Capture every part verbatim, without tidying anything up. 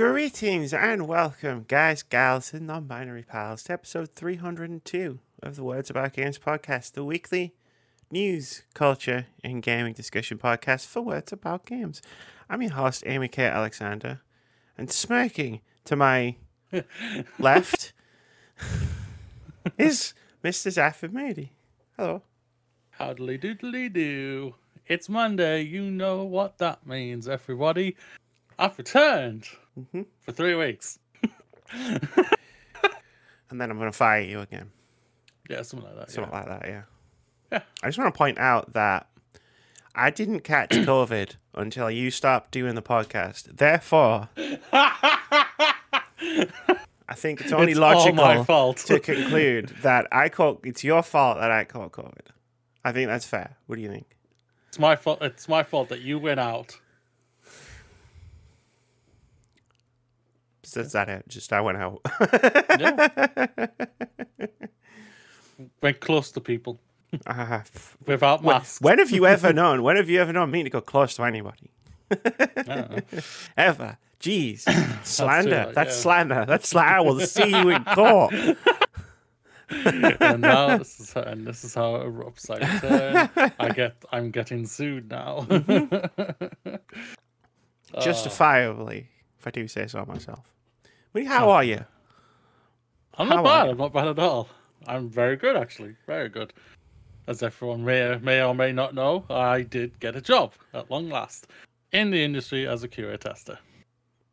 Greetings and welcome, guys, gals, and non-binary pals, to episode three hundred two of the Words About Games podcast, the weekly news, culture, and gaming discussion podcast for Words About Games. I'm your host, Amy K. Alexander, and smirking to my left is Mister Zaffer Moody. Hello. Howdly doodly do. It's Monday. You know what that means, everybody. I've returned mm-hmm. for three weeks. And then I'm going to fire you again. Yeah, something like that. Something yeah. like that, yeah. Yeah. I just want to point out that I didn't catch COVID until you stopped doing the podcast. Therefore, I think it's only it's logical all my fault. to conclude that I caught, it's your fault that I caught COVID. I think that's fair. What do you think? It's my fault. It's my fault that you went out. That's not it. Just I went out. Yeah. Went close to people uh, without masks. When, when have you ever known? When have you ever known me to go close to anybody? Ever? Jeez, slander. That's, true, that's yeah. slander. That's slander. I will see you in court. And now this is how, and this is how it erupts. I, I get. I'm getting sued now. Mm-hmm. Justifiably. If I do say so myself. Well, how oh. are you? I'm how not bad. I'm not bad at all. I'm very good, actually. Very good. As everyone may, may or may not know, I did get a job at long last in the industry as a Q A tester.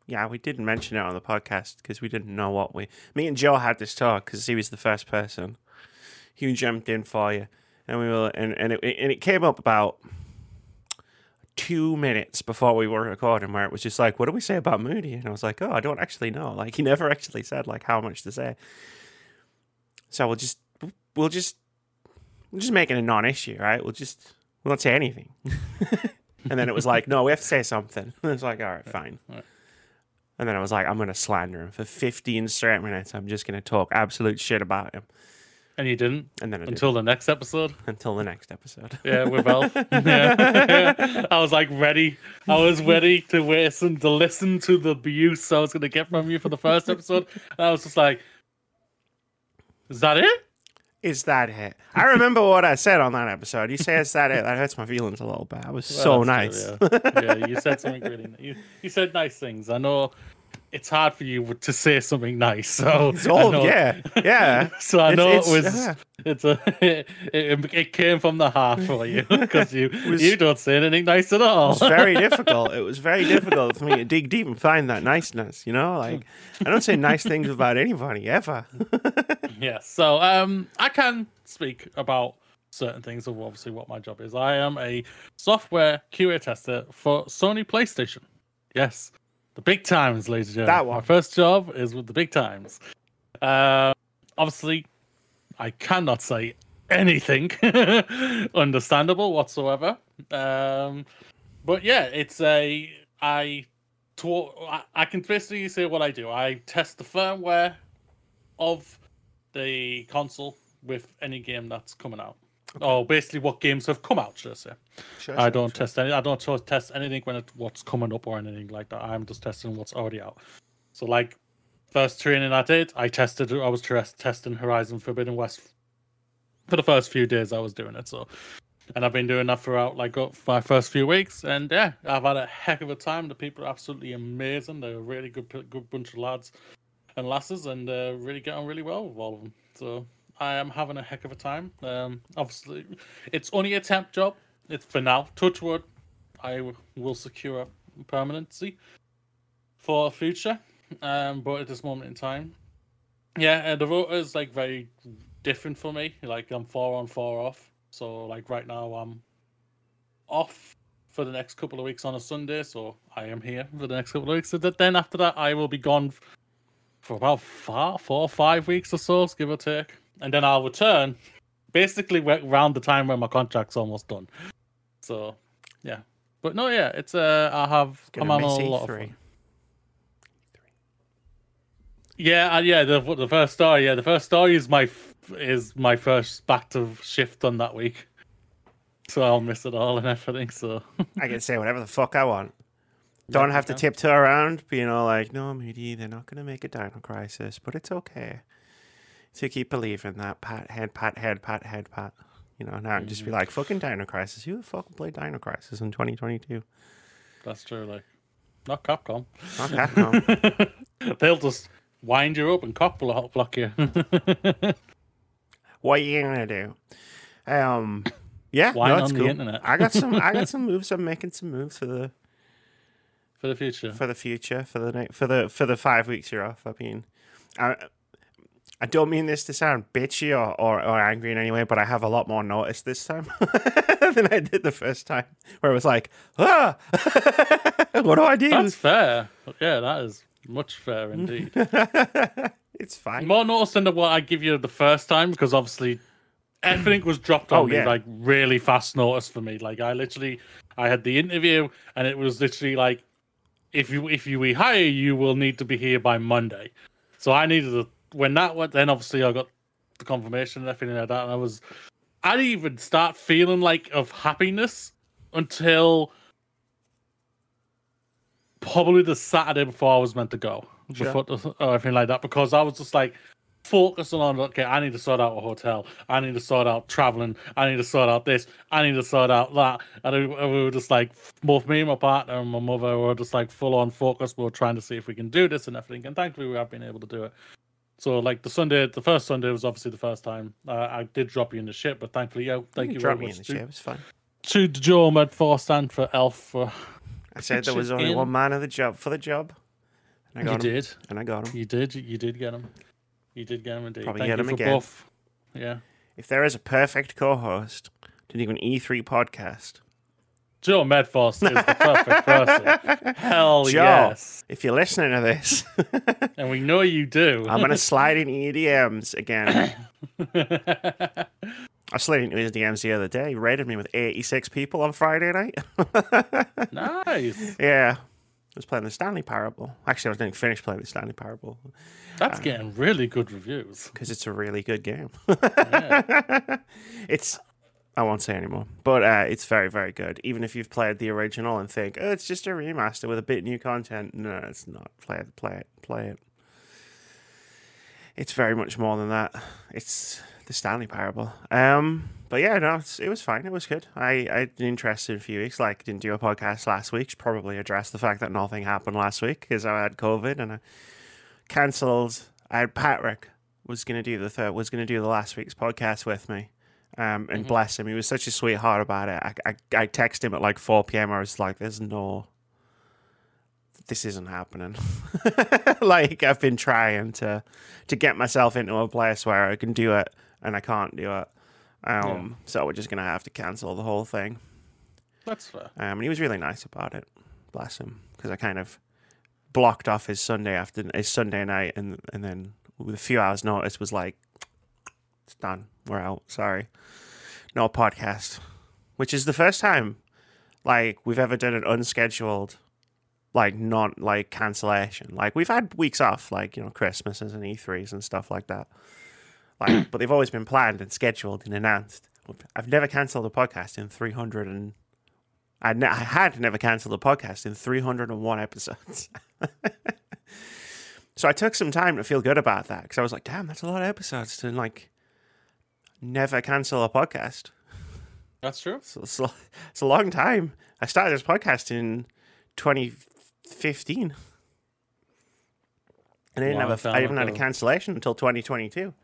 Yeah, we didn't mention it on the podcast because we didn't know what we... Me and Joe had this talk because he was the first person. He jumped in for you. And we were, and, and, it, and it came up about... two minutes before we were recording where it was just like, what do we say about Moody? And I was like, oh, I don't actually know. Like, he never actually said like how much to say. So we'll just, we'll just, we'll just make it a non-issue, right? We'll just, we'll not say anything. And then it was like, no, we have to say something. And it's like, all right, fine. All right. And then I was like, I'm going to slander him for fifteen straight minutes. I'm just going to talk absolute shit about him. And you didn't? And then I Until did. the next episode? Until the next episode. Yeah, with Alf. Yeah. Yeah. I was like ready. I was ready to listen, to listen to the abuse I was going to get from you for the first episode. And I was just like, is that it? Is that it? I remember what I said on that episode. You say, is that it? That hurts my feelings a little bit. I was well, so nice. True, yeah. Yeah, you said something really nice. You, you said nice things. I know... It's hard for you to say something nice, so it's old, know, yeah, yeah. So I it's, know it's, it was. Yeah. It's a. It, it, it came from the heart for you because you was, you don't say anything nice at all. It's very difficult. It was very difficult for me to dig deep and find that niceness. You know, like I don't say nice things about anybody ever. Yeah. So um, I can speak about certain things of obviously what my job is. I am a software Q A tester for Sony PlayStation. Yes. The big times, ladies and gentlemen. That one. My first job is with the big times. Uh, obviously, I cannot say anything understandable whatsoever. Um, but yeah, it's a I, to, I. I can basically say what I do. I test the firmware of the console with any game that's coming out. Okay. Or basically what games have come out, should I say. Sure, I don't sure. test any. I don't test anything when it, what's coming up or anything like that. I'm just testing what's already out. So like, first training I did, I tested. I was testing Horizon Forbidden West for the first few days I was doing it. So, and I've been doing that throughout like my first few weeks. And yeah, I've had a heck of a time. The people are absolutely amazing. They're a really good, good bunch of lads and lasses, and uh, really get on really well with all of them. So. I am having a heck of a time. Um, obviously, it's only a temp job. It's for now. Touch wood. I w- will secure permanency for the future. Um, but at this moment in time, yeah, uh, the rota is like very different for me. Like I'm four on, four off. So like right now, I'm off for the next couple of weeks on a Sunday. So I am here for the next couple of weeks. So that then after that, I will be gone for about four, four or five weeks or so, give or take. And then I'll return, basically around the time when my contract's almost done. So, yeah. But no, yeah, it's uh, I have I'm on a lot of fun. Yeah, uh, yeah. The the first story, yeah, the first story is my is my first back to shift done that week. So I'll miss it all and everything. So I can say whatever the fuck I want. Don't have to tiptoe around, you know, like, no, Moody, they're not going to make a Dino Crisis, but it's okay. So keep believing that. Pat, head, pat, head, pat, head, pat. You know, now mm-hmm. just be like, fucking Dino Crisis. Who the fuck played Dino Crisis in twenty twenty-two? That's true, like, not Capcom. Not Capcom. They'll just wind you up and cop block you. What are you going to do? Um, yeah, Wine no, that's on cool. the internet. I got some, I got some moves. I'm making some moves for the... For the future, for the future, for the night, for the for the five weeks you're off. I mean, I I don't mean this to sound bitchy or, or, or angry in any way, but I have a lot more notice this time than I did the first time, where it was like, ah, what do I do? That's fair. Yeah, that is much fair indeed. It's fine. More notice than what I give you the first time, because obviously everything was dropped on oh, me yeah. like really fast notice for me. Like I literally, I had the interview and it was literally like, if you if you we hire you, will need to be here by Monday. So I needed to, when that went, then obviously I got the confirmation and everything like that, and I was I didn't even start feeling like of happiness until probably the Saturday before I was meant to go, sure. before or everything like that, because I was just like focusing on, okay, I need to sort out a hotel, I need to sort out traveling, I need to sort out this, I need to sort out that, and we were just like, both me and my partner and my mother were just like full on focused. We were trying to see if we can do this and everything, and thankfully we have been able to do it. So like the Sunday, the first Sunday was obviously the first time uh, I did drop you in the ship, but thankfully, yo, thank you, you dropped me in the ship. It was fun. To Joe Medforth and for Alfie. I said there was only in. one man of the job for the job. And I got you him. did, and I got him. You did, you did get him. You did get him indeed. Probably Thank get him again. Buff. Yeah. If there is a perfect co-host to do an E three podcast, Joe Medforth is the perfect person. Hell Joe, yes. If you're listening to this, and we know you do, I'm going to slide into your D Ms again. I slid into his D Ms the other day. He raided me with eighty-six people on Friday night. Nice. Yeah. I was playing The Stanley Parable. Actually, I was going to finish playing The Stanley Parable. That's um, getting really good reviews. Because it's a really good game. Yeah. It's, I won't say anymore, but uh, it's very, very good. Even if you've played the original and think, oh, it's just a remaster with a bit new content. No, it's not. Play it, play it, play it. It's very much more than that. It's The Stanley Parable. Um... But yeah, no, it was fine. It was good. I I been interested in a few weeks. Like, didn't do a podcast last week. Should probably address the fact that nothing happened last week because I had COVID and I cancelled. I had Patrick was gonna do the third, was gonna do the last week's podcast with me, um, and mm-hmm. bless him, he was such a sweetheart about it. I I, I texted him at like four p.m. I was like, "There's no, this isn't happening." Like, I've been trying to to get myself into a place where I can do it and I can't do it. Um, yeah. So we're just going to have to cancel the whole thing. That's fair. Um, and he was really nice about it. Bless him. Because I kind of blocked off his Sunday after his Sunday night and, and then with a few hours notice was like, it's done. We're out. Sorry. No podcast. Which is the first time like we've ever done an unscheduled, like not like cancellation. Like we've had weeks off, like, you know, Christmases and E threes and stuff like that. Like, but they've always been planned and scheduled and announced. I've never cancelled a podcast in three hundred and... I, ne- I had never cancelled a podcast in three hundred one episodes. So I took some time to feel good about that because I was like, damn, that's a lot of episodes to, like, never cancel a podcast. That's true. So it's, a, it's a long time. I started this podcast in twenty fifteen. And I didn't, wow, have a, I didn't have a cancellation until twenty twenty-two.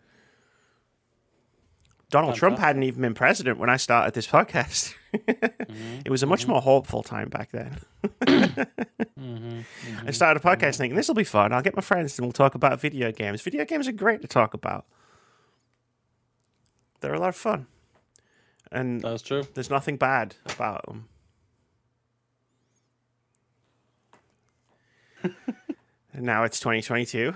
Donald Trump hadn't even been president when I started this podcast. Mm-hmm. It was a much mm-hmm. more hopeful time back then. Mm-hmm. Mm-hmm. I started a podcast mm-hmm. thinking, this will be fun. I'll get my friends and we'll talk about video games. Video games are great to talk about. They're a lot of fun. And that's true. There's nothing bad about them. And now it's twenty twenty-two.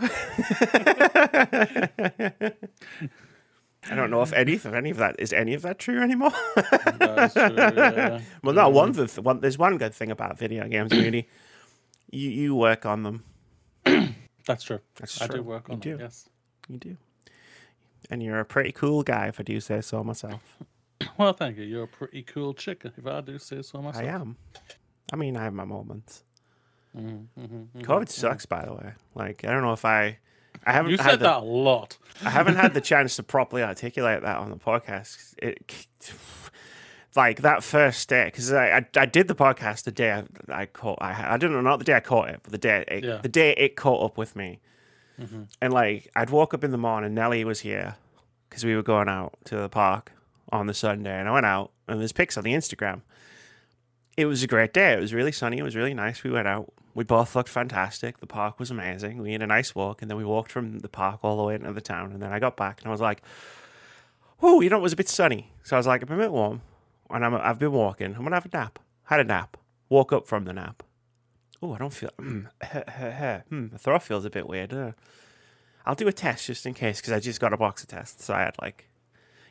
I don't know if any of any of that is any of that true anymore. That is true, yeah. Well, not one, th- one. There's one good thing about video games, really. You you work on them. That's true. That's I true. do work on you them. Do. Yes, you do. And you're a pretty cool guy, if I do say so myself. Well, thank you. You're a pretty cool chick, if I do say so myself. I am. I mean, I have my moments. Mm-hmm, mm-hmm, COVID mm-hmm. sucks, by the way. Like, I don't know if I... I haven't. You said had the, that a lot. I haven't had the chance to properly articulate that on the podcast. It, like that first day, because I, I I did the podcast the day I, I caught. I I don't know, not the day I caught it, but the day it, yeah. the day it caught up with me. Mm-hmm. And like, I'd woke up in the morning. Nellie was here because we were going out to the park on the Sunday, and I went out and there's pics on the Instagram. It was a great day. It was really sunny. It was really nice. We went out. We both looked fantastic. The park was amazing. We had a nice walk, and then we walked from the park all the way into the town, and then I got back, and I was like, oh, you know, it was a bit sunny. So I was like, I'm a bit warm, and I'm, I've been walking. I'm going to have a nap. Had a nap. Woke up from the nap. Oh, I don't feel... Mm, mm, the throat feels a bit weird. Uh, I'll do a test just in case, because I just got a box of tests. So I had, like...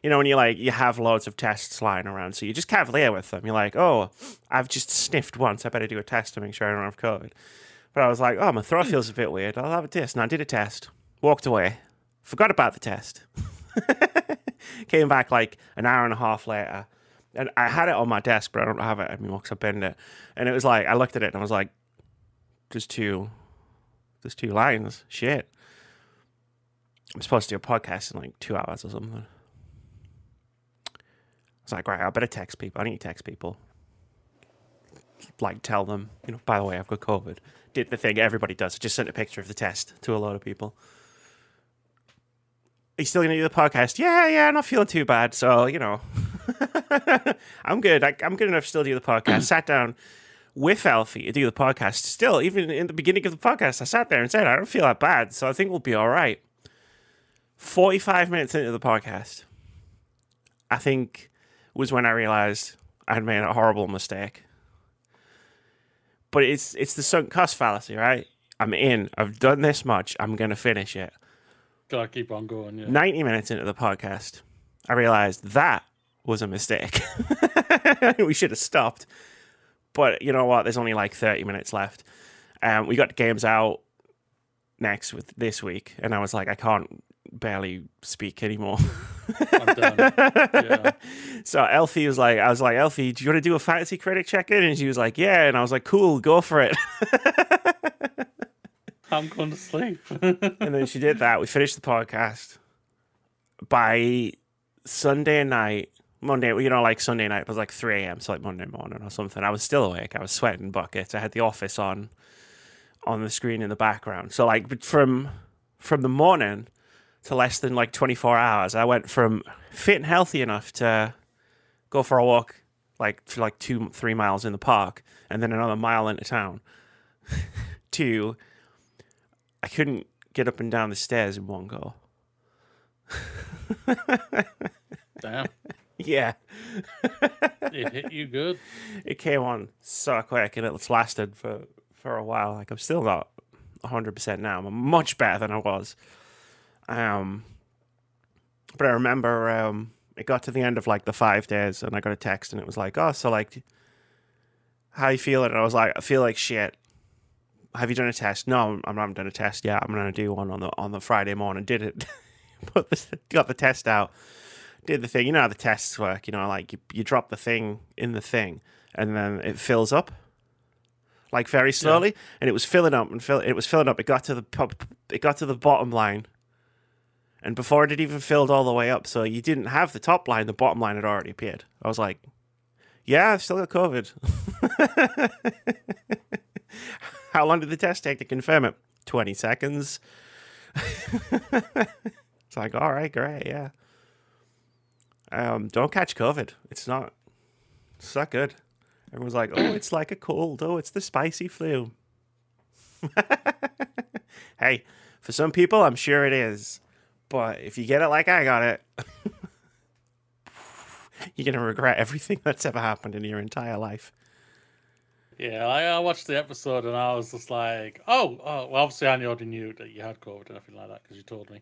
You know, when you like, you have loads of tests lying around, so you just cavalier with them. You're like, oh, I've just sniffed once. I better do a test to make sure I don't have COVID. But I was like, oh, my throat feels a bit weird. I'll have a test. And I did a test, walked away, forgot about the test. Came back like an hour and a half later. And I had it on my desk, but I don't have it anymore because I pinned it. And it was like, I looked at it and I was like, there's two, there's two lines. Shit. I'm supposed to do a podcast in like two hours or something. It's like, right, I better text people. I need to text people. Like, tell them, you know, by the way, I've got COVID. Did the thing everybody does. I just sent a picture of the test to a lot of people. Are you still going to do the podcast? Yeah, yeah, I'm not feeling too bad. So, you know, I'm good. I, I'm good enough to still do the podcast. Sat down with Alfie to do the podcast. Still, even in the beginning of the podcast, I sat there and said, I don't feel that bad. So I think we'll be all right. forty-five minutes into the podcast, I think... was when I realized I'd made a horrible mistake. But it's it's the sunk cost fallacy, right? I'm in. I've done this much. I'm going to finish it. Gotta keep on going, yeah. ninety minutes into the podcast, I realized that was a mistake. We should have stopped. But you know what? There's only like thirty minutes left. Um, we got games out next with this week, and I was like, I can't barely speak anymore. I'm done. Yeah. So Elfie was like, I was like, Elfie, do you want to do a fantasy critic check-in? And she was like, yeah. And I was like, cool, go for it. I'm going to sleep. And then she did that. We finished the podcast by Sunday night, Monday, you know, like Sunday night, it was like three a.m. so like Monday morning or something. I was still awake. I was sweating buckets. I had The Office on on the screen in the background. So like from from the morning to less than like twenty-four hours, I went from fit and healthy enough to go for a walk like for like two, three miles in the park and then another mile into town to I couldn't get up and down the stairs in one go. Damn. Yeah. It hit you good. It came on so quick and it's lasted for, for a while. Like I'm still not one hundred percent now. I'm much better than I was. Um, but I remember um, it got to the end of like the five days and I got a text and it was like, oh, so like, how you feeling? And I was like, I feel like shit. Have you done a test? No, I haven't done a test yet. I'm going to do one on the on the Friday morning. Did it. Put the, got the test out. Did the thing. You know how the tests work. You know, like you, you drop the thing in the thing and then it fills up. Like very slowly. Yeah. And it was filling up and fill, it was filling up. It got to the It got to the bottom line. And before it had even filled all the way up, so you didn't have the top line, the bottom line had already appeared. I was like, yeah, I've still got COVID. How long did the test take to confirm it? twenty seconds. It's like, all right, great, yeah. Um, don't catch COVID. It's not, it's not good. Everyone's like, oh, it's like a cold. Oh, it's the spicy flu. Hey, for some people, I'm sure it is. But if you get it like I got it, you're going to regret everything that's ever happened in your entire life. Yeah, I, I watched the episode and I was just like, oh, oh well, obviously I already knew that you had COVID and everything like that because you told me.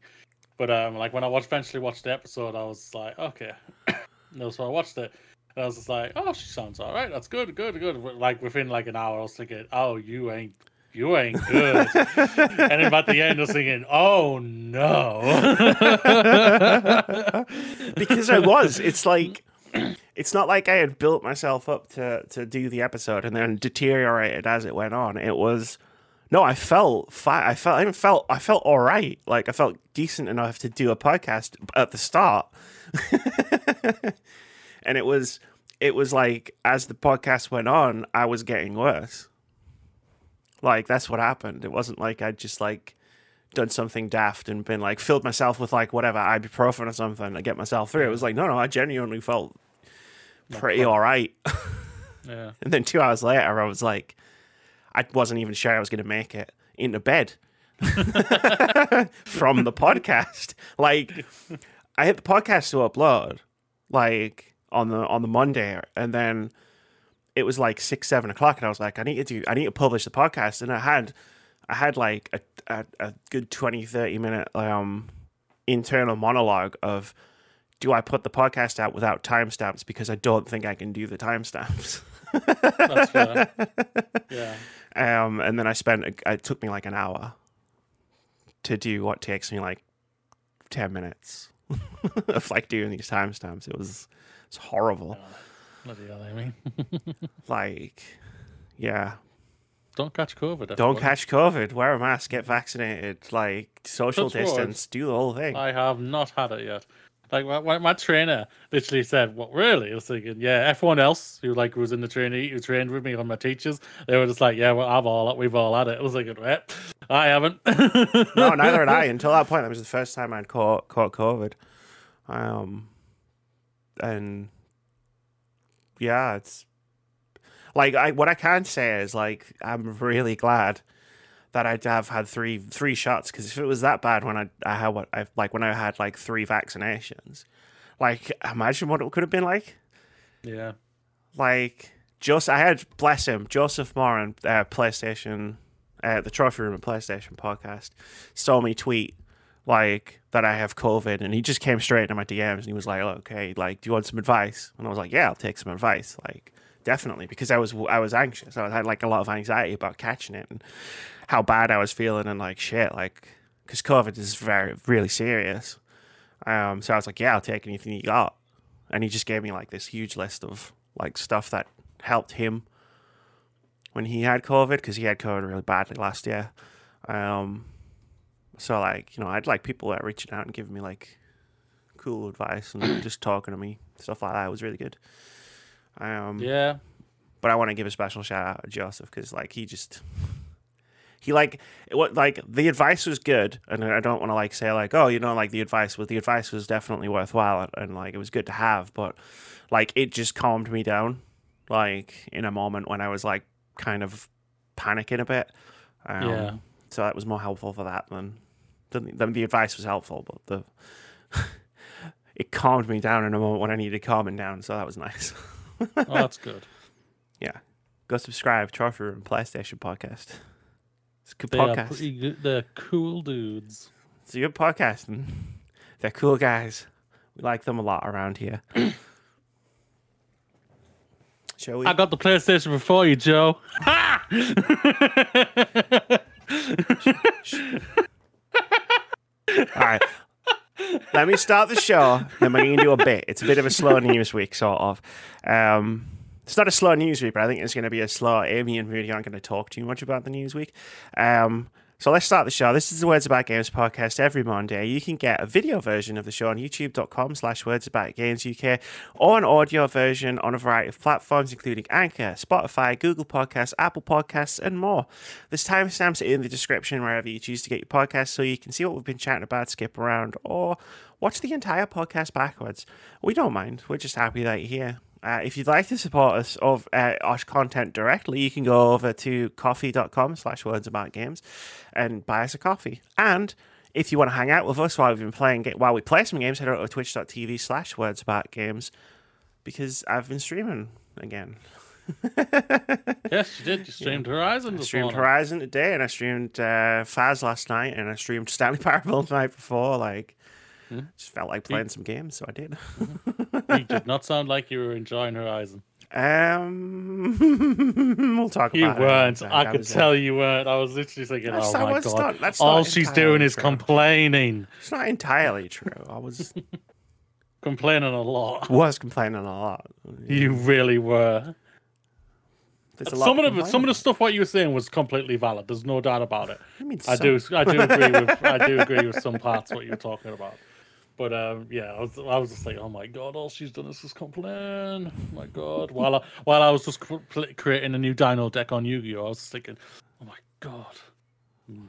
But um, like when I watched, eventually watched the episode, I was like, okay. No, so I watched it and I was just like, oh, she sounds all right. That's good, good, good. Like within like an hour, I was thinking, oh, you ain't. You ain't good. And then at the end, I was thinking, oh, no. Because I was. It's like, it's not like I had built myself up to to do the episode and then deteriorated as it went on. It was no, I felt fine. I felt I even felt I felt all right. Like I felt decent enough to do a podcast at the start, and it was it was like as the podcast went on, I was getting worse. Like that's what happened. It wasn't like I just like done something daft and been like filled myself with like whatever ibuprofen or something to get myself through. It was like no, no, I genuinely felt pretty all right. Yeah. And then two hours later, I was like, I wasn't even sure I was going to make it into bed from the podcast. Like, I hit the podcast to upload, like on the on the Monday, and then it was like six, seven o'clock, and I was like, I need to do, I need to publish the podcast, and I had. I had like a, a, a good twenty, thirty minute um, internal monologue of, do I put the podcast out without timestamps? Because I don't think I can do the timestamps. That's fair. Yeah. Um, and then I spent, it took me like an hour to do what takes me like ten minutes of like doing these timestamps. It was, it's horrible. Oh, bloody hell, I mean. Like, yeah. Don't catch COVID. Everybody. Don't catch COVID. Wear a mask. Get vaccinated. Like, social Such distance. Words. Do the whole thing. I have not had it yet. Like, my, my trainer literally said, what, really? I was thinking, yeah, everyone else who, like, was in the trainee, who trained with me on my teachers, they were just like, yeah, well, I've all, we've all had it. I was like, right, I haven't. No, neither had I. Until that point, that was the first time I'd caught, caught COVID. Um, And, yeah, it's... Like, I, what I can say is, like, I'm really glad that I'd have had three three shots, because if it was that bad when I, I had what I like when I had like three vaccinations, like, imagine what it could have been like. Yeah. Like, just I had bless him, Joseph Moran, uh, PlayStation, uh, the Trophy Room and PlayStation podcast, saw me tweet like that I have COVID, and he just came straight into my D Ms and he was like, oh, okay, like, do you want some advice? And I was like, yeah, I'll take some advice, like. Definitely, because I was I was anxious. I had like a lot of anxiety about catching it and how bad I was feeling and like shit, like, because COVID is very really serious. Um, so I was like, yeah, I'll take anything you got, and he just gave me like this huge list of like stuff that helped him when he had COVID, because he had COVID really badly last year. Um, so like, you know, I'd like people that reaching out and giving me like cool advice and just talking to me, stuff like that. It was really good. Um, yeah, but I want to give a special shout out to Joseph, because like he just he like what like the advice was good, and I don't want to like say like, oh, you know, like the advice was the advice was definitely worthwhile, and, and like it was good to have, but like it just calmed me down like in a moment when I was like kind of panicking a bit. Um, yeah, so that was more helpful for that than than, than the advice was helpful, but the it calmed me down in a moment when I needed calming down, so that was nice. Oh, that's good. Yeah, go subscribe Trophy Room PlayStation podcast. It's a good they podcast. Are pretty good. They're cool dudes. It's a good podcast, and they're cool guys. We like them a lot around here. Shall we? I got the PlayStation before you, Joe. Ha! All right. Let me start the show, then we're going to do a bit. It's a bit of a slow news week, sort of. Um, it's not a slow news week, but I think it's going to be a slow. Amy and Rudy aren't going to talk too much about the news week. Um, so let's start the show. This is the Words About Games podcast every Monday. You can get a video version of the show on youtube.com slash wordsaboutgamesuk, or an audio version on a variety of platforms, including Anchor, Spotify, Google Podcasts, Apple Podcasts, and more. There's timestamps in the description wherever you choose to get your podcast, so you can see what we've been chatting about, skip around, or watch the entire podcast backwards. We don't mind. We're just happy that you're here. Uh, if you'd like to support us of uh, our content directly, you can go over to coffee.com slash wordsaboutgames and buy us a coffee. And if you want to hang out with us while we've been playing, while we play some games, head over to twitch.tv slash wordsaboutgames, because I've been streaming again. Yes, you did. You streamed yeah. Horizon. I streamed morning. Horizon today, and I streamed uh, F A S last night, and I streamed Stanley Parable the night before. Like, hmm? Just felt like playing you, some games, so I did. You did not sound like you were enjoying Horizon. Um, we'll talk you about it. You weren't. I, I could was, tell you weren't. I was literally thinking, that's oh not, my God. Not, that's all she's doing true. Is complaining. It's not entirely true. I was complaining a lot. Was complaining a lot. Yeah. You really were. A lot some of the, some of the stuff what you were saying was completely valid. There's no doubt about it. I, mean, I do I do agree with I do agree with some parts what you were talking about. But um, yeah, I was I was just like, oh my god, all she's done is just complain. Oh my god, while I, while I was just creating a new Dino deck on Yu-Gi-Oh, I was just thinking, oh my god. Mm.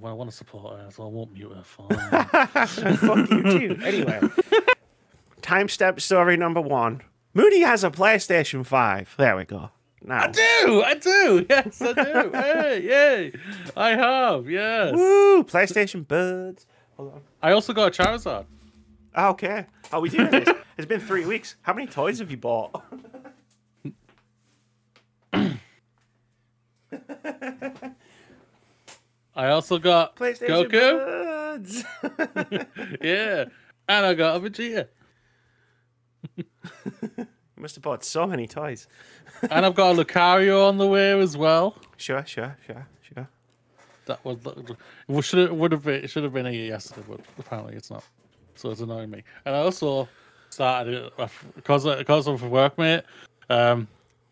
Well, I want to support her, so I won't mute her. Fine. Fuck you, dude. Anyway, time step story number one. Moody has a PlayStation five. There we go. Now. I do. I do. Yes, I do. Hey, yay. I have. Yes. Woo. PlayStation birds. Hold on. I also got a Charizard. Oh, okay. How are we doing this? It's been three weeks. How many toys have you bought? I also got PlayStation Goku. Yeah. And I got a Vegeta. You must have bought so many toys. And I've got a Lucario on the way as well. Sure, sure, sure, sure. That was well, should it would have been it should have been here yesterday, but apparently it's not. So it's annoying me. And I also started because because I'm a workmate. Um,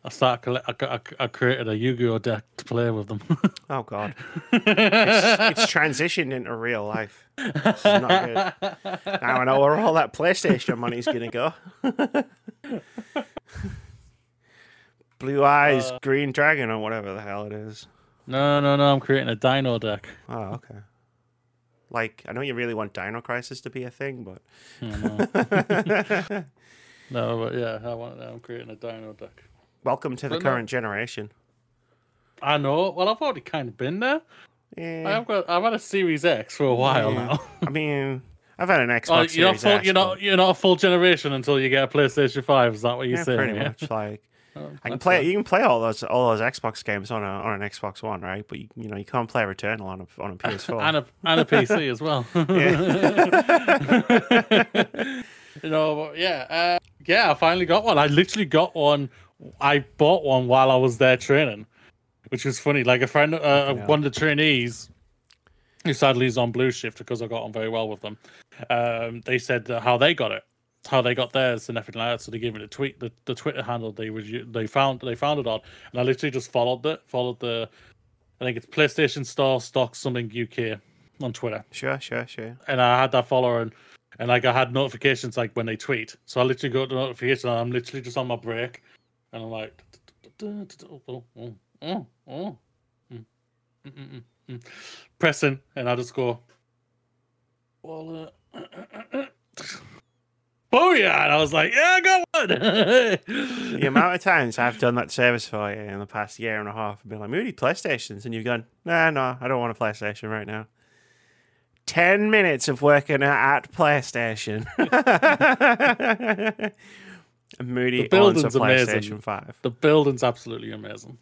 I start. I, I created a Yu-Gi-Oh deck to play with them. Oh God! it's, it's transitioned into real life. It's not good. Now I know where all that PlayStation money's gonna go. Blue eyes, uh, green dragon, or whatever the hell it is. No, no, no! I'm creating a Dino deck. Oh, okay. Like I know you really want Dino Crisis to be a thing, but no, but yeah, I want. I'm creating a Dino deck. Welcome to the but current no. generation. I know. Well, I've already kind of been there. Yeah. I've got. I've had a Series X for a while yeah. now. I mean, I've had an Xbox oh, you're Series full, X. You're not. You're not a full generation until you get a PlayStation five. Is that what you're yeah, saying? Pretty yeah? much. Like, um, I can play. Right. You can play all those all those Xbox games on a on an Xbox One, right? But you, you know you can't play Returnal on a on a P S four and a and a P C as well. Yeah. You know. Yeah. Uh, yeah. I finally got one. I literally got one. I bought one while I was there training, which was funny. Like a friend, uh, yeah. one of the trainees, who sadly is on blue shift because I got on very well with them. Um, they said how they got it, how they got theirs, and everything like that. So they gave me the tweet, the, the Twitter handle they was they found they found it on, and I literally just followed it, followed the, I think it's PlayStation Store Stock something U K on Twitter. Sure, sure, sure. And I had that follower and. And like I had notifications like when they tweet, so I literally got the notification. And I'm literally just on my break. And I'm like, pressing, and I just go, well, uh, uh, booyah! And I was like, yeah, I got one. The amount of times I've done that service for you in the past year and a half, I've been like, we need PlayStations, and you've gone, nah, no, I don't want a PlayStation right now. Ten minutes of working at PlayStation. Moody the building's owns a PlayStation amazing. five. The building's absolutely amazing.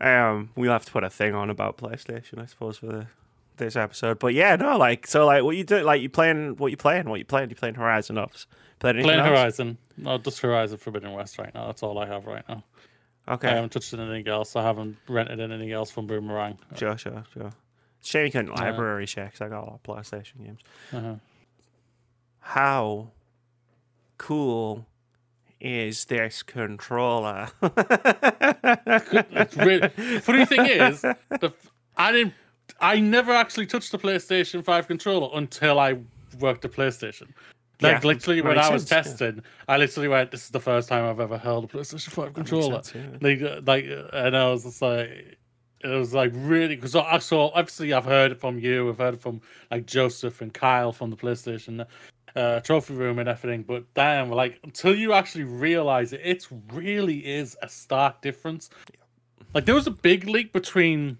Um, we'll have to put a thing on about PlayStation, I suppose, for the, this episode. But yeah, no, like so, like what you do, like you playing, what you playing, what you playing, you playing Horizon Ops, playing, playing Horizon, no, just Horizon Forbidden West right now. That's all I have right now. Okay, I haven't touched anything else. I haven't rented anything else from Boomerang. Sure, sure, sure. Shame you couldn't library uh, share because I got a lot of PlayStation games. Uh-huh. How cool is this controller? It's really, funny thing is, the, I didn't. I never actually touched the PlayStation five controller until I worked at PlayStation. Like yeah, literally when I was sense, testing, yeah. I literally went, "This is the first time I've ever held a PlayStation five controller." Sense, yeah. Like, like, and I was just like. It was like really because I saw obviously I've heard it from you, I've heard it from like Joseph and Kyle from the PlayStation uh, trophy room and everything. But damn, like until you actually realize it, it really is a stark difference. Like there was a big leap between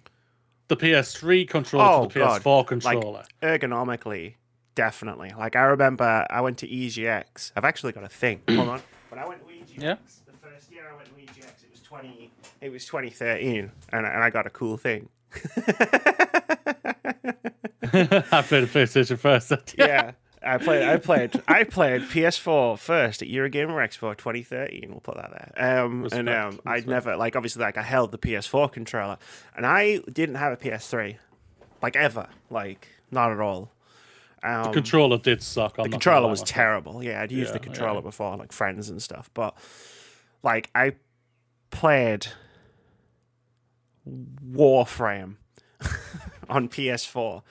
the P S three controller oh, to the God. P S four controller. Like, ergonomically, definitely. Like I remember I went to E G X. I've actually got a thing. Hold on. When I went to E G X, yeah. the first year I went to E G X, it was twenty. It was twenty thirteen, and and I got a cool thing. I played a PlayStation first. Yeah, I played. I played. I played P S four first at Eurogamer Expo twenty thirteen. We'll put that there. Um, respect, and um, I never like obviously like I held the P S four controller, and I didn't have a P S three, like ever, like not at all. Um, the controller did suck. I'm the controller was terrible. Yeah, I'd used yeah, the controller yeah. before, like friends and stuff. But like I played Warframe on P S four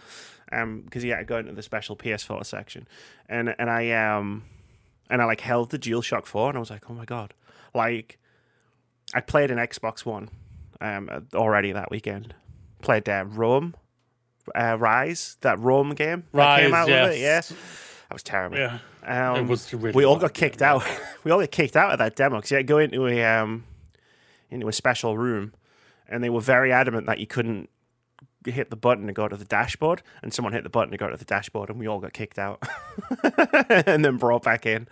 um because you had to go into the special P S four section, and and I um and I like held the DualShock four and I was like, oh my god, like I played an Xbox One um already that weekend. Played uh, Rome, uh, Rise, that Rome game Rise, that came out yes. with it. Yeah, that was terrible. Yeah, um, it was really we all got kicked game, out. Yeah. We all got kicked out of that demo because you had to go into a um into a special room. And they were very adamant that you couldn't hit the button to go to the dashboard. And someone hit the button to go to the dashboard, and we all got kicked out and then brought back in.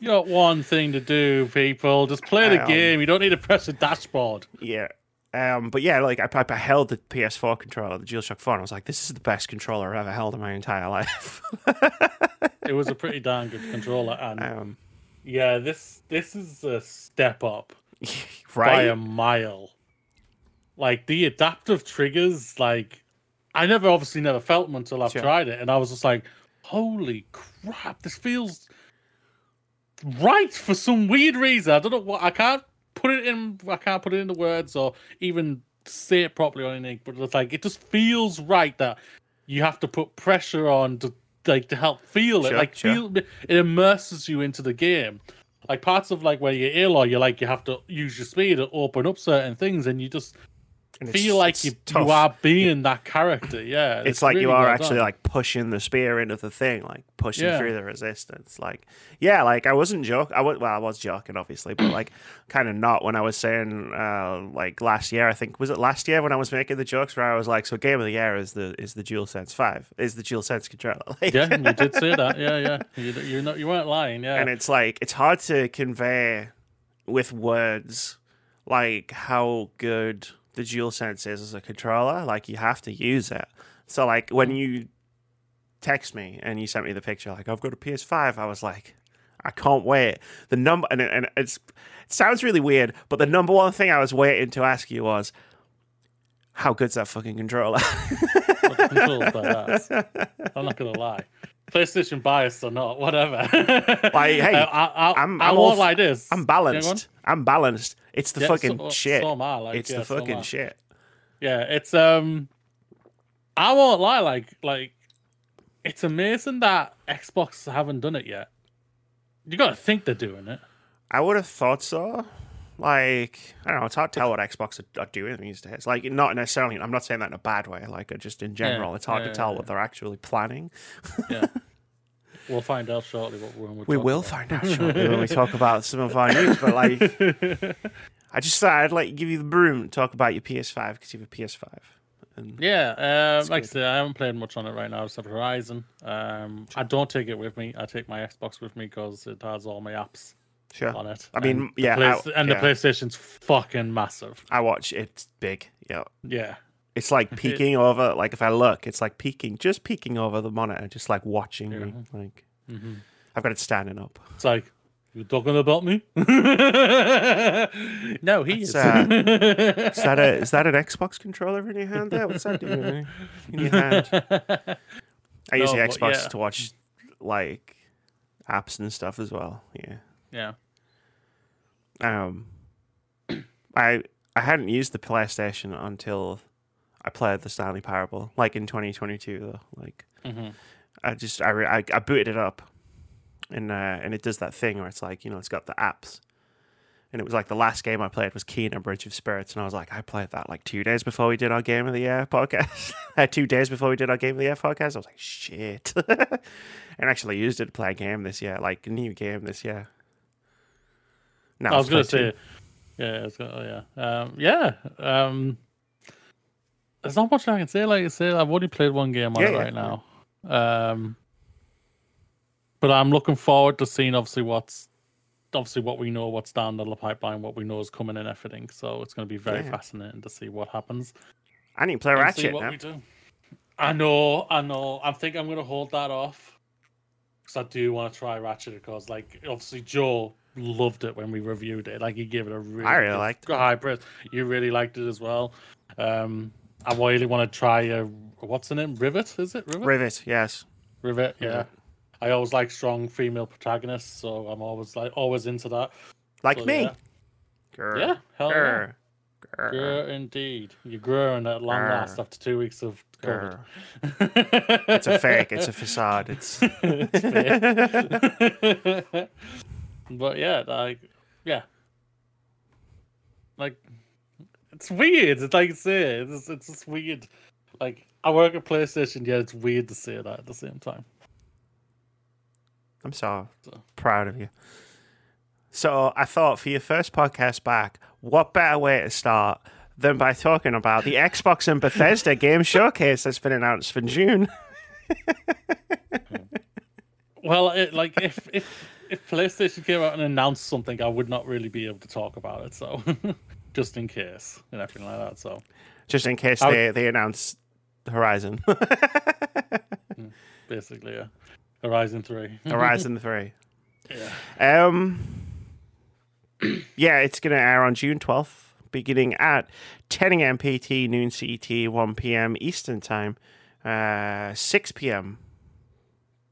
You got one thing to do, people. Just play the um, game. You don't need to press the dashboard. Yeah. Um, but yeah, like I, I held the P S four controller, the DualShock four, and I was like, this is the best controller I've ever held in my entire life. It was a pretty damn good controller. And um, yeah, this this is a step up. Right. By a mile. Like the adaptive triggers, like I never obviously never felt them until I've sure. tried it, and I was just like, holy crap, this feels right for some weird reason. I don't know what I can't put it in I can't put it into words or even say it properly or anything, but it's like it just feels right that you have to put pressure on to like to help feel it. Sure, like sure. feel it immerses you into the game. Like parts of like where you're ill or you're like you have to use your speed to open up certain things, and you just and feel like you, you are being yeah. that character. Yeah, it's, it's like really you are well actually done. Like pushing the spear into the thing, like pushing yeah. through the resistance. Like yeah, like I wasn't joking. I was well, I was joking obviously, but like kind of not when I was saying uh, like last year. I think was it last year when I was making the jokes where I was like, so game of the year is the is the DualSense five is the DualSense controller. Like, yeah, you did say that. Yeah, yeah, you you're not you weren't lying. Yeah, and it's like it's hard to convey with words like how good the DualSense is as a controller. Like you have to use it. So like when you text me and you sent me the picture like I've got a P S five, I was like, I can't wait. The number and, it, and it's it sounds really weird, but the number one thing I was waiting to ask you was, how good's that fucking controller? I'm not gonna lie, PlayStation biased or not, whatever. Like, hey, I, I, I'm, I'm all like this. I'm balanced. I'm balanced. It's the yeah, fucking so, shit. So I, like, it's yeah, the fucking so shit. Yeah, it's um, I won't lie. Like, like, it's amazing that Xbox haven't done it yet. You gotta think they're doing it. I would have thought so. Like, I don't know. It's hard to tell what Xbox are, are doing these days. Like, not necessarily. I'm not saying that in a bad way. Like, just in general, yeah, it's hard yeah, to tell yeah. what they're actually planning. Yeah. We'll find out shortly what we're. We will about. find out shortly when we talk about some of our news. But like, I just thought I'd like give you the broom and talk about your P S five because you have a P S five. And yeah, uh, like I said, I haven't played much on it right now. It's Horizon. Um, sure. I don't take it with me. I take my Xbox with me because it has all my apps sure. on it. I mean, and yeah, the Play- I, and yeah. the PlayStation's fucking massive. I watch it's big. Yeah, yeah. It's like peeking over, like if I look, it's like peeking, just peeking over the monitor, just like watching yeah. me. Like, mm-hmm. I've got it standing up. It's like, you're talking about me? No, he That's, is. Uh, is, that a, is that an Xbox controller in your hand there? What's that doing in your hand? I use no, the Xbox yeah. to watch like apps and stuff as well. Yeah. Yeah. Um, I I hadn't used the PlayStation until I played The Stanley Parable, like in twenty twenty-two. Though, like mm-hmm. I just I, I I booted it up, and uh, and it does that thing where it's like, you know, it's got the apps, and it was like the last game I played was Kena: Bridge of Spirits, and I was like, I played that like two days before we did our Game of the Year podcast. two days before we did our Game of the Year podcast, I was like, shit, and actually used it to play a game this year, like a new game this year. No, I was gonna say, yeah, I was gonna, oh, yeah, um, yeah, um. There's not much I can say. Like I said, I've only played one game on yeah, it right yeah. now. Um, but I'm looking forward to seeing obviously what's obviously what we know, what's down the pipeline, what we know is coming and everything. So it's going to be very yeah. fascinating to see what happens. I need to play Ratchet now. We do. I know, I know. I think I'm going to hold that off because I do want to try Ratchet because, like, obviously Joe loved it when we reviewed it. Like, he gave it a really, I really liked high it. praise. You really liked it as well. Um, I really want to try a what's the name? Rivet, is it? Rivet, Rivet yes. Rivet, yeah. Rivet. I always like strong female protagonists, so I'm always like always into that. Like so, me. Yeah, grr, yeah hell grr, yeah. Grr. Grr, indeed. You're growing at long grr. last after two weeks of COVID. It's a fake. It's a facade. It's, it's fake. But yeah, like, yeah. Like, it's weird. It's like I say, it's, it's just weird. Like, I work at PlayStation, yeah, it's weird to say that at the same time. I'm so, so proud of you. So I thought for your first podcast back, what better way to start than by talking about the Xbox and Bethesda game showcase that's been announced for June? Well, it, like, if, if if PlayStation came out and announced something, I would not really be able to talk about it, so just in case and everything like that. So just in case I, they, they announce Horizon. Basically, yeah. Horizon three. Horizon three. Yeah. Um, yeah, it's going to air on June twelfth, beginning at ten a.m. P T, noon C E T, one p.m. Eastern Time, uh, six p.m.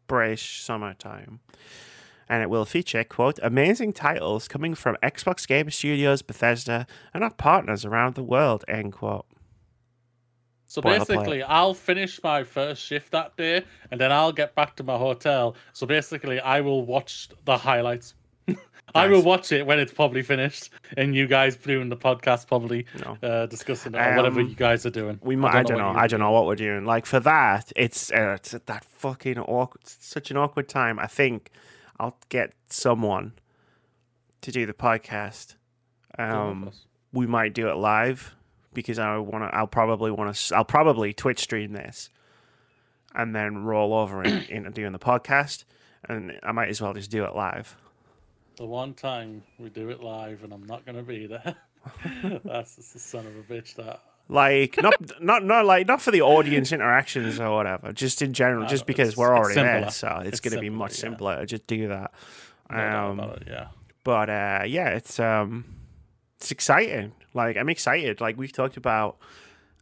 British Summer Time. And it will feature, quote, amazing titles coming from Xbox Game Studios, Bethesda, and our partners around the world, end quote. So basically, I'll finish my first shift that day, and then I'll get back to my hotel. So basically, I will watch the highlights. Nice. I will watch it when it's probably finished, and you guys doing the podcast probably no. uh, discussing it, or um, whatever you guys are doing. We might. I don't know. I don't know, I don't know what we're doing. Like for that, it's uh, it's that fucking awkward, such an awkward time. I think I'll get someone to do the podcast. Um, we might do it live. Because I want to, I'll probably want to, I'll probably Twitch stream this, and then roll over into in doing the podcast, and I might as well just do it live. The one time we do it live, and I'm not going to be there. That's just the son of a bitch. That like not not not like not for the audience interactions or whatever. Just in general, no, just no, because we're already there, so it's, it's going to be much simpler. Yeah. Just do that. No um, doubt about it, yeah. But uh, yeah, it's um, it's exciting. Like, I'm excited. Like, we've talked about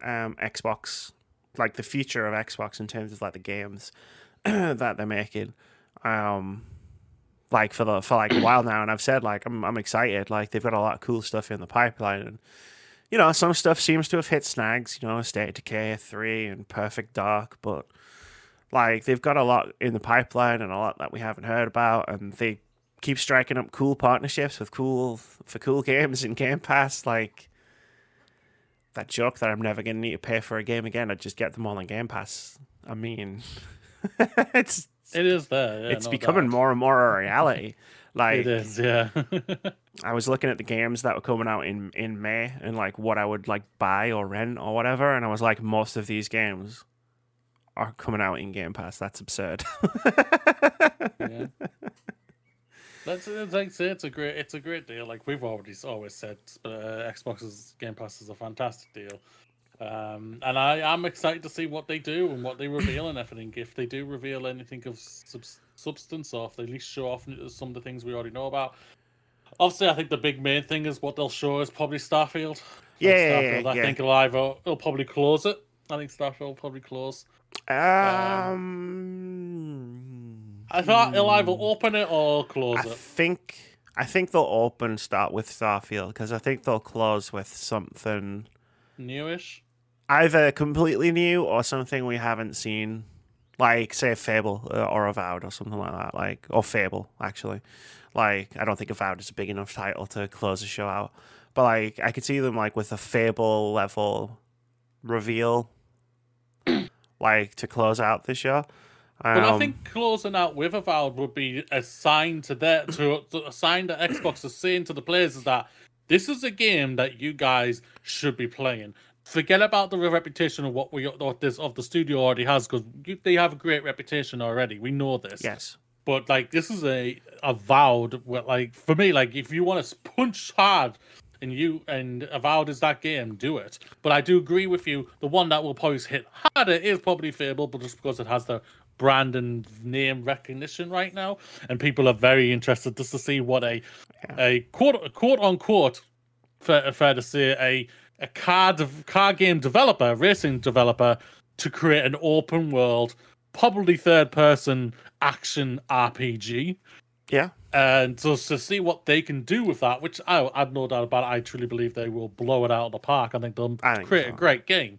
um, Xbox, like, the future of Xbox in terms of, like, the games that they're making, um, like, for the for like a while now. And I've said, like, I'm I'm excited. Like, they've got a lot of cool stuff in the pipeline. And, you know, some stuff seems to have hit snags, you know, State of Decay three and Perfect Dark. But, like, they've got a lot in the pipeline and a lot that we haven't heard about. And they keep striking up cool partnerships with cool for cool games in Game Pass, like that joke that I'm never gonna need to pay for a game again. I just get them all in Game Pass. I mean, it's it is there. Yeah, it's no becoming doubt. more and more a reality. Like it is, yeah. I was looking at the games that were coming out in in May and like what I would like buy or rent or whatever, and I was like, most of these games are coming out in Game Pass. That's absurd. Yeah. That's like say it's a great it's a great deal. Like we've already always said, uh, Xbox's Game Pass is a fantastic deal, um, and I am excited to see what they do and what they reveal and everything. If they do reveal anything of sub substance, or if they at least show off some of the things we already know about. Obviously, I think the big main thing is what they'll show is probably Starfield. Yeah, like Starfield, yeah, yeah. I think live it'll, it'll probably close it. I think Starfield will probably close. Um. um... I thought it'll either open it or close I it. I think I think they'll open start with Starfield because I think they'll close with something newish, either completely new or something we haven't seen, like say Fable or Avowed or something like that, like or Fable actually. Like I don't think Avowed is a big enough title to close the show out, but like I could see them like with a Fable level reveal, like to close out the show. But um, I think closing out with Avowed would be a sign to that, to, to a sign that Xbox is saying to the players is that this is a game that you guys should be playing. Forget about the reputation of what we what this of the studio already has because they have a great reputation already. We know this. Yes. But like this is a Avowed. Like for me, like if you want to punch hard. And you and Avowed is that game, do it. But I do agree with you. The one that will probably hit harder is probably Fable, but just because it has the brand and name recognition right now, and people are very interested just to see what a yeah. a quote quote unquote fair, fair to say a a car de, car game developer, racing developer to create an open world, probably third-person action R P G. Yeah. And so to see what they can do with that, which I, I have no doubt about it, I truly believe they will blow it out of the park. I think they'll I think create so. a great game.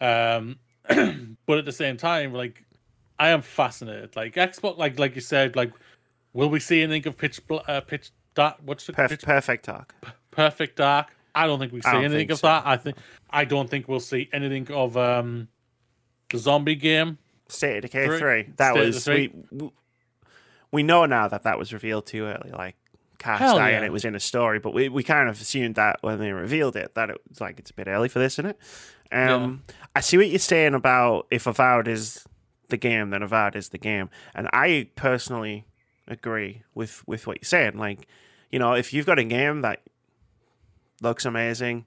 Um, but at the same time, like, I am fascinated. Like Xbox, like like you said, like, will we see anything of Pitch uh, Pitch Dark? What's the Perf- pitch? Perfect Dark? P- Perfect Dark. I don't think we see anything of so. that. I think I don't think we'll see anything of um, the zombie game. State of Decay three. That State was three. We, we know now that that was revealed too early, like cast Hell iron. Yeah. It was in a story, but we, we kind of assumed that when they revealed it that it was like it's a bit early for this, isn't it? Um, yeah. I see what you're saying about if Avowed is the game, then Avowed is the game, and I personally agree with with what you're saying. Like, you know, if you've got a game that looks amazing,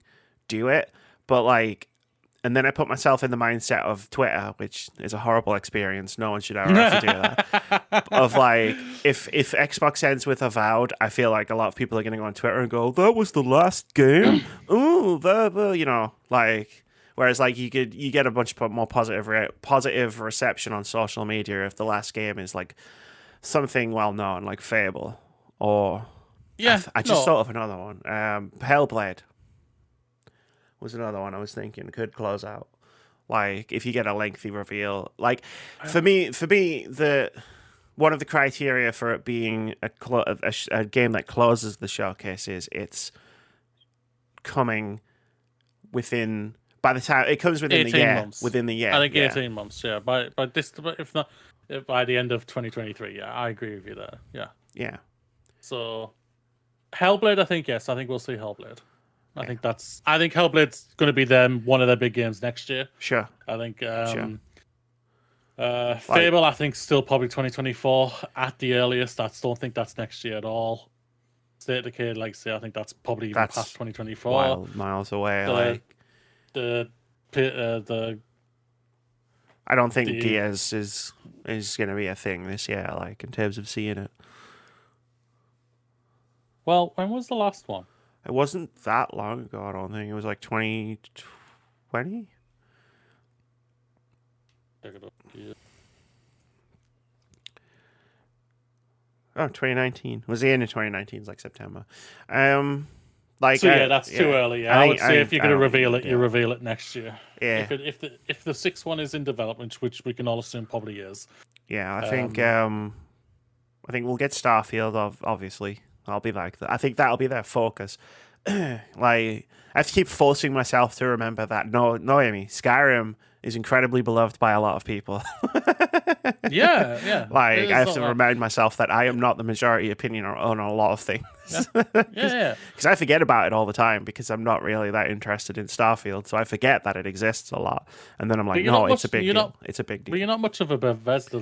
do it. But like. And then I put myself in the mindset of Twitter, which is a horrible experience. No one should ever have to do that. Of like, if if Xbox ends with Avowed, I feel like a lot of people are going to go on Twitter and go, "That was the last game." Ooh, blah, blah, you know, like. Whereas like you could you get a bunch more positive re- positive reception on social media if the last game is like something well known, like Fable, or yeah, I, th- I just no. thought of another one, um, Hellblade. Was another one I was thinking could close out. Like if you get a lengthy reveal, like for me, for me, the one of the criteria for it being a clo- a, a game that closes the showcase is it's coming within by the time it comes within the year. Months. Within the year, I think yeah. eighteen months. Yeah, by by this, if not if by the end of twenty twenty-three. Yeah, I agree with you there. Yeah, yeah. So, Hellblade, I think yes, I think we'll see Hellblade. I yeah. think that's. I think Hellblade's going to be them one of their big games next year. Sure. I think. Um, sure. Uh, Fable, like, I think, still probably twenty twenty-four at the earliest. I don't think that's next year at all. State of Decay, like say, I think that's probably even that's past twenty twenty-four. Wild miles away. The, like the uh, the. I don't think the, Gears is is going to be a thing this year. Like in terms of seeing it. Well, when was the last one? It wasn't that long ago, I don't think. It was like twenty twenty? Oh, twenty nineteen. It was the end of twenty nineteen, it's like September. Um, like So, yeah, I, that's yeah. too early. Yeah. I, I would think, say I, if you're going to reveal it, yeah. you reveal it next year. Yeah. If, it, if the if the sixth one is in development, which we can all assume probably is. Yeah, I um, think um, I think we'll get Starfield, obviously. I'll be like that. I think that'll be their focus. Like, I have to keep forcing myself to remember that. No, no, Amy, Skyrim is incredibly beloved by a lot of people. yeah, yeah. Like, I have to like... remind myself that I am not the majority opinion on a lot of things. Yeah, yeah. Because yeah. I forget about it all the time because I'm not really that interested in Starfield, so I forget that it exists a lot. And then I'm like, no, it's much, a big deal. Not, it's a big deal. But you're not much of a Bethesda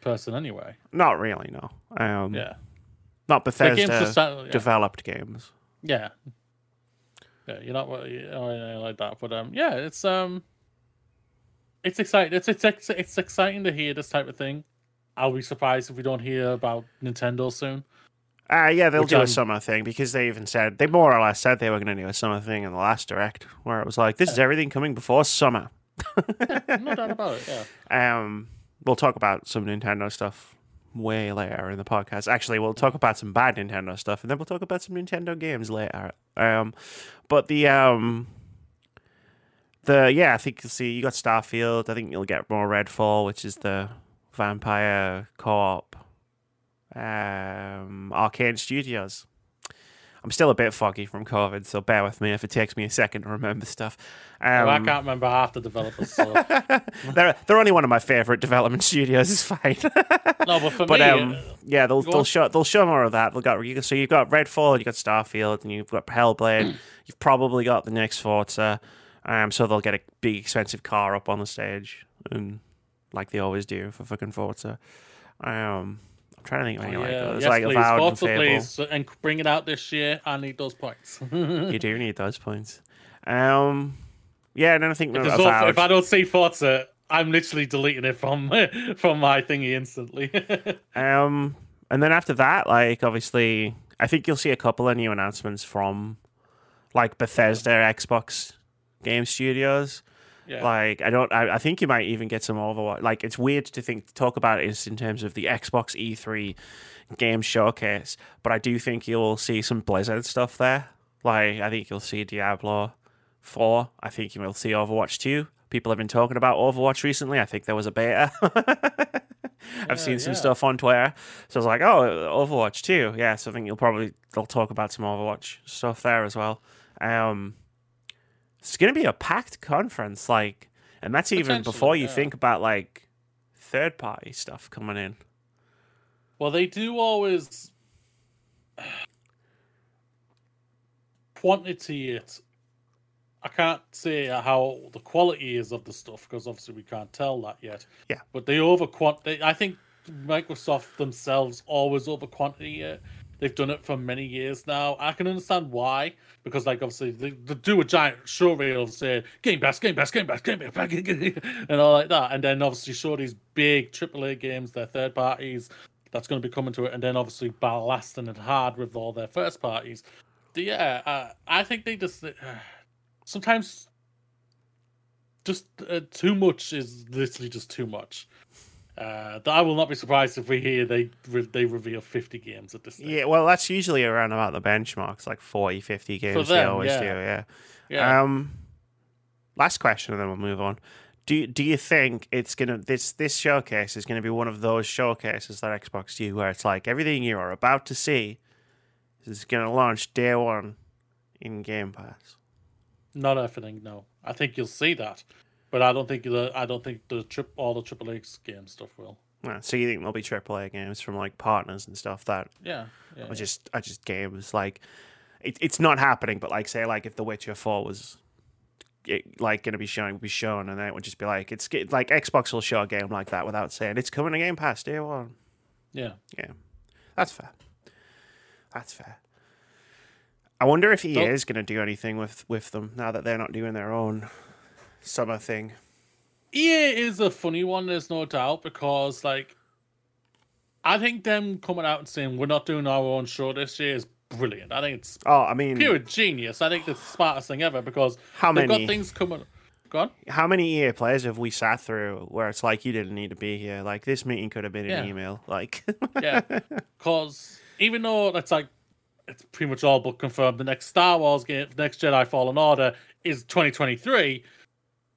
person anyway. Not really, no. Um, yeah. Not Bethesda games start, yeah. developed games. Yeah, yeah, you're not you know, like that, but um, yeah, it's um, it's exciting. It's it's it's exciting to hear this type of thing. I'll be surprised if we don't hear about Nintendo soon. Ah, uh, yeah, they'll Which do I'm... a summer thing because they even said they more or less said they were going to do a summer thing in the last direct, where it was like this yeah. is everything coming before summer. yeah, no doubt about it. Yeah. Um, we'll talk about some Nintendo stuff. Way later in the podcast. Actually, we'll talk about some bad Nintendo stuff, and then we'll talk about some Nintendo games later. Um, but the um, the yeah, I think you'll see. You got Starfield. I think you'll get more Redfall, which is the vampire co-op. Um, Arcane Studios. I'm still a bit foggy from COVID, so bear with me if it takes me a second to remember stuff. Um, well, I can't remember half the developers. So. they're they're only one of my favorite development studios. It's fine. no, but for but, me, um, yeah, they'll they'll show they'll show more of that. They'll got so you've got Redfall, you've got Starfield, and you've got Hellblade. You've probably got the next Forza. Um, so they'll get a big expensive car up on the stage, and like they always do for fucking Forza. Um. I'm trying to think of any oh, yeah. like those. Yes, like please. Avowed Forza, and Fable. Please. And bring it out this year. I need those points. You do need those points. Um, yeah, and then I think if, Avowed... if I don't see Forza, I'm literally deleting it from from my thingy instantly. um, and then after that, like obviously, I think you'll see a couple of new announcements from like Bethesda, Xbox Game Studios. Yeah. Like, I don't, I, I think you might even get some Overwatch. Like, it's weird to think, talk about it in terms of the Xbox E three game showcase, but I do think you'll see some Blizzard stuff there. Like, I think you'll see Diablo four. I think you will see Overwatch two. People have been talking about Overwatch recently. I think there was a beta. I've yeah, seen some yeah. stuff on Twitter. So I was like, oh, Overwatch two. Yeah, so I think you'll probably, they'll talk about some Overwatch stuff there as well. Um, it's going to be a packed conference. like, And that's even before you yeah. think about like third-party stuff coming in. Well, they do always quantity it. I can't say how the quality is of the stuff because obviously we can't tell that yet. Yeah. But they overquant. They, I think Microsoft themselves always overquantity it. They've done it for many years now. I can understand why because, like, obviously they, they do a giant show reel and say Game Pass, Game Pass, Game Pass, Game Pass, and all like that, and then obviously show these big triple A games, their third parties that's going to be coming to it, and then obviously ballasting it hard with all their first parties. Yeah, uh, I think they just. Uh, Sometimes just uh, too much is literally just too much. Uh, I will not be surprised if we hear they re they reveal fifty games at this stage. Yeah, well, that's usually around about the benchmarks, like forty, fifty games. For them, they always yeah. do, yeah. yeah. Um, last question, and then we'll move on. Do do you think it's gonna this this showcase is gonna be one of those showcases that Xbox do where it's like everything you are about to see is gonna launch day one in Game Pass? Not everything, no. I think you'll see that, but I don't think the I don't think the trip all the triple A game stuff will. Yeah, so you think there'll be triple A games from like partners and stuff that yeah, yeah are just are just games like it, it's not happening. But like say like if The Witcher four was it, like going to be shown be shown, and then it would just be like it's like Xbox will show a game like that without saying it's coming to Game Pass day one. Yeah, yeah, that's fair. That's fair. I wonder if E A is going to do anything with, with them now that they're not doing their own summer thing. E A is a funny one, there's no doubt, because like I think them coming out and saying we're not doing our own show this year is brilliant. I think it's oh, I mean, pure genius. I think it's the smartest thing ever because how they've many, got things coming. Go on. How many E A players have we sat through where it's like you didn't need to be here? Like this meeting could have been yeah. an email. Like yeah, because even though it's like. It's pretty much all but confirmed. The next Star Wars game, the next Jedi Fallen Order, is twenty twenty-three,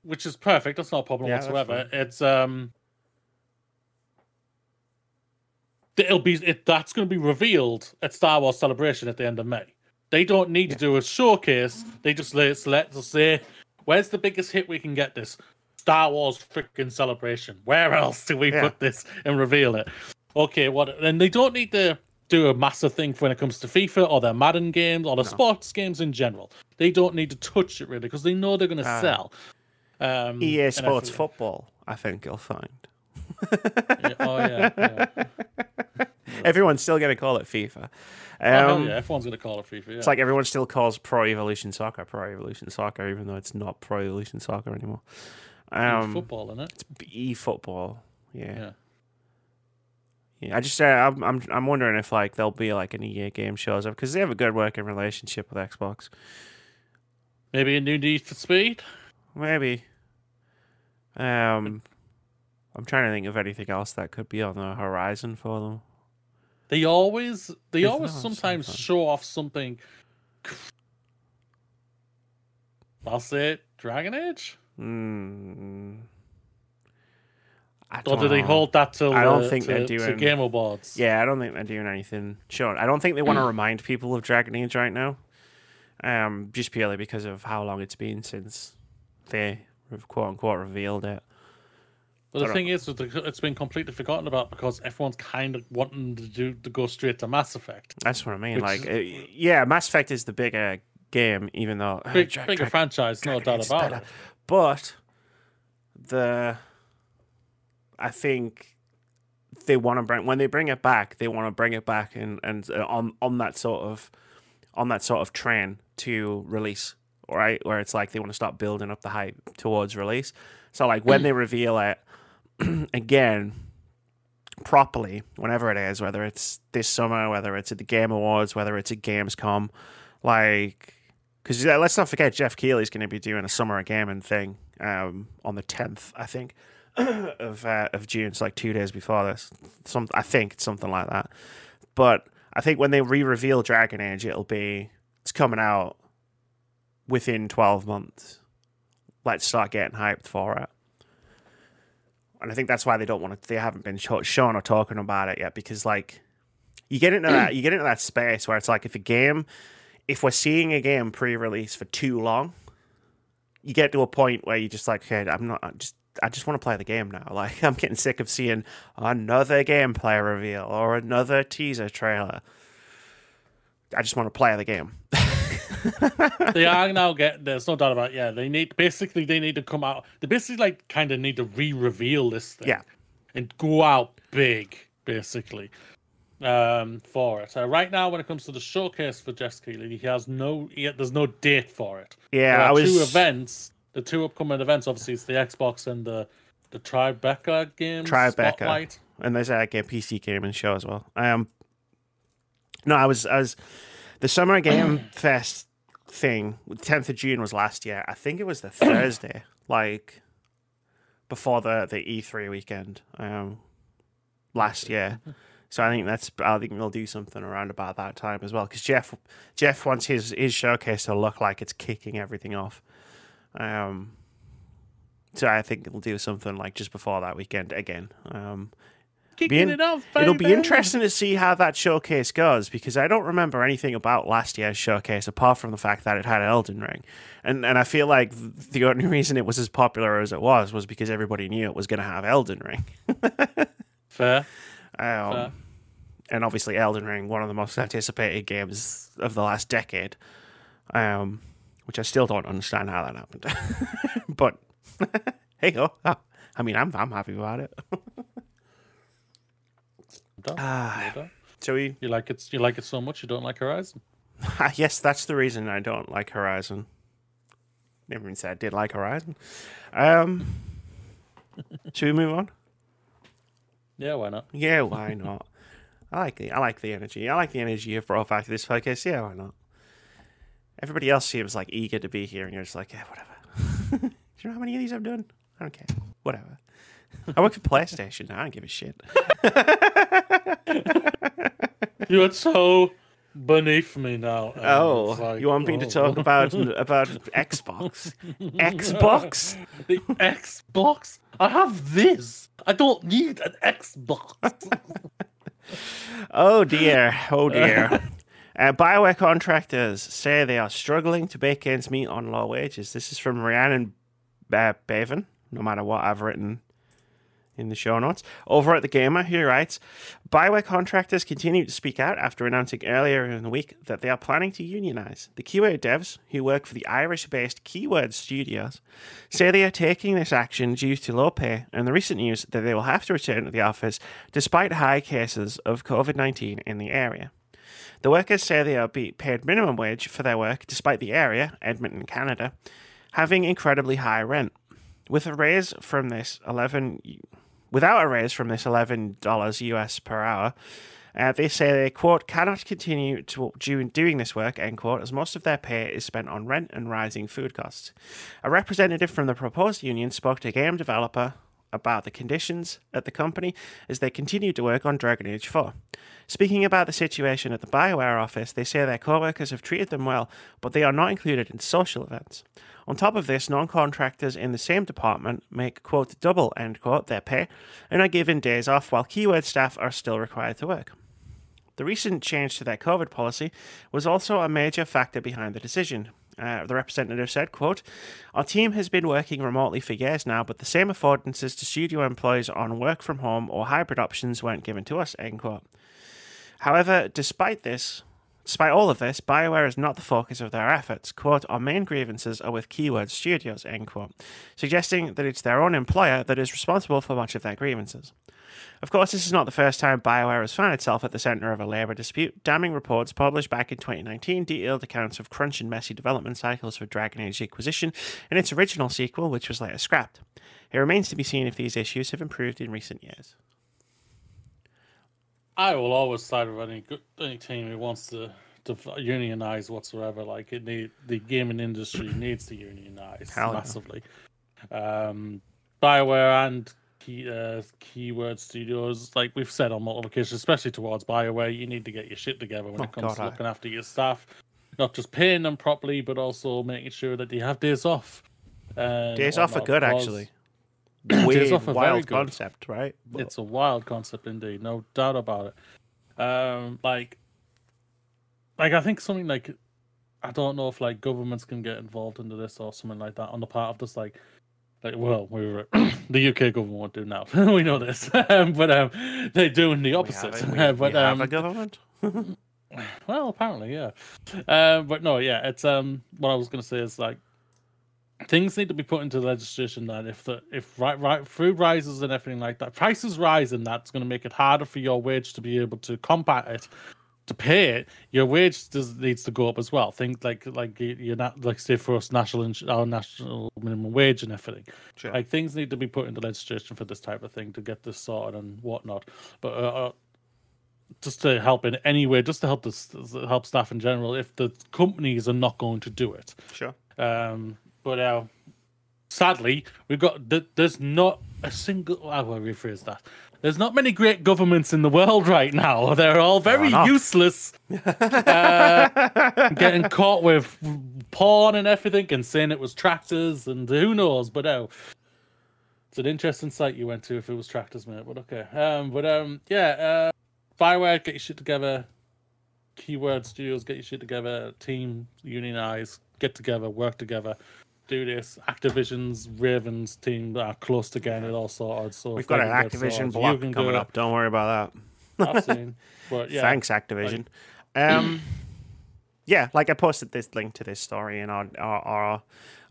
which is perfect. That's not a problem yeah, whatsoever. It's um, it'll be it, that's going to be revealed at Star Wars Celebration at the end of May. They don't need yeah. to do a showcase. They just let let us say, "Where's the biggest hit we can get this Star Wars freaking Celebration? Where else do we yeah. put this and reveal it?" Okay, what? And they don't need to do a massive thing for when it comes to FIFA or their Madden games or the no. sports games in general. They don't need to touch it really because they know they're going to uh, sell. Um, E A Sports I Football, I think you'll find. yeah, oh yeah, yeah. Everyone's still going to call it FIFA. Um, oh, yeah, everyone's going to call it FIFA. Yeah. It's like everyone still calls Pro Evolution Soccer Pro Evolution Soccer, even though it's not Pro Evolution Soccer anymore. Um, football, isn't it? It's E Football. Yeah. yeah. Yeah, I just uh, I'm I'm I'm wondering if like there'll be like an E A game shows up because they have a good working relationship with Xbox. Maybe a new Need for Speed. Maybe. Um, I'm trying to think of anything else that could be on the horizon for them. They always they it's always sometimes something. show off something. I'll say it, Dragon Age. Hmm. Or do they hold that till I don't the, think to, they're doing, to Game Awards? Yeah, I don't think they're doing anything. Sure, I don't think they want to remind people of Dragon Age right now, um, just purely because of how long it's been since they quote-unquote revealed it. Well, the thing is, it's been completely forgotten about because everyone's kind of wanting to do to go straight to Mass Effect. That's what I mean. Like, is, yeah, Mass Effect is the bigger game, even though... Big, uh, Dra bigger Dra franchise, Dragon no doubt about better. it. But the... I think they want to bring when they bring it back, they want to bring it back and and on on that sort of on that sort of train to release, right? Where it's like they want to start building up the hype towards release. So like when they reveal it again properly, whenever it is, whether it's this summer, whether it's at the Game Awards, whether it's at Gamescom, like because let's not forget Jeff Keighley's going to be doing a summer of gaming thing um, on the tenth, I think, of uh, of June. It's like two days before this. Some, I think it's something like that. But I think when they re-reveal Dragon Age, it'll be, it's coming out within twelve months. Let's start getting hyped for it. And I think that's why they don't want to, they haven't been shown or talking about it yet, because like you get into that, you get into that space where it's like, if a game, if we're seeing a game pre-release for too long, you get to a point where you're just like, okay, I'm not, I'm just, I just want to play the game now. Like, I'm getting sick of seeing another gameplay reveal or another teaser trailer. I just want to play the game. They are now getting, there's no doubt about it. Yeah, they need, basically, they need to come out. They basically, like, kind of need to re-reveal this thing. Yeah. And go out big, basically, um, for it. Uh, right now, when it comes to the showcase for Jeff Keighley, he has no, he, there's no date for it. Yeah, there are I was... two events. The two upcoming events, obviously, it's the Xbox and the the Tribeca game. Tribeca, Spotlight. And there's a game, P C gaming show as well. Um, no, I was, I was the Summer Game Fest thing. The tenth of June was last year. I think it was the Thursday, like before the the E three weekend, um, last year. So I think that's, I think they'll do something around about that time as well. Because Jeff Jeff wants his his showcase to look like it's kicking everything off. Um, so I think it'll do something like just before that weekend again. Um, Kicking it off, baby. It'll be interesting to see how that showcase goes, because I don't remember anything about last year's showcase apart from the fact that it had Elden Ring, and and I feel like the only reason it was as popular as it was was because everybody knew it was going to have Elden Ring. Fair. Um, Fair. And obviously Elden Ring, one of the most anticipated games of the last decade. Um. Which I still don't understand how that happened, but hey, oh, I mean, I'm I'm happy about it. Ah, uh, so we, you like it, you like it so much, you don't like Horizon. Yes, that's the reason I don't like Horizon. Never even said I did like Horizon. Um, should we move on? Yeah, why not? Yeah, why not? I like the I like the energy. I like the energy you've brought back to this focus. Yeah, why not? Everybody else seems like eager to be here, and you're just like, yeah, whatever. Do you know how many of these I've done? I don't care. Whatever. I work for PlayStation. I don't give a shit. You are so beneath me now. Oh, like, you want me oh. to talk about about Xbox? Xbox? The Xbox? I have this. I don't need an Xbox. Oh dear. Oh dear. Uh, BioWare contractors say they are struggling to make ends meet on low wages. This is from Rhiannon uh, Bavin, no matter what I've written in the show notes. Over at The Gamer, who writes, BioWare contractors continue to speak out after announcing earlier in the week that they are planning to unionize. The Keyword devs, who work for the Irish-based Keyword Studios, say they are taking this action due to low pay and the recent news that they will have to return to the office despite high cases of COVID nineteen in the area. The workers say they are paid minimum wage for their work, despite the area, Edmonton, Canada, having incredibly high rent. With a raise from this eleven, without a raise from this eleven dollars U S per hour, uh, they say they quote cannot continue to doing this work end quote as most of their pay is spent on rent and rising food costs. A representative from the proposed union spoke to a game developer about the conditions at the company as they continue to work on Dragon Age four. Speaking about the situation at the BioWare office, they say their co-workers have treated them well, but they are not included in social events. On top of this, non-contractors in the same department make, quote, double, end quote, their pay and are given days off while Keyword staff are still required to work. The recent change to their COVID policy was also a major factor behind the decision. Uh, the representative said, quote, our team has been working remotely for years now, but the same affordances to studio employees on work from home or hybrid options weren't given to us, end quote. However, despite this, despite all of this, BioWare is not the focus of their efforts. Quote, our main grievances are with Keyword Studios, end quote, suggesting that it's their own employer that is responsible for much of their grievances. Of course, this is not the first time BioWare has found itself at the center of a labor dispute. Damning reports published back in twenty nineteen detailed accounts of crunch and messy development cycles for Dragon Age Inquisition and its original sequel, which was later scrapped. It remains to be seen if these issues have improved in recent years. I will always side with any, good, any team who wants to, to unionize whatsoever. Like, it need, the gaming industry needs to unionize Hell massively. Yeah. um, BioWare and key, uh, Keyword Studios, like we've said on multiple occasions, especially towards BioWare, you need to get your shit together when oh, it comes God, to I... looking after your staff. Not just paying them properly, but also making sure that they have days off. Days off are good, because... actually. Weird, off wild concept, right? But... It's a wild concept indeed, no doubt about it. Um, like, like I think something like, I don't know if like governments can get involved into this or something like that on the part of this, like, like well, we were the U K government won't do now. We know this, but um, they're doing the opposite. We have, we, but, we um, have a government. Well, apparently, yeah. Uh, but no, yeah. It's um, what I was going to say is like. Things need to be put into legislation that if the if right right food rises and everything like that, prices rise, and that's going to make it harder for your wage to be able to combat it, to pay it. Your wage does, needs to go up as well. Things like like you're not like say for us national our national minimum wage and everything. Sure. Like things need to be put into legislation for this type of thing to get this sorted and whatnot. But uh, just to help in any way, just to help this help staff in general, if the companies are not going to do it, sure. Um. But uh, sadly, we've got th there's not a single. I will rephrase that. There's not many great governments in the world right now. They're all very useless, uh, getting caught with porn and everything, and saying it was tractors and who knows. But uh, it's an interesting site you went to if it was tractors, mate. But okay. Um, but um, yeah. Uh, BioWare, get your shit together. Keyword Studios, get your shit together. Team, unionize, get together, work together. Do this. Activision's Ravens team are close together. It all sorted. So we've got an Activision block coming do up. Don't worry about that. I've seen. But, yeah. Thanks, Activision. Like, um, yeah, like I posted this link to this story in our our our,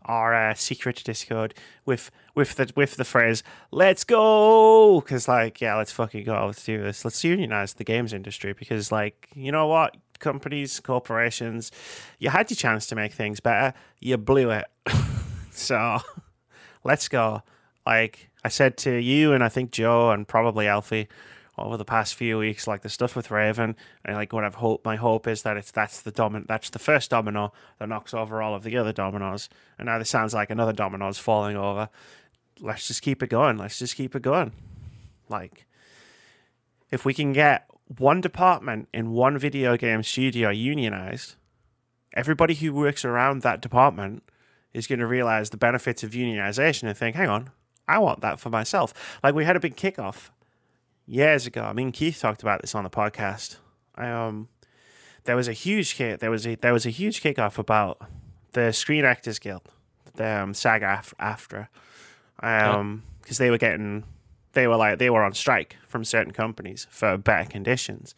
our uh, secret Discord with with the with the phrase "Let's go," because like yeah, let's fucking go. Let's do this. Let's unionize the games industry because like you know what. Companies, corporations, you had your chance to make things better. You blew it. So let's go. Like I said to you and I think Joe and probably Alfie over the past few weeks, like the stuff with Raven and like what I've hope my hope is that it's that's the domin that's the first domino that knocks over all of the other dominoes. And now this sounds like another domino's falling over. Let's just keep it going. Let's just keep it going. Like if we can get one department in one video game studio unionized, everybody who works around that department is going to realize the benefits of unionization and think, hang on, I want that for myself. Like we had a big kickoff years ago. I mean, Keith talked about this on the podcast. Um, there was a huge kick. There was a, there was a huge kickoff about the Screen Actors Guild, the um, SAG af after, um, because they were getting, They were like they were on strike from certain companies for better conditions,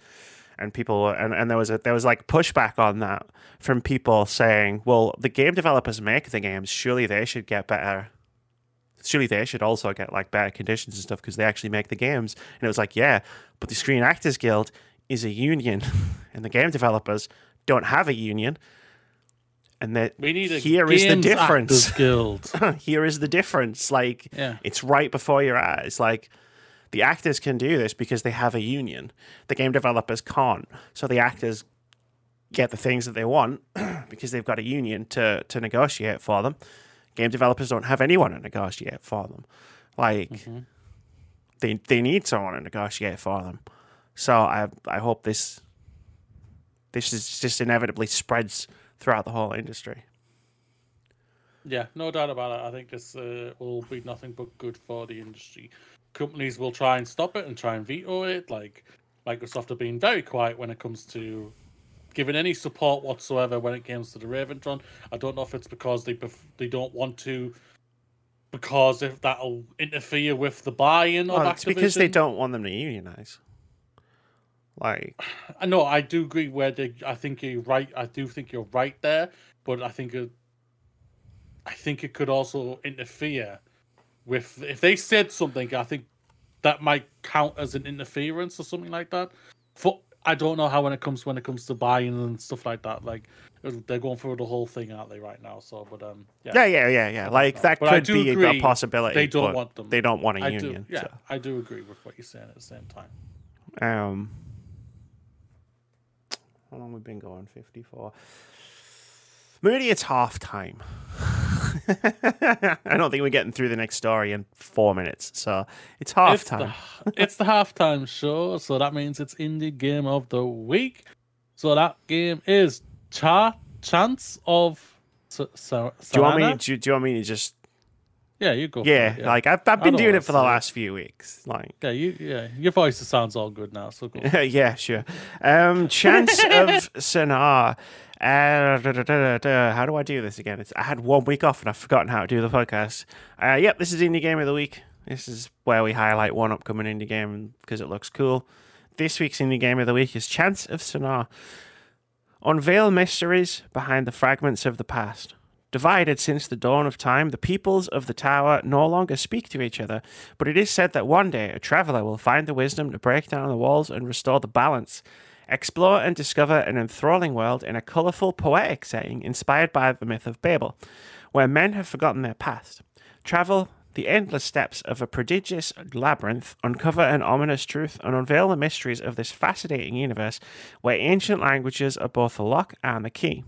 and people were, and and there was a there was like pushback on that from people saying, well, the game developers make the games, surely they should get better, surely they should also get like better conditions and stuff because they actually make the games. And it was like, yeah, but the Screen Actors Guild is a union, and the game developers don't have a union, and that we need a here is the difference. Guild. Here is the difference. Like yeah. It's right before your eyes. Like the actors can do this because they have a union. The game developers can't. So the actors get the things that they want because they've got a union to to negotiate for them. Game developers don't have anyone to negotiate for them. Like mm-hmm. they they need someone to negotiate for them. So I I hope this this is just inevitably spreads throughout the whole industry. Yeah, no doubt about it. I think this uh, will be nothing but good for the industry. Companies will try and stop it and try and veto it. Like Microsoft have been very quiet when it comes to giving any support whatsoever when it comes to the Raventron. I don't know if it's because they they don't want to, because if that'll interfere with the buy-in well, of Activision. It's because they don't want them to unionize. Like, I know I do agree where they, I think you're right. I do think you're right there, but I think it, I think it could also interfere with if they said something. I think that might count as an interference or something like that. For I don't know how when it comes when it comes to buying and stuff like that. Like they're going through the whole thing, aren't they, right now? So, but um, yeah, yeah, yeah, yeah. yeah. Like that but could be a possibility. They don't want them. They don't want a I union. Do, yeah, so. I do agree with what you're saying at the same time. Um. How long we've been going? fifty-four. Moody, it's half time. I don't think we're getting through the next story in four minutes. So it's halftime. It's, it's the halftime show. So that means it's Indie Game of the Week. So that game is Cha Chance of S- Sarana. Do you want me? Do, do you want me to just? Yeah, you go. Yeah, for it, yeah. like I've, I've been doing it for the last few weeks. Like, yeah, you, yeah, your voice sounds all good now. So go. Yeah, sure. Um, Chance of Sarana. Uh, da, da, da, da. How do I do this again? It's, I had one week off and I've forgotten how to do the podcast. Uh, yep, this is Indie Game of the Week. This is where we highlight one upcoming indie game because it looks cool. This week's Indie Game of the Week is Chance of Sarana. Unveil mysteries behind the fragments of the past. Divided since the dawn of time, the peoples of the tower no longer speak to each other, but it is said that one day a traveler will find the wisdom to break down the walls and restore the balance. Explore and discover an enthralling world in a colourful, poetic setting inspired by the myth of Babel, where men have forgotten their past. Travel the endless steps of a prodigious labyrinth, uncover an ominous truth, and unveil the mysteries of this fascinating universe where ancient languages are both the lock and the key.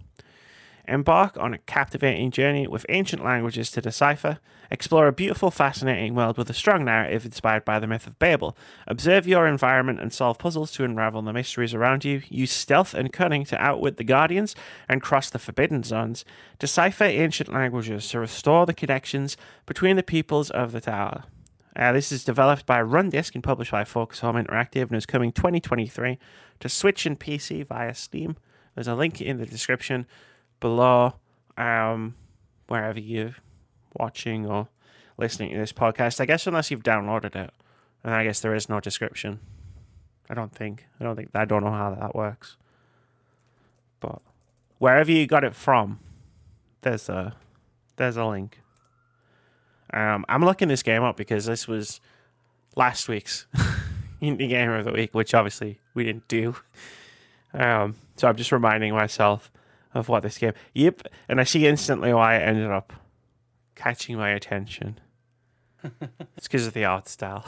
Embark on a captivating journey with ancient languages to decipher. Explore a beautiful, fascinating world with a strong narrative inspired by the myth of Babel. Observe your environment and solve puzzles to unravel the mysteries around you. Use stealth and cunning to outwit the guardians and cross the forbidden zones. Decipher ancient languages to restore the connections between the peoples of the tower. Uh, this is developed by Rundisk and published by Focus Home Interactive and is coming twenty twenty-three to Switch and P C via Steam. There's a link in the description below, um, wherever you're watching or listening to this podcast. I guess unless you've downloaded it, and I guess there is no description. I don't think. I don't think. I don't know how that works. But wherever you got it from, there's a there's a link. Um, I'm looking this game up because this was last week's Indie Game of the Week, which obviously we didn't do. Um, so I'm just reminding myself of what this game... Yep. And I see instantly why it ended up catching my attention. It's because of the art style.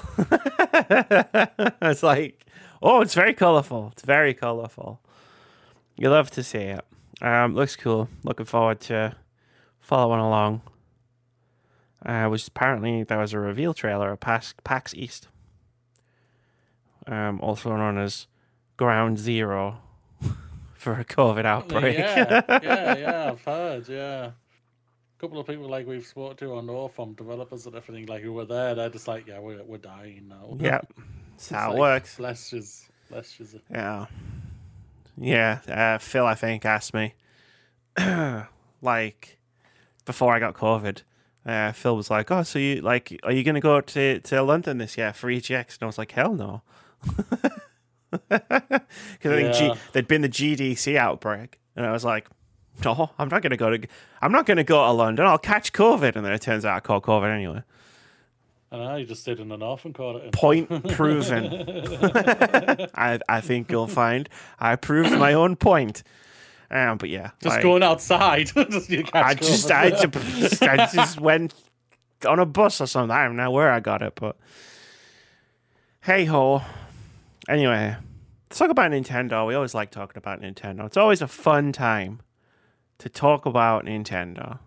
It's like, oh, it's very colourful. It's very colourful. You love to see it. Um, looks cool. Looking forward to following along. Uh, which apparently there was a reveal trailer at PAX East. Um, also known as Ground Zero. For a COVID outbreak. Yeah, yeah, yeah, I've heard, yeah. A couple of people like we've spoke to on know from developers and everything, like who were there, they're just like, yeah, we're, we're dying now. Yep, that's how it like, works. Let's just, let's just... Yeah. Yeah, uh, Phil, I think, asked me, like, before I got COVID, uh, Phil was like, oh, so you, like, are you going to go to, to London this year for E G X? And I was like, hell no. Because I think yeah. G- there'd been the G D C outbreak, and I was like, "No, I'm not going to go to. I'm not going to go to London. I'll catch COVID." And then it turns out I caught COVID anyway. I know you just stayed in an off and caught it. In. Point proven. I I think you'll find I proved my own point. Um, but yeah, just like, going outside. just, you catch I, just, I just I just went on a bus or something. I don't know where I got it, but hey ho. Anyway, let's talk about Nintendo. We always like talking about Nintendo. It's always a fun time to talk about Nintendo.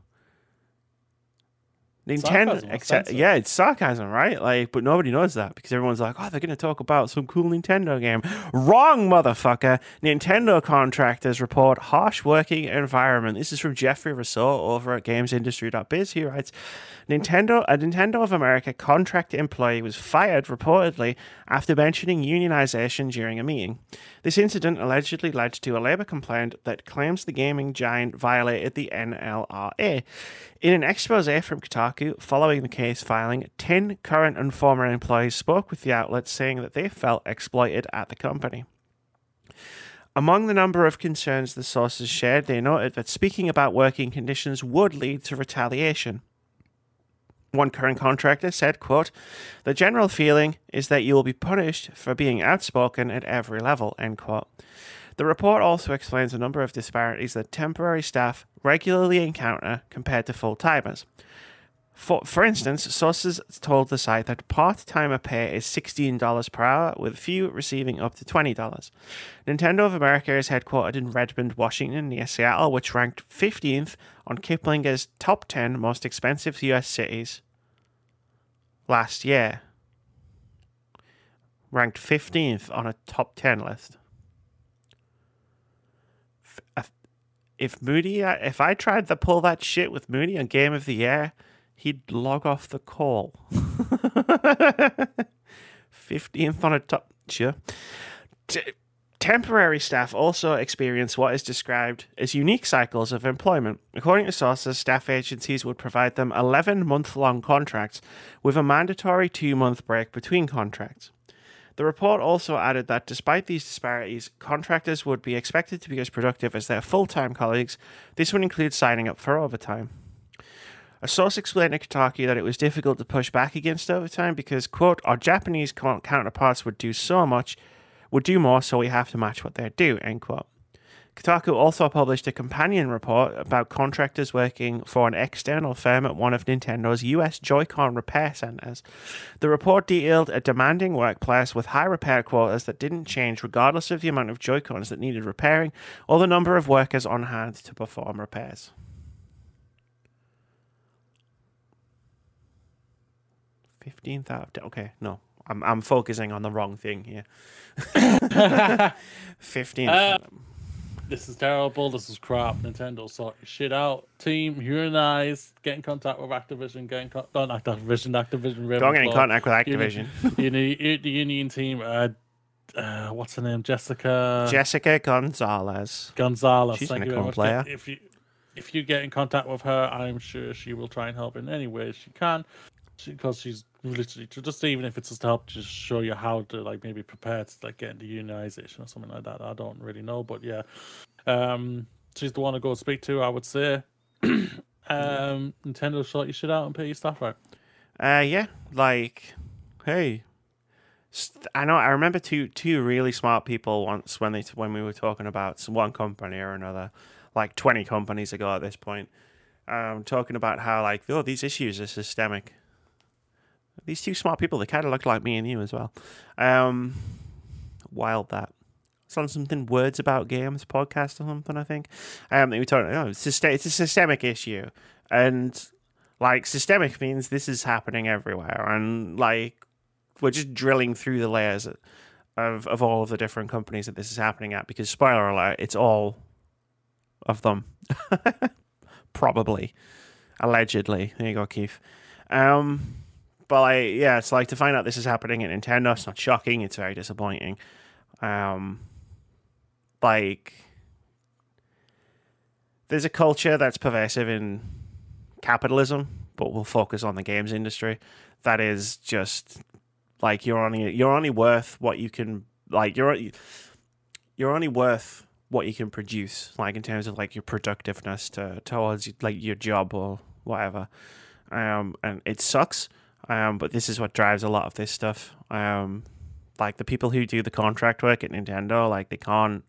Nintendo, except, yeah, it's sarcasm, right? Like, but nobody knows that because everyone's like, "Oh, they're going to talk about some cool Nintendo game." Wrong, motherfucker. Nintendo contractors report harsh working environment. This is from Jeffrey Rousseau over at games industry dot biz. He writes, "Nintendo, a Nintendo of America contract employee was fired reportedly after mentioning unionization during a meeting. This incident allegedly led to a labor complaint that claims the gaming giant violated the N L R A." In an expose from Kotaku following the case filing, ten current and former employees spoke with the outlet saying that they felt exploited at the company. Among the number of concerns the sources shared, they noted that speaking about working conditions would lead to retaliation. One current contractor said, quote, "The general feeling is that you will be punished for being outspoken at every level," end quote. The report also explains a number of disparities that temporary staff regularly encounter compared to full-timers. For, for instance, sources told the site that part-timer pay is sixteen dollars per hour, with few receiving up to twenty dollars. Nintendo of America is headquartered in Redmond, Washington, near Seattle, which ranked fifteenth on Kiplinger's top ten most expensive U S cities last year. Ranked fifteenth on a top ten list. If Moody, if I tried to pull that shit with Moody on Game of the Year, he'd log off the call. fifteenth on a top, sure. T- temporary staff also experience what is described as unique cycles of employment. According to sources, staff agencies would provide them eleven-month-long contracts with a mandatory two-month break between contracts. The report also added that despite these disparities, contractors would be expected to be as productive as their full-time colleagues. This would include signing up for overtime. A source explained to Kotaku that it was difficult to push back against overtime because, quote, our Japanese counterparts would do so much, would do more, so we have to match what they do, end quote. Kotaku also published a companion report about contractors working for an external firm at one of Nintendo's U S Joy-Con repair centers. The report detailed a demanding workplace with high repair quotas that didn't change regardless of the amount of Joy-Cons that needed repairing or the number of workers on hand to perform repairs. fifteenth out of ten. Okay, no. I'm I'm focusing on the wrong thing here. fifteenth. Uh- This is terrible. This is crap. Nintendo, sort your shit out. Team, you're nice. Get in contact with Activision. Get in con- not Activision. Activision. Raven Don't get in contact with Activision. Uni- uni- the Union team. Uh, uh, what's her name? Jessica. Jessica Gonzalez. Gonzalez. She's an acclaimed player. If you if you get in contact with her, I'm sure she will try and help in any way she can, because she, she's literally just, even if it's just to help, just show you how to, like, maybe prepare to, like, get into unionization or something like that. I don't really know, but yeah, um, she's the one to go speak to, I would say. um, yeah. Nintendo, sort your shit out and pay your staff out. Uh, yeah, like, hey, st- I know I remember two two really smart people once when they when we were talking about one company or another, like twenty companies ago at this point, um, talking about how, like, oh, these issues are systemic. These two smart people, they kind of look like me and you as well. Um, wild that. It's on something, Words About Games podcast or something, I think. Um, they were talking, oh, it's a, it's a systemic issue. And, like, systemic means this is happening everywhere. And, like, we're just drilling through the layers of, of all of the different companies that this is happening at. Because, spoiler alert, it's all of them. Probably. Allegedly. There you go, Keith. Um... But, like, yeah, it's like, to find out this is happening at Nintendo, it's not shocking. It's very disappointing. Um, like, there's a culture that's pervasive in capitalism, but we'll focus on the games industry. That is just, like, you're only you're only worth what you can, like, you're you're only worth what you can produce, like, in terms of, like, your productiveness to, towards, like, your job or whatever. Um, and it sucks. Um, but this is what drives a lot of this stuff. Um, like, the people who do the contract work at Nintendo, like, they can't...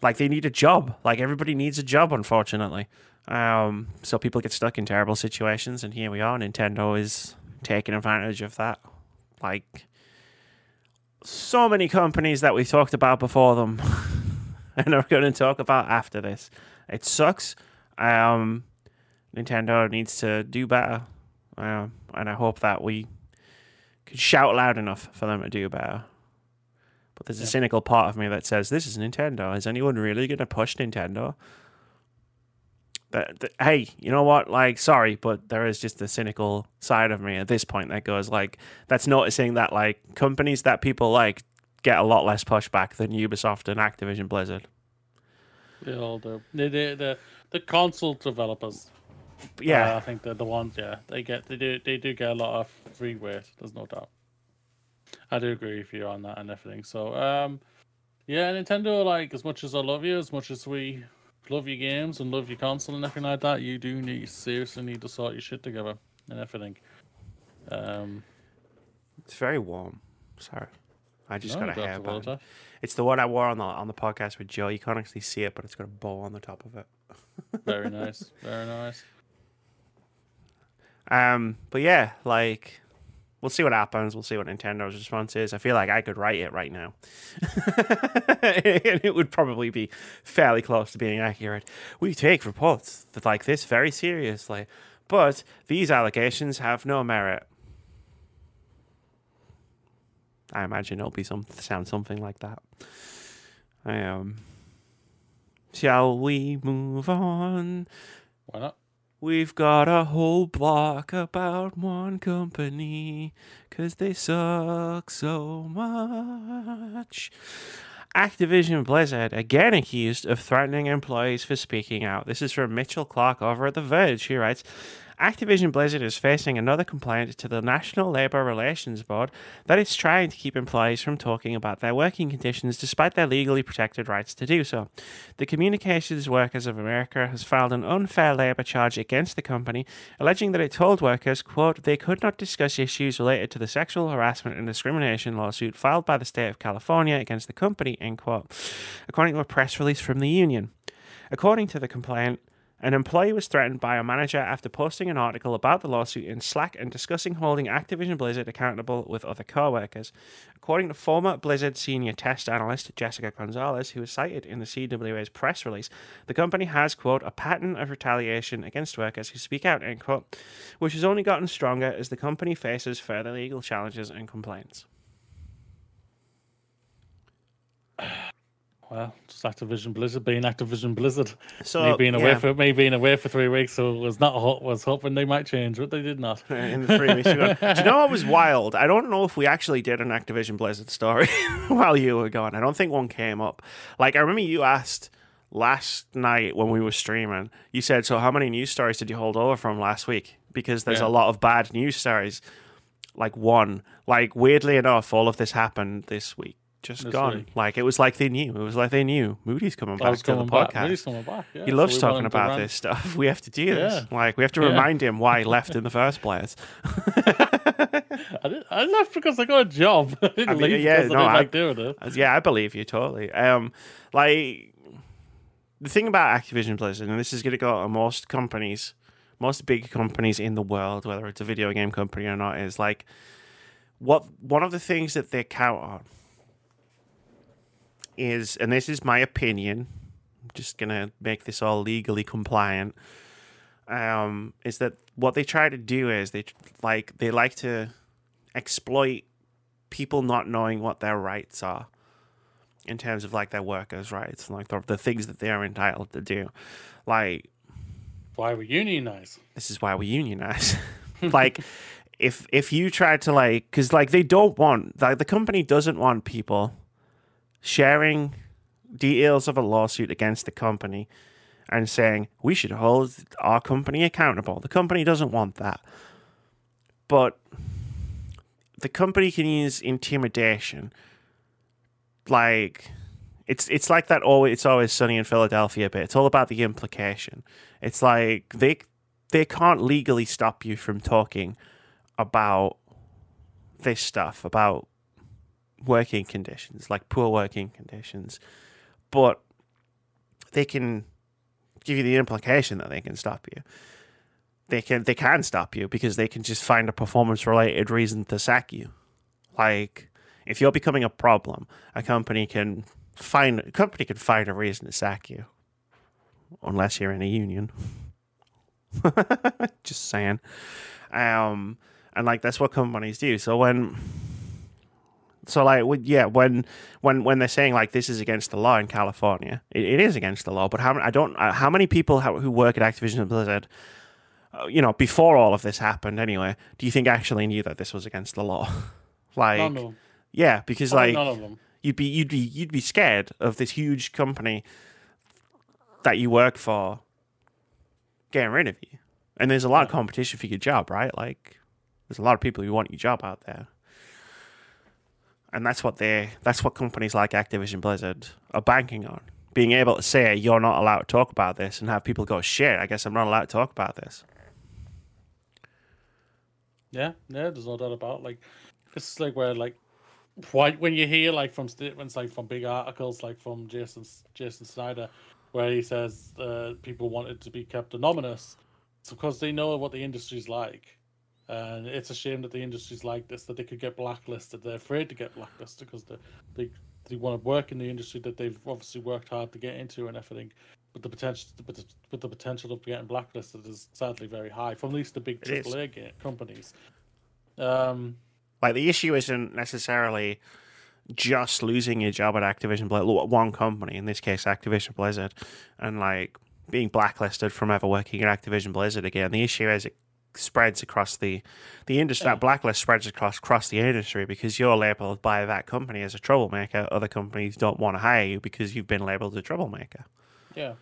Like, they need a job. Like, everybody needs a job, unfortunately. Um, so people get stuck in terrible situations, and here we are. Nintendo is taking advantage of that. Like, so many companies that we've talked about before them and are going to talk about after this. It sucks. Um, Nintendo needs to do better. Um, and I hope that we could shout loud enough for them to do better. But there's yeah. a cynical part of me that says, this is Nintendo. Is anyone really going to push Nintendo? That, that, hey, you know what? Like, sorry, but there is just a cynical side of me at this point that goes, like, that's noticing that, like, companies that people like get a lot less pushback than Ubisoft and Activision Blizzard. They all do. They, they, the, the console developers... Yeah, uh, I think they're the ones. Yeah, they get they do they do get a lot of free weight. There's no doubt. I do agree with you on that and everything. So, um, yeah, Nintendo. Like, as much as I love you, as much as we love your games and love your console and everything like that, you do need you seriously need to sort your shit together and everything. Um, it's very warm. Sorry, I just no, got a hair. It's the one I wore on the on the podcast with Joe. You can't actually see it, but it's got a bow on the top of it. Very nice. Very nice. Um, but yeah, like, we'll see what happens. We'll see what Nintendo's response is. I feel like I could write it right now. And it would probably be fairly close to being accurate. We take reports that like this very seriously, but these allegations have no merit. I imagine it'll be some sound something like that. Um, shall we move on? Why not? We've got a whole block about one company, 'cause they suck so much. Activision Blizzard again accused of threatening employees for speaking out. This is from Mitchell Clark over at The Verge. He writes, Activision Blizzard is facing another complaint to the National Labor Relations Board that it's trying to keep employees from talking about their working conditions despite their legally protected rights to do so. The Communications Workers of America has filed an unfair labor charge against the company, alleging that it told workers, quote, they could not discuss issues related to the sexual harassment and discrimination lawsuit filed by the state of California against the company, end quote, according to a press release from the union. According to the complaint, an employee was threatened by a manager after posting an article about the lawsuit in Slack and discussing holding Activision Blizzard accountable with other co-workers. According to former Blizzard senior test analyst Jessica Gonzalez, who was cited in the C W A's press release, the company has, quote, a pattern of retaliation against workers who speak out, end quote, which has only gotten stronger as the company faces further legal challenges and complaints. Well, just Activision Blizzard being Activision Blizzard. So me being away yeah. for me being away for three weeks, so was not hot, was hoping they might change, but they did not. In the three weeks ago. Do you know what was wild? I don't know if we actually did an Activision Blizzard story while you were gone. I don't think one came up. Like I remember you asked last night when we were streaming. You said, "So how many news stories did you hold over from last week? Because there's yeah. a lot of bad news stories." Like one, like weirdly enough, all of this happened this week. Just this gone. Week. Like it was like they knew. It was like they knew. Moody's coming back to the back. podcast. Moody's coming back. Yeah. He loves so talking about this stuff. We have to do this. Yeah. Like we have to yeah. remind him why he left in the first place. I, did, I left because I got a job. I didn't I mean, leave yeah, because no, I didn't I, like doing it. Yeah, I believe you totally. Um, like the thing about Activision Blizzard, and this is going to go on most companies, most big companies in the world, whether it's a video game company or not, is like what one of the things that they count on. Is, and this is my opinion, I'm just going to make this all legally compliant, um, is that what they try to do is they like they like to exploit people not knowing what their rights are in terms of like their workers' rights, like the, the things that they are entitled to do. Like, why we unionize. This is why we unionize. Like, if if you try to like, because like they don't want, like the company doesn't want people sharing details of a lawsuit against the company and saying, we should hold our company accountable. The company doesn't want that. But the company can use intimidation. Like, it's it's like that always, It's Always Sunny in Philadelphia bit. It's all about the implication. It's like they they can't legally stop you from talking about this stuff, about working conditions, like poor working conditions, but they can give you the implication that they can stop you. They can they can stop you because they can just find a performance-related reason to sack you. Like, if you're becoming a problem, a company can find a company can find a reason to sack you, unless you're in a union. Just saying. Um, and like that's what companies do. So when So, like, yeah, when when when they're saying, like, this is against the law in California, it, it is against the law, but how I don't how many people who work at Activision Blizzard, you know, before all of this happened anyway, do you think actually knew that this was against the law? Like, none of them. Yeah, because, Probably like, none of them. you'd be you'd be you'd be scared of this huge company that you work for getting rid of you. And there's a lot yeah. of competition for your job, right? Like, there's a lot of people who want your job out there. And that's what they, that's what companies like Activision Blizzard are banking on. Being able to say, you're not allowed to talk about this and have people go, shit, I guess I'm not allowed to talk about this. Yeah, yeah, there's no doubt about it. Like, it's like where, like, why, when you hear, like, from statements, like, from big articles, like, from Jason Jason Snyder, where he says uh, people wanted to be kept anonymous, It's because they know what the industry's like. And it's a shame that the industry's like this, that they could get blacklisted. They're afraid to get blacklisted because they they, they want to work in the industry that they've obviously worked hard to get into and everything. But the potential, but the, but the potential of getting blacklisted is sadly very high from at least the big triple A companies. Um, like the issue isn't necessarily just losing your job at Activision Blizzard, one company, in this case Activision Blizzard, and like being blacklisted from ever working at Activision Blizzard again. The issue is it spreads across the the industry. That blacklist spreads across across the industry because you're labeled by that company as a troublemaker. Other companies don't want to hire you because you've been labeled a troublemaker. Yeah,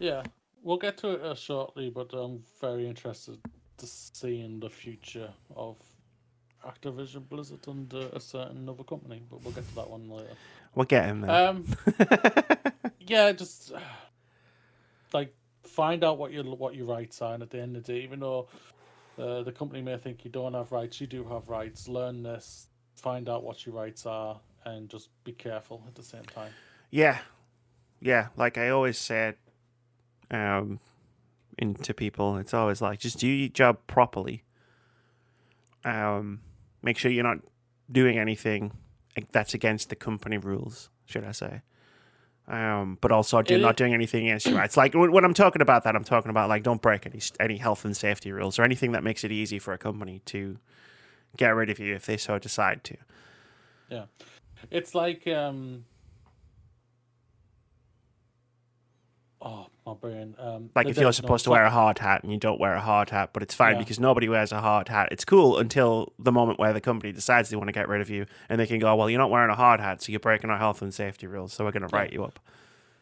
yeah. We'll get to it uh, shortly, but I'm very interested to see in the future of Activision Blizzard and uh, a certain other company. But we'll get to that one later. We'll get him there. Um, yeah, just like. Find out what your what your rights are, and at the end of the day, even though uh, the company may think you don't have rights, you do have rights. Learn this, find out what your rights are, and just be careful at the same time. Yeah, yeah. Like I always said, um, in, to people, it's always like just do your job properly. Um, make sure you're not doing anything that's against the company rules. Should I say? Um, but also do, not doing anything against your rights. Like when I'm talking about that, I'm talking about like don't break any any health and safety rules or anything that makes it easy for a company to get rid of you if they so decide to. Yeah, it's like um, oh my brain. Um, like if you're supposed to wear a hard hat and you don't wear a hard hat, but it's fine yeah. because nobody wears a hard hat. It's cool until the moment where the company decides they want to get rid of you and they can go, well, you're not wearing a hard hat, so you're breaking our health and safety rules, so we're going to write yeah. you up.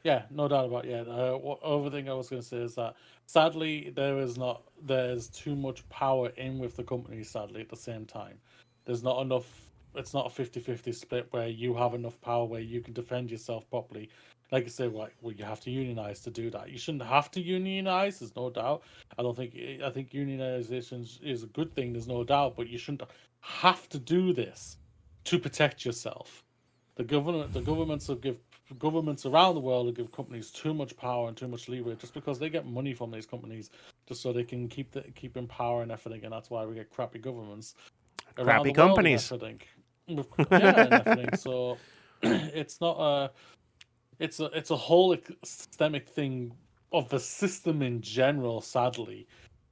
Yeah, no doubt about it. Yeah. Uh, what other thing I was going to say is that sadly there is not there's too much power in with the company. Sadly, at the same time, there's not enough. It's not a fifty-fifty split where you have enough power where you can defend yourself properly. Like I say, like well, you have to unionize to do that. You shouldn't have to unionize. There's no doubt. I don't think I think unionization is a good thing. There's no doubt, but you shouldn't have to do this to protect yourself. The government, the governments have give. Governments around the world give companies too much power and too much leeway just because they get money from these companies just so they can keep the, keep in power and everything, and that's why we get crappy governments, crappy companies. I think, yeah, and everything. So it's not a it's a it's a whole systemic thing of the system in general. Sadly,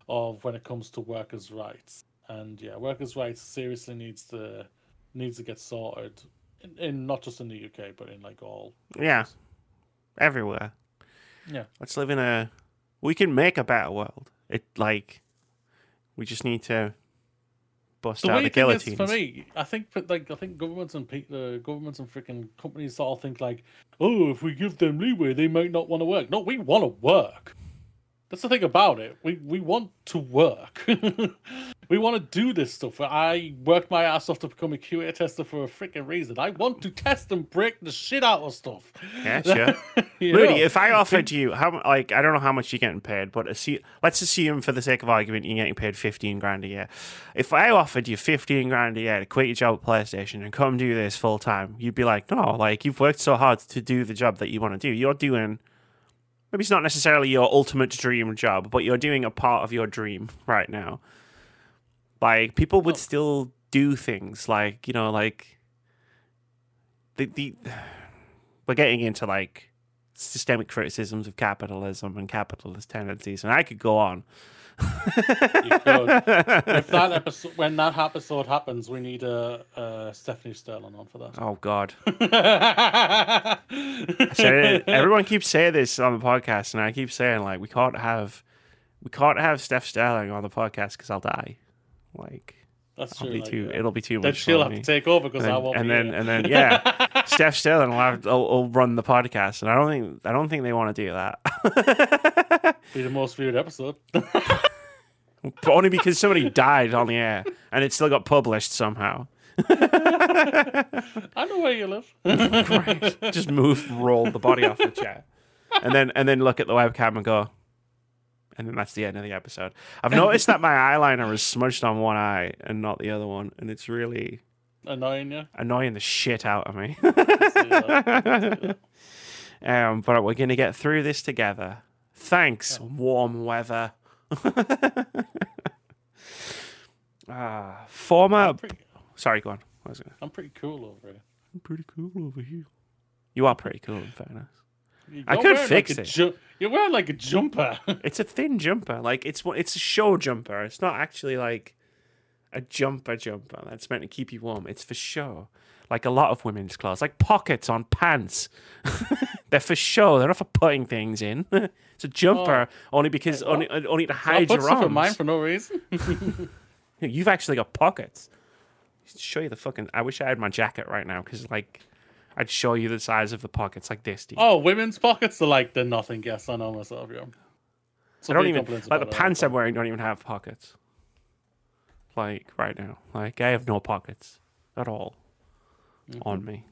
of when it comes to workers' rights, and yeah, workers' rights seriously needs to needs to get sorted. In, in not just in the U K, but in like all countries. Yeah, everywhere. Yeah, let's live in a. We can make a better world. It like we just need to bust the out the guillotines. For me, I think like I think governments and pe- the governments and freaking companies all think like, oh, if we give them leeway, they might not want to work. No, we want to work. That's the thing about it. We we want to work. We want to do this stuff. I worked my ass off to become a Q A tester for a freaking reason. I want to test and break the shit out of stuff. Yeah, sure. Moody, if I offered you, how like I don't know how much you're getting paid, but assume, let's assume for the sake of argument you're getting paid fifteen grand a year. If I offered you fifteen grand a year to quit your job at PlayStation and come do this full time, you'd be like, no, like you've worked so hard to do the job that you want to do. You're doing. Maybe it's not necessarily your ultimate dream job, but you're doing a part of your dream right now. Like, people would oh. still do things like, you know, like, the, the we're getting into, like, systemic criticisms of capitalism and capitalist tendencies, and I could go on. You could. If that episode, when that episode happens, we need a, a Stephanie Sterling on for that. Oh, God. So everyone keeps saying this on the podcast, and I keep saying, like, we can't have, we can't have Steph Sterling on the podcast because I'll die. Like that's true, be like, too, yeah. it'll be too then much. Then she'll have me. To take over because I won't. And be then, here. and then, yeah, Steph Sterling will, have, will, will run the podcast, and I don't think I don't think they want to do that. Be the most viewed episode, but only because somebody died on the air, and it still got published somehow. I know where you live. Right. Just move, roll the body off the chair, and then and then look at the webcam and go. And then that's the end of the episode. I've noticed that my eyeliner is smudged on one eye and not the other one. And it's really... Annoying you? Annoying the shit out of me. um, but we're going to get through this together. Thanks, yeah. warm weather. uh, former... Pretty... Sorry, go on. I was gonna... I'm pretty cool over here. I'm pretty cool over here. You are pretty cool, in fairness. You're I could fix like it. Ju- You're wearing like a jumper. It's a thin jumper. Like it's it's a show jumper. It's not actually like a jumper jumper that's meant to keep you warm. It's for show. Like a lot of women's clothes, like pockets on pants. They're for show. They're not for putting things in. It's a jumper oh. only because oh. only only to hide your arms. I put stuff in mine for no reason. You've actually got pockets. I should show you the fucking. I wish I had my jacket right now because like. I'd show you the size of the pockets, like this. Dude. Oh, women's pockets are like the nothing. Yes, I know myself. Yeah, so I don't even like the pants I'm wearing. Don't even have pockets. Like right now, like I have no pockets at all mm-hmm. on me.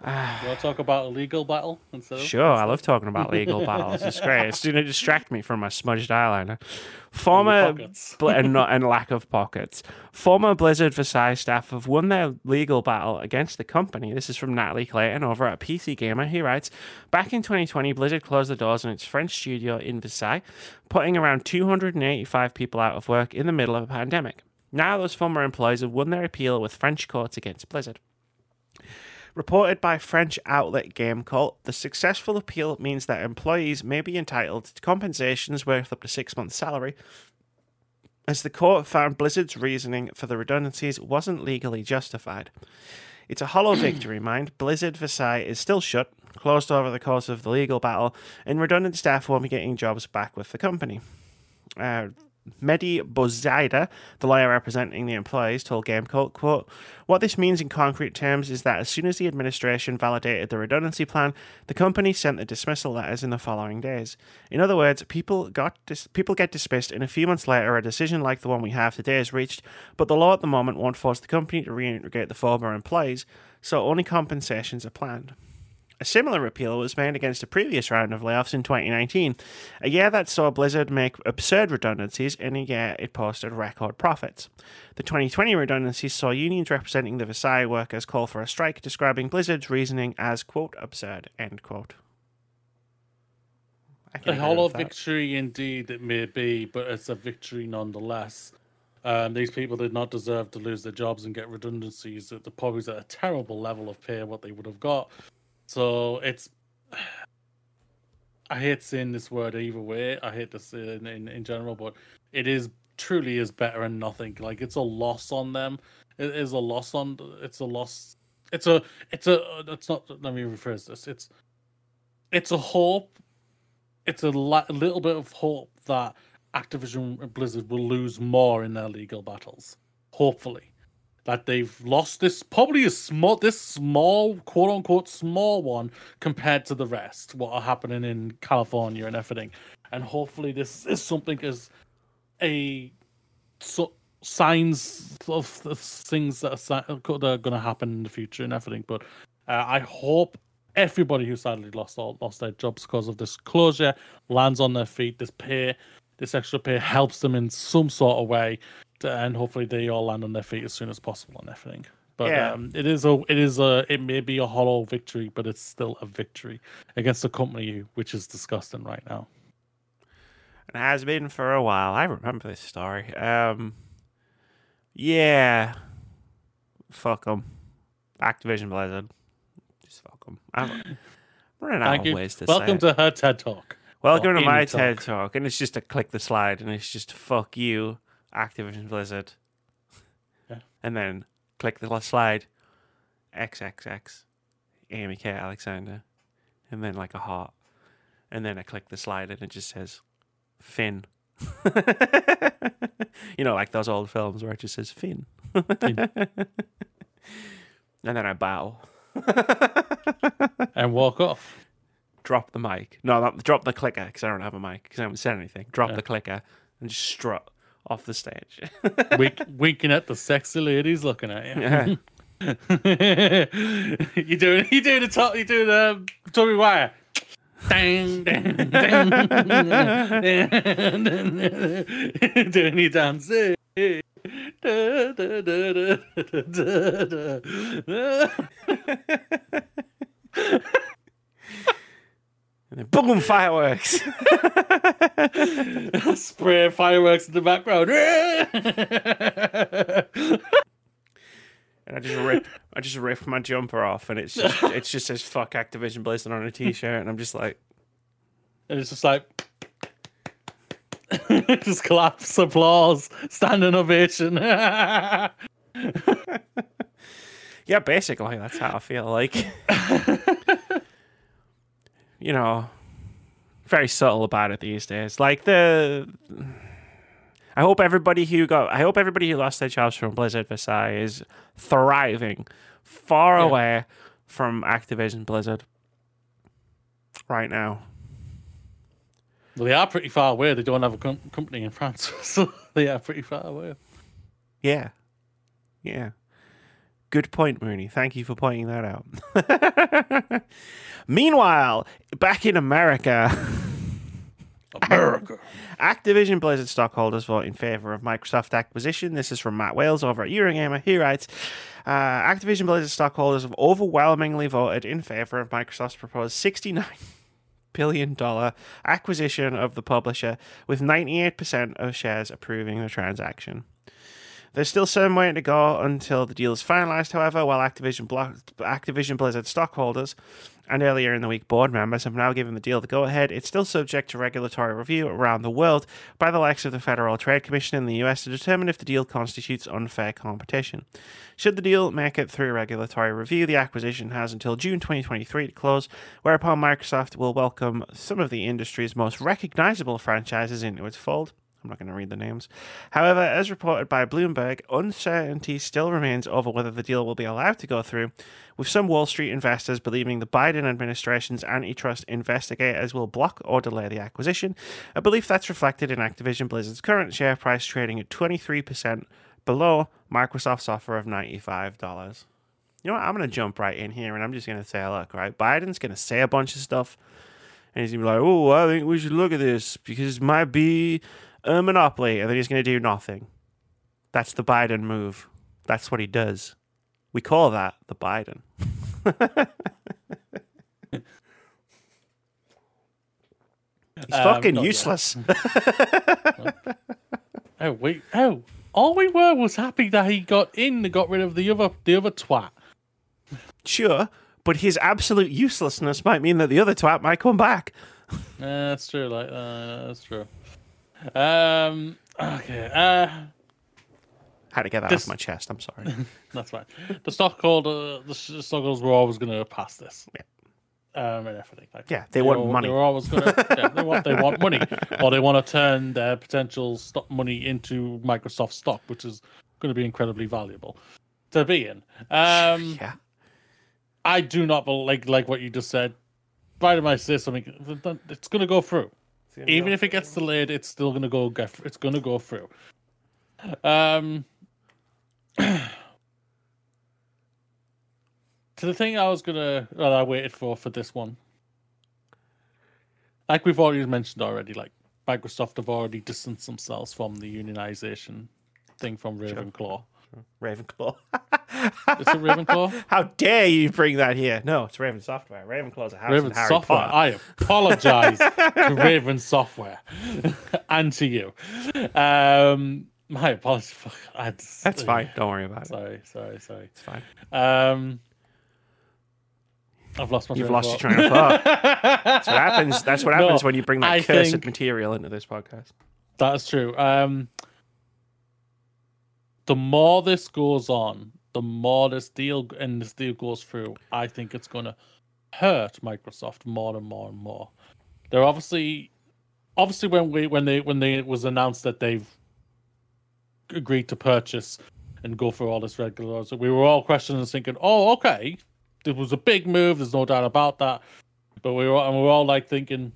You want to talk about a legal battle? Instead of sure, I love talking about legal battles. It's great. It's going to distract me from my smudged eyeliner. Former bl- and, not, and lack of pockets. Former Blizzard Versailles staff have won their legal battle against the company. This is from Natalie Clayton over at P C Gamer. He writes, back in twenty twenty, Blizzard closed the doors on its French studio in Versailles, putting around two hundred eighty-five people out of work in the middle of a pandemic. Now those former employees have won their appeal with French courts against Blizzard. Reported by French outlet GameCult, the successful appeal means that employees may be entitled to compensations worth up to six months' salary, as the court found Blizzard's reasoning for the redundancies wasn't legally justified. It's a hollow victory, mind. Blizzard Versailles is still shut, closed over the course of the legal battle, and redundant staff won't be getting jobs back with the company. Uh... Mehdi Bouzaida, the lawyer representing the employees, told GameCult, quote, what this means in concrete terms is that as soon as the administration validated the redundancy plan, the company sent the dismissal letters in the following days. In other words, people got dis- people get dismissed and a few months later a decision like the one we have today is reached, but the law at the moment won't force the company to reintegrate the former employees, so only compensations are planned. A similar appeal was made against a previous round of layoffs in twenty nineteen, a year that saw Blizzard make absurd redundancies and a year it posted record profits. The twenty twenty redundancies saw unions representing the Versailles workers call for a strike, describing Blizzard's reasoning as, quote, absurd, end quote. A hollow victory indeed it may be, but it's a victory nonetheless. Um, these people did not deserve to lose their jobs and get redundancies at the probably at a terrible level of pay what they would have got. So it's, I hate saying this word either way. I hate to say it in, in, in general, but it is truly is better than nothing. Like it's a loss on them. It is a loss on. It's a loss. It's a. It's a. It's not. Let me rephrase this. It's. It's a hope. It's a, la- a little bit of hope that Activision and Blizzard will lose more in their legal battles. Hopefully. That they've lost this probably a small this small quote unquote small one compared to the rest what are happening in California and everything, and hopefully this is something as a so, signs of, of things that are, that are going to happen in the future and everything. But uh, I hope everybody who sadly lost all, lost their jobs because of this closure lands on their feet. This pay, this extra pay helps them in some sort of way. And hopefully they all land on their feet as soon as possible and everything. But yeah. um, it is a, it is a, it may be a hollow victory, but it's still a victory against a company which is disgusting right now. And has been for a while. I remember this story. Um, yeah, fuck them, Activision Blizzard. Just fuck them. I'm running out of ways to say it. Welcome to her TED Talk. Welcome to my TED Talk, and it's just a click the slide, and it's just fuck you. Activision Blizzard, yeah. And then click the last slide, triple X, Amy K. Alexander, and then like a heart, and then I click the slide and it just says Finn. You know, like those old films where it just says Finn, Finn. And then I bow and walk off. Drop the mic. No, not, drop the clicker because I don't have a mic because I haven't said anything. Drop yeah. the clicker and just strut. Off the stage. Wink, winking at the sexy ladies looking at you. Yeah. you doing you doing the top you doing the Tommy Wire. Dang, dang, dang. Doing your dance. And And boom, fireworks. Spray fireworks in the background. And I just rip I just rip my jumper off, and it's just it's just says fuck Activision Blizzard on a t-shirt, and I'm just like, and it's just like just claps, applause, standing ovation. Yeah, basically that's how I feel like. You know, very subtle about it these days. Like the I hope everybody who got I hope everybody who lost their jobs from Blizzard Versailles is thriving far yeah. away from Activision Blizzard right now. Well, they are pretty far away. They don't have a com company in France, so they are pretty far away. Yeah. Yeah. Good point, Mooney. Thank you for pointing that out. Meanwhile, back in America, America, Activision Blizzard stockholders vote in favor of Microsoft acquisition. This is from Matt Wales over at Eurogamer. He writes, uh, Activision Blizzard stockholders have overwhelmingly voted in favor of Microsoft's proposed sixty-nine billion dollar acquisition of the publisher, with ninety-eight percent of shares approving the transaction. There's still some way to go until the deal is finalized, however, while Activision, Activision Blizzard stockholders and earlier in the week board members have now given the deal the go-ahead. It's still subject to regulatory review around the world by the likes of the Federal Trade Commission in the U S to determine if the deal constitutes unfair competition. Should the deal make it through regulatory review, the acquisition has until June twenty twenty-three to close, whereupon Microsoft will welcome some of the industry's most recognizable franchises into its fold. I'm not going to read the names. However, as reported by Bloomberg, uncertainty still remains over whether the deal will be allowed to go through, with some Wall Street investors believing the Biden administration's antitrust investigators will block or delay the acquisition, a belief that's reflected in Activision Blizzard's current share price trading at twenty-three percent below Microsoft's offer of ninety-five dollars. You know what? I'm going to jump right in here, and I'm just going to say, look, right, Biden's going to say a bunch of stuff, and he's going to be like, oh, I think we should look at this because it might be a monopoly, and then he's going to do nothing. That's the Biden move. That's what he does. We call that the Biden. He's um, fucking useless. oh we oh all we were was happy that he got in and got rid of the other the other twat. Sure, but his absolute uselessness might mean that the other twat might come back. uh, that's true. Like uh, that's true. Um. Okay. Uh, Had to get that this, off my chest. I'm sorry. That's fine. The stockholder, the stockholders were always going to pass this. Yeah. Um, and everything like yeah, they, they want all, money. They were always going to. Yeah, they want. They want money, or they want to turn their potential stock money into Microsoft stock, which is going to be incredibly valuable to be in. Um, yeah. I do not like like what you just said. Biden might say something. It's going to go through. Even if it gets delayed, it's still gonna go. Get, it's gonna go through. Um, to the thing I was gonna, well, I waited for for this one. Like we've already mentioned already, like Microsoft have already distanced themselves from the unionization thing from Ravenclaw. Sure. Ravenclaw. Is it Ravenclaw? How dare you bring that here? No, it's Raven Software. Ravenclaw's a house Raven in Harry Software. Potter. I apologize to Raven Software and to you. Um, my apologies. That's uh, fine. Don't worry about sorry, it. Sorry, sorry, sorry. It's fine. Um, I've lost my. You've lost your train of thought. That's what happens. That's what happens no, when you bring that I cursed material into this podcast. That's true. Um, the more this goes on. The more this deal and this deal goes through, I think it's going to hurt Microsoft more and more and more. They're obviously, obviously when we when they when they it was announced that they've agreed to purchase and go through all this regular, so we were all questioning and thinking, oh, okay, it was a big move. There's no doubt about that. But we were and we were all like thinking,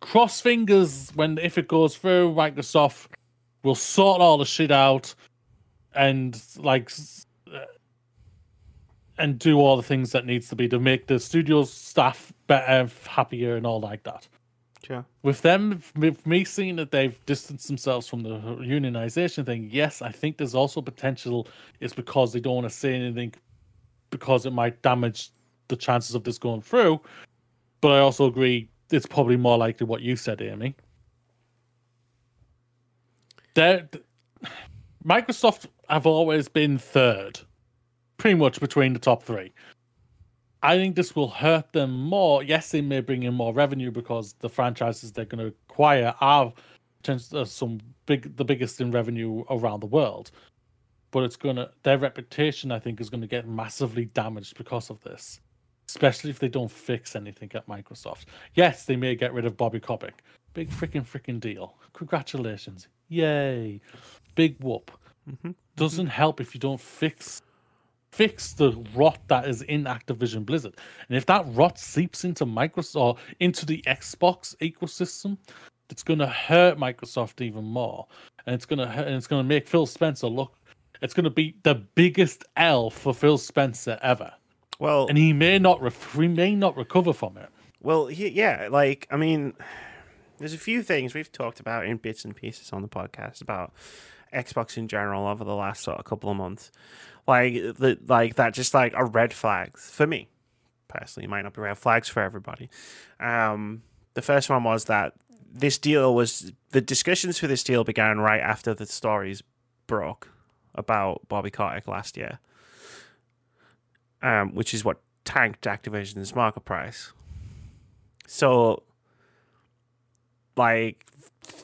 cross fingers when if it goes through, Microsoft will sort all the shit out. And like, and do all the things that needs to be to make the studio's staff better, happier, and all like that. Sure. With them, with me seeing that they've distanced themselves from the unionization thing, yes, I think there's also potential. It's because they don't want to say anything because it might damage the chances of this going through. But I also agree it's probably more likely what you said, Amy. They're, Microsoft have always been third, pretty much between the top three. I think this will hurt them more. Yes, they may bring in more revenue because the franchises they're going to acquire are some big, the biggest in revenue around the world. But it's going to, their reputation, I think, is going to get massively damaged because of this, especially if they don't fix anything at Microsoft. Yes, they may get rid of Bobby Kotick. Big freaking freaking deal. Congratulations. Yay. Big whoop. Mm-hmm. Doesn't help if you don't fix. Fix the rot that is in Activision Blizzard. And if that rot seeps into Microsoft, or into the Xbox ecosystem, it's going to hurt Microsoft even more. And it's going to hurt, and it's going to make Phil Spencer look... It's going to be the biggest L for Phil Spencer ever. Well, and he may not, he may not recover from it. Well, he, yeah, like, I mean, there's a few things we've talked about in bits and pieces on the podcast about Xbox in general over the last sort of couple of months. Like the, like that just like are red flags for me personally. It might not be red flags for everybody. Um, the first one was that this deal was, the discussions for this deal began right after the stories broke about Bobby Kotick last year, um, which is what tanked Activision's market price. So like,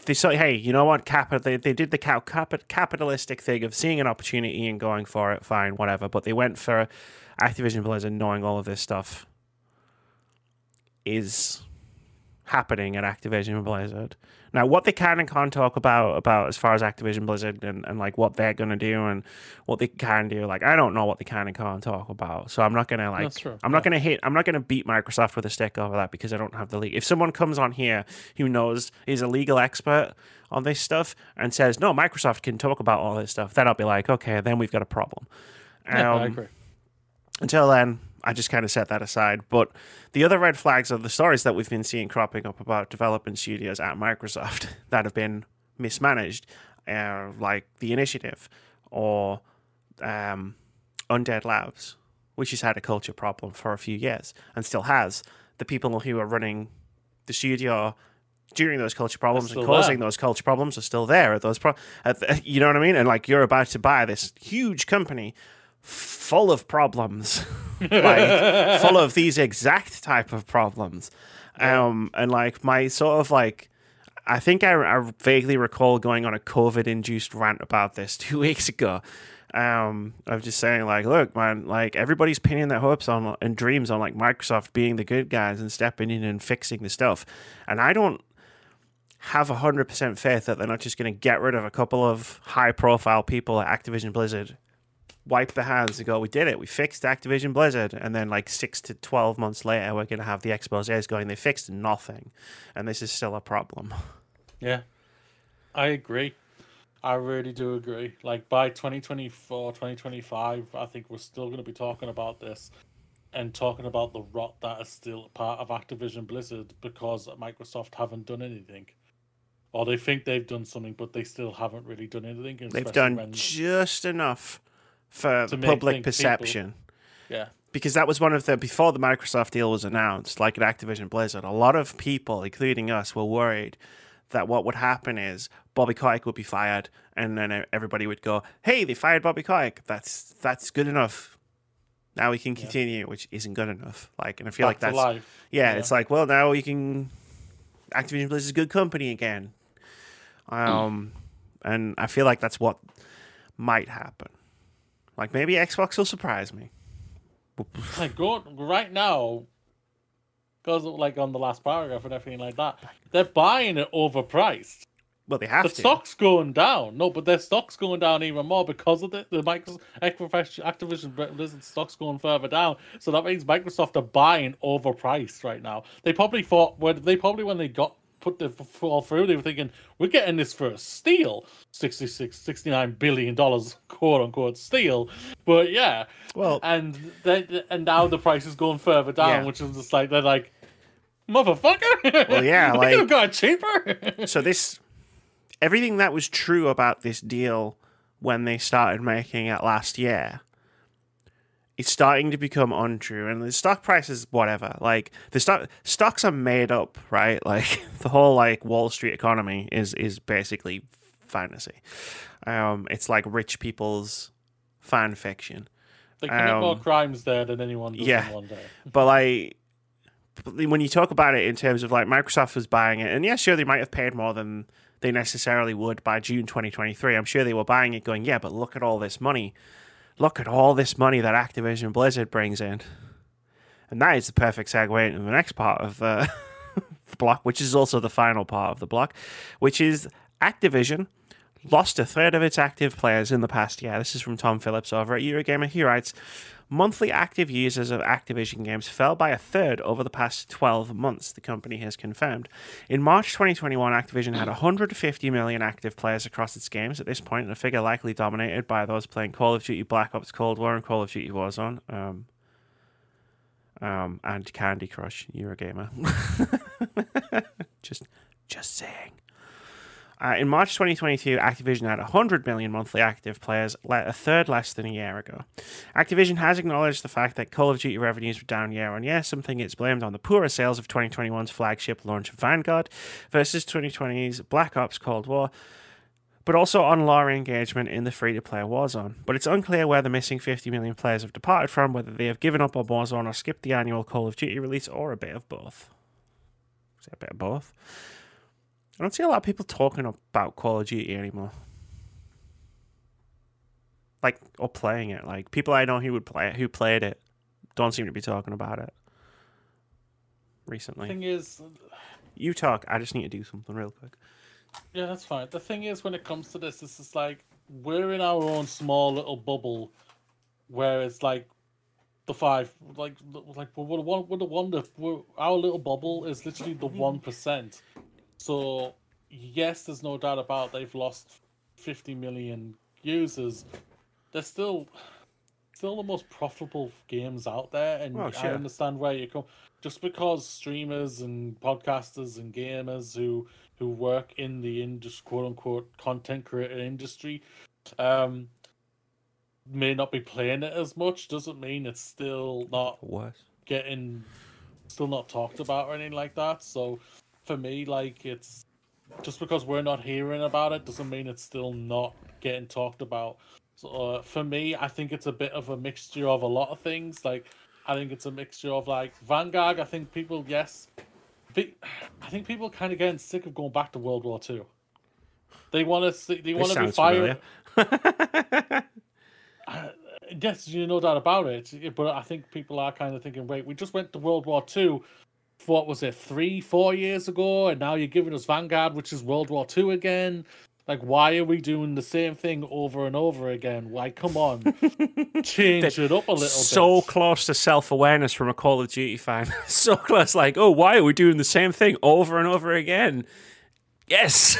they say, hey, you know what, capital, they, they did the capitalistic thing of seeing an opportunity and going for it, fine, whatever. But they went for Activision Blizzard knowing all of this stuff is happening at Activision Blizzard. Now, what they can and can't talk about, about as far as Activision Blizzard and, and like what they're going to do and what they can do, like, I don't know what they can and can't talk about. So I'm not going to, like, true, I'm yeah. not going to hit, I'm not going to beat Microsoft with a stick over that because I don't have the league. If someone comes on here who knows, is a legal expert on this stuff and says, no, Microsoft can talk about all this stuff, then I'll be like, okay, then we've got a problem. Yeah, um, I agree. Until then, I just kind of set that aside. But the other red flags are the stories that we've been seeing cropping up about development studios at Microsoft that have been mismanaged, uh, like The Initiative or um, Undead Labs, which has had a culture problem for a few years and still has. The people who are running the studio during those culture problems and causing there. those culture problems are still there at those pro- at the, you know what I mean? And like, you're about to buy this huge company full of problems, like full of these exact type of problems. Yeah. Um, and like my sort of like, I think I, I vaguely recall going on a COVID induced rant about this two weeks ago. Um, I'm just saying like, look, man, like everybody's pinning their hopes on and dreams on like Microsoft being the good guys and stepping in and fixing the stuff. And I don't have a hundred percent faith that they're not just going to get rid of a couple of high profile people at Activision Blizzard, wipe the hands and go, we did it, we fixed Activision Blizzard, and then like six to twelve months later we're going to have the exposés going, they fixed nothing and this is still a problem. Yeah, I agree. I really do agree. Like by twenty twenty-four, twenty twenty-five, I think we're still going to be talking about this and talking about the rot that is still part of Activision Blizzard because Microsoft haven't done anything. Or they think they've done something, but they still haven't really done anything. They've done when... just enough for public perception. People, yeah. Because that was one of the, before the Microsoft deal was announced, like at Activision Blizzard, a lot of people, including us, were worried that what would happen is Bobby Kotick would be fired and then everybody would go, hey, they fired Bobby Kotick. That's, that's good enough. Now we can continue, yeah. which isn't good enough. Like, and I feel Back like that's, life. Yeah, yeah, it's like, well, now you can, Activision Blizzard's a good company again. Um, mm. And I feel like that's what might happen. Like, maybe Xbox will surprise me. Like, go, right now, goes like on the last paragraph and everything like that, they're buying it overpriced. Well, they have the to. The stock's going down. No, but their stock's going down even more because of the, the Microsoft, Activision Blizzard stock's going further down. So that means Microsoft are buying overpriced right now. They probably thought, when they probably, when they got put the fall through, they were thinking, we're getting this for a steal, sixty-six, sixty-nine billion dollars, quote unquote steal. But yeah, well, and then and now the price is going further down, yeah. which is just like, they're like, motherfucker. Well, yeah, like you got cheaper. So this, everything that was true about this deal when they started making it last year it's starting to become untrue, and the stock price is whatever. Like the stock stocks are made up, right? Like the whole like Wall Street economy is is basically fantasy. Um, it's like rich people's fan fiction. They commit um, more crimes there than anyone does yeah, in one day. But like when you talk about it in terms of like Microsoft was buying it, and yeah, sure they might have paid more than they necessarily would by June twenty twenty-three. I'm sure they were buying it, going, yeah, but look at all this money. Look at all this money that Activision Blizzard brings in. And that is the perfect segue into the next part of uh, the block, which is also the final part of the block, which is Activision lost a third of its active players in the past year. This is from Tom Phillips over at Eurogamer. He writes, monthly active users of Activision games fell by a third over the past twelve months, the company has confirmed. In March twenty twenty-one, Activision had one hundred fifty million active players across its games at this point, a figure likely dominated by those playing Call of Duty Black Ops Cold War and Call of Duty Warzone, um, um, and Candy Crush, Eurogamer. just, just saying. Uh, in March twenty twenty-two, Activision had one hundred million monthly active players, a third less than a year ago. Activision has acknowledged the fact that Call of Duty revenues were down year on year, something it's blamed on the poorer sales of twenty twenty-one's flagship launch of Vanguard versus twenty twenty's Black Ops Cold War, but also on lower engagement in the free-to-play Warzone. But it's unclear where the missing fifty million players have departed from, whether they have given up on Warzone or skipped the annual Call of Duty release, or a bit of both. Is it a bit of both? I don't see a lot of people talking about Call of Duty anymore. Like, or playing it. Like, people I know who would play it, who played it, don't seem to be talking about it recently. The thing is... You talk. I just need to do something real quick. Yeah, that's fine. The thing is, when it comes to this, it's just like, we're in our own small little bubble where it's like, the five, like, like we're, we're the wonder. We're, our little bubble is literally the one percent. So, yes, there's no doubt about they've lost fifty million users. They're still still the most profitable games out there, and oh, sure. I understand where you come. Just because streamers and podcasters and gamers who who work in the industry, quote unquote content creator industry, um, may not be playing it as much, doesn't mean it's still not what? getting, still not talked about or anything like that. So. For me, like, it's just because we're not hearing about it doesn't mean it's still not getting talked about. So uh, for me, I think it's a bit of a mixture of a lot of things. Like, I think it's a mixture of like Vanguard. I think people, yes, be, I think people kind of getting sick of going back to World War Two. They want to, they want to be fired. uh, yes, you know that about it. But I think people are kind of thinking, wait, we just went to World War Two. What was it, three, four years ago, and now you're giving us Vanguard, which is World War Two again. Like, why are we doing the same thing over and over again? Why, come on, change They're it up a little so bit. So close to self-awareness from a Call of Duty fan. So close, like, oh, why are we doing the same thing over and over again? Yes,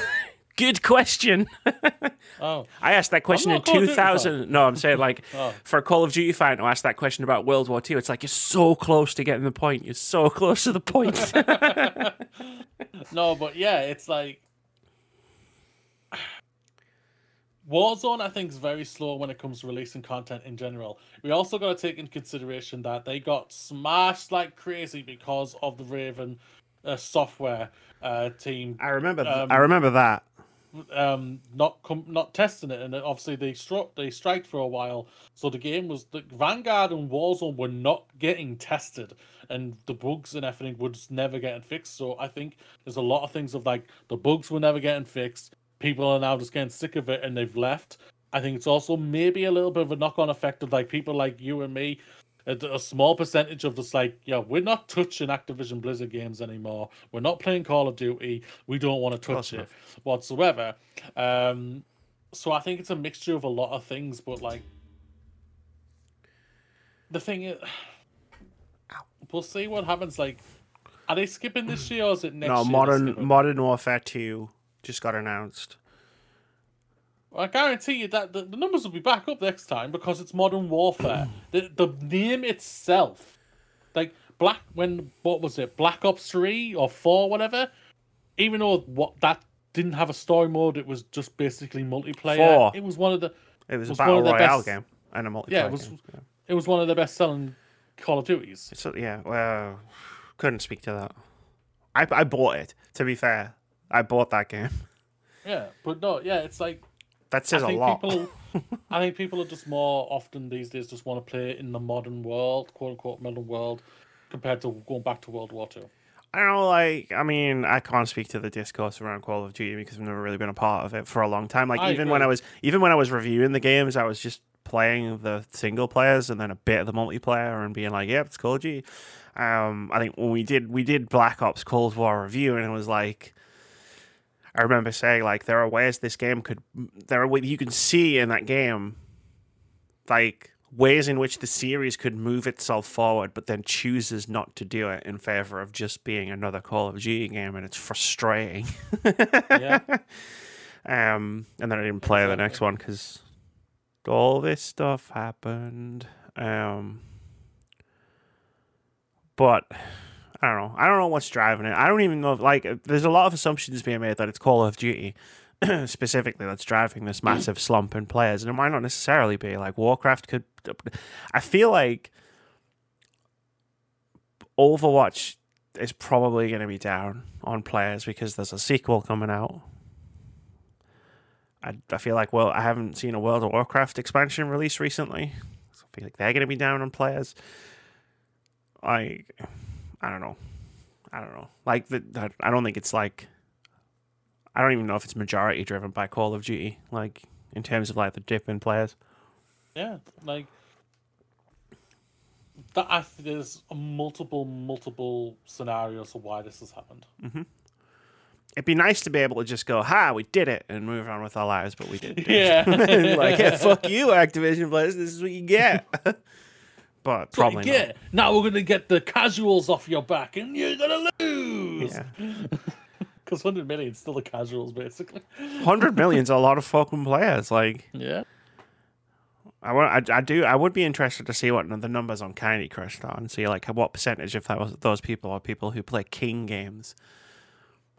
good question. Oh, I asked that question in two thousand. No, I'm saying, like, oh. for a Call of Duty fan to ask that question about World War Two, it's like, you're so close to getting the point. You're so close to the point. No, but yeah, it's like... Warzone, I think, is very slow when it comes to releasing content in general. We also got to take into consideration that they got smashed like crazy because of the Raven uh, software uh, team. I remember, th- um, I remember that. Um, not com- not testing it, and obviously they struck, they striked for a while. So the game was the Vanguard and Warzone were not getting tested, and the bugs and everything were just never getting fixed. So I think there's a lot of things of like the bugs were never getting fixed. People are now just getting sick of it, and they've left. I think it's also maybe a little bit of a knock-on effect of like people like you and me. A small percentage of this, like, yeah, we're not touching Activision Blizzard games anymore. We're not playing Call of Duty. We don't want to touch it whatsoever. Um, so I think it's a mixture of a lot of things, but, like, the thing is, we'll see what happens. Like, are they skipping this year or is it next no, year? No, Modern, Modern Warfare two just got announced. I guarantee you that the, the numbers will be back up next time because it's Modern Warfare. the the name itself, like Black, when what was it, Black Ops three or four, whatever. Even though what that didn't have a story mode, it was just basically multiplayer. Four. It was one of the. It was, was a battle royale best, game and a multiplayer. Yeah, it was. Game. It was one of the best-selling Call of Duties. It's, yeah, well, couldn't speak to that. I I bought it. To be fair, I bought that game. Yeah, but no, yeah, it's like that says a lot. People, I think people are just more often these days just want to play in the modern world, quote unquote modern world, compared to going back to World War Two. I don't know, like, I mean, I can't speak to the discourse around Call of Duty because I've never really been a part of it for a long time. Like, I even agree. when I was, even when I was reviewing the games, I was just playing the single players and then a bit of the multiplayer and being like, "Yep, yeah, it's Call of Duty." Um, I think when we did we did Black Ops Cold War review, and it was like, I remember saying like, there are ways this game could, there are you can see in that game, like, ways in which the series could move itself forward, but then chooses not to do it in favor of just being another Call of Duty game, and it's frustrating. Yeah. Um, and then I didn't play exactly. the next one because all this stuff happened. Um, but I don't know. I don't know what's driving it. I don't even know. If, like, there's a lot of assumptions being made that it's Call of Duty specifically that's driving this massive slump in players, and it might not necessarily be. Like, Warcraft could, I feel like Overwatch is probably going to be down on players because there's a sequel coming out. I, I feel like, well, I haven't seen a World of Warcraft expansion release recently, so I feel like they're going to be down on players. Like, I don't know. I don't know. Like, the, the, I don't think it's like, I don't even know if it's majority driven by Call of Duty, like, in terms of, like, the dip in players. Yeah, like, that, I, there's multiple, multiple scenarios of why this has happened. Mm-hmm. It'd be nice to be able to just go, ha, we did it, and move on with our lives, but we didn't. Yeah. Like, yeah, fuck you, Activision Blizzard, this is what you get. But probably so not. Now we're going to get the casuals off your back, and you're going to lose. Yeah. Because one hundred million is still the casuals, basically. one hundred million is a lot of fucking players. Like, yeah. I, I, I do. I would be interested to see what the numbers on Candy Crush are and see, like, what percentage of that was, those people are people who play King games.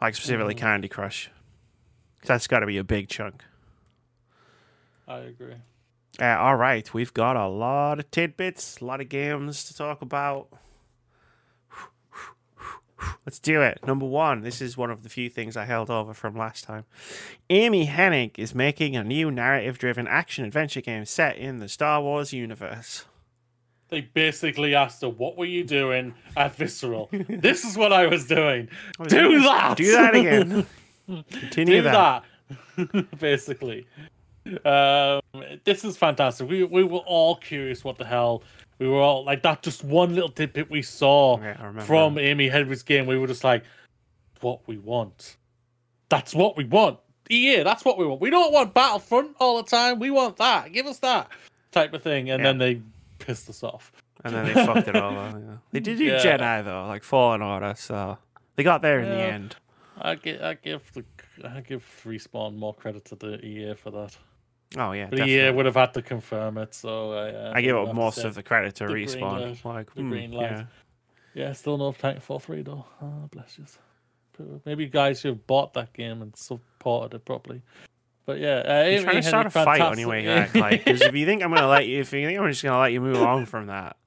Like, specifically mm-hmm. Candy Crush. Because that's got to be a big chunk. I agree. Uh, all right. We've got a lot of tidbits, a lot of games to talk about. Let's do it. Number one, this is one of the few things I held over from last time. Amy Hennig is making a new narrative-driven action-adventure game set in the Star Wars universe. They basically asked her, what were you doing at Visceral? This is what I was doing. I was do doing that! Do that again. Continue do that. that. Basically. Um, this is fantastic. We, we were all curious what the hell... We were all like that. Just one little tidbit we saw yeah, from Amy Henrig's game. We were just like, "What we want? That's what we want. E A, that's what we want. We don't want Battlefront all the time. We want that. Give us that type of thing." And yeah. then they pissed us off. And then they fucked it all up. Yeah. They did do yeah. Jedi though, like Fallen Order. So they got there in yeah. the end. I give, I give the, I give Respawn more credit to the E A for that. Oh yeah, but yeah, would have had to confirm it. So uh, I give up most of the credit to the Respawn. Light, like, the mm, green light. Yeah. yeah, still no Titanfall three though. Oh, bless you. Maybe you guys should have bought that game and supported it properly. But yeah, uh, you're trying to start a fight anyway, guys. Like, because if you think I'm gonna let you, if you think I'm just gonna let you move on from that.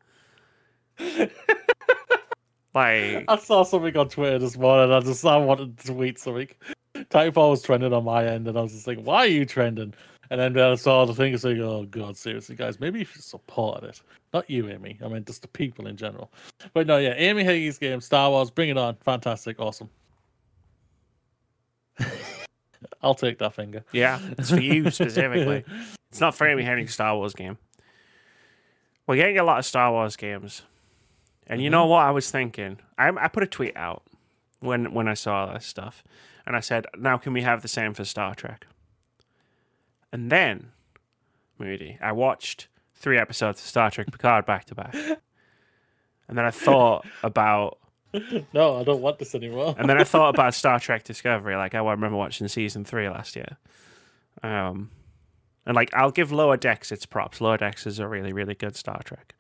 Like, I saw something on Twitter this morning. I just I wanted to tweet something. Titanfall was trending on my end, and I was just like, "Why are you trending?" And then I saw the thing and saying, oh, God, seriously, guys, maybe you should support it. Not you, Amy. I mean, just the people in general. But no, yeah, Amy Hennig's game, Star Wars, bring it on. Fantastic. Awesome. I'll take that finger. Yeah, it's for you specifically. It's not for Amy Hennig's Star Wars game. We're getting a lot of Star Wars games. And you mm-hmm. know what I was thinking? I, I put a tweet out when, when I saw this stuff. And I said, now can we have the same for Star Trek? And then, Moody, I watched three episodes of Star Trek Picard back to back. And then I thought about... No, I don't want this anymore. And then I thought about Star Trek Discovery. Like, I remember watching season three last year. Um, and, like, I'll give Lower Decks its props. Lower Decks is a really, really good Star Trek.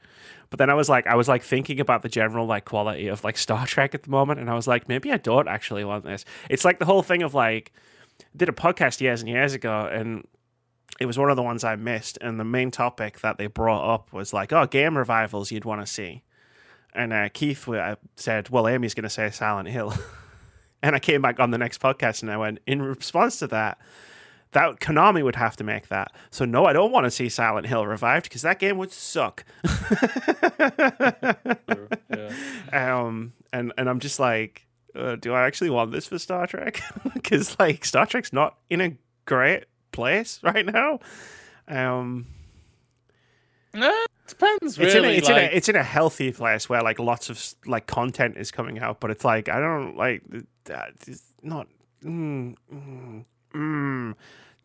But then I was, like, I was, like, thinking about the general, like, quality of, like, Star Trek at the moment. And I was like, maybe I don't actually want this. It's like the whole thing of, like, I did a podcast years and years ago, and... it was one of the ones I missed, and the main topic that they brought up was like, oh, game revivals you'd want to see. And uh, Keith uh, said, well, Amy's going to say Silent Hill. And I came back on the next podcast and I went, in response to that, that Konami would have to make that. So no, I don't want to see Silent Hill revived because that game would suck. True. Yeah. Um, and, and I'm just like, uh, do I actually want this for Star Trek? Because like Star Trek's not in a great place right now. Um, no, it depends. Really, it's in a, it's, like... in a, it's in a healthy place where like lots of like content is coming out, but it's like I don't like that. It's not. Mm, mm. Mm.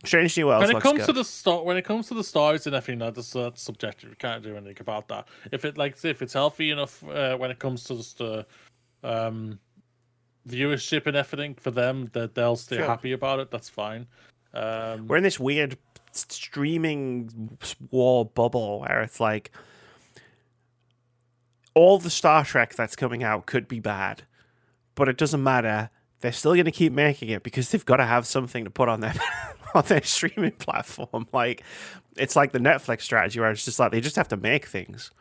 Strange New Worlds. When it comes good. to the star, when it comes to the stars and everything, that's uh, subjective. You can't do anything about that. If it like, if it's healthy enough, uh, when it comes to just the uh, um, viewership and everything for them, that they'll stay sure. happy about it. That's fine. Um, We're in this weird streaming war bubble where it's like all the Star Trek that's coming out could be bad, but it doesn't matter. They're still going to keep making it because they've got to have something to put on their on their streaming platform. Like it's like the Netflix strategy where it's just like they just have to make things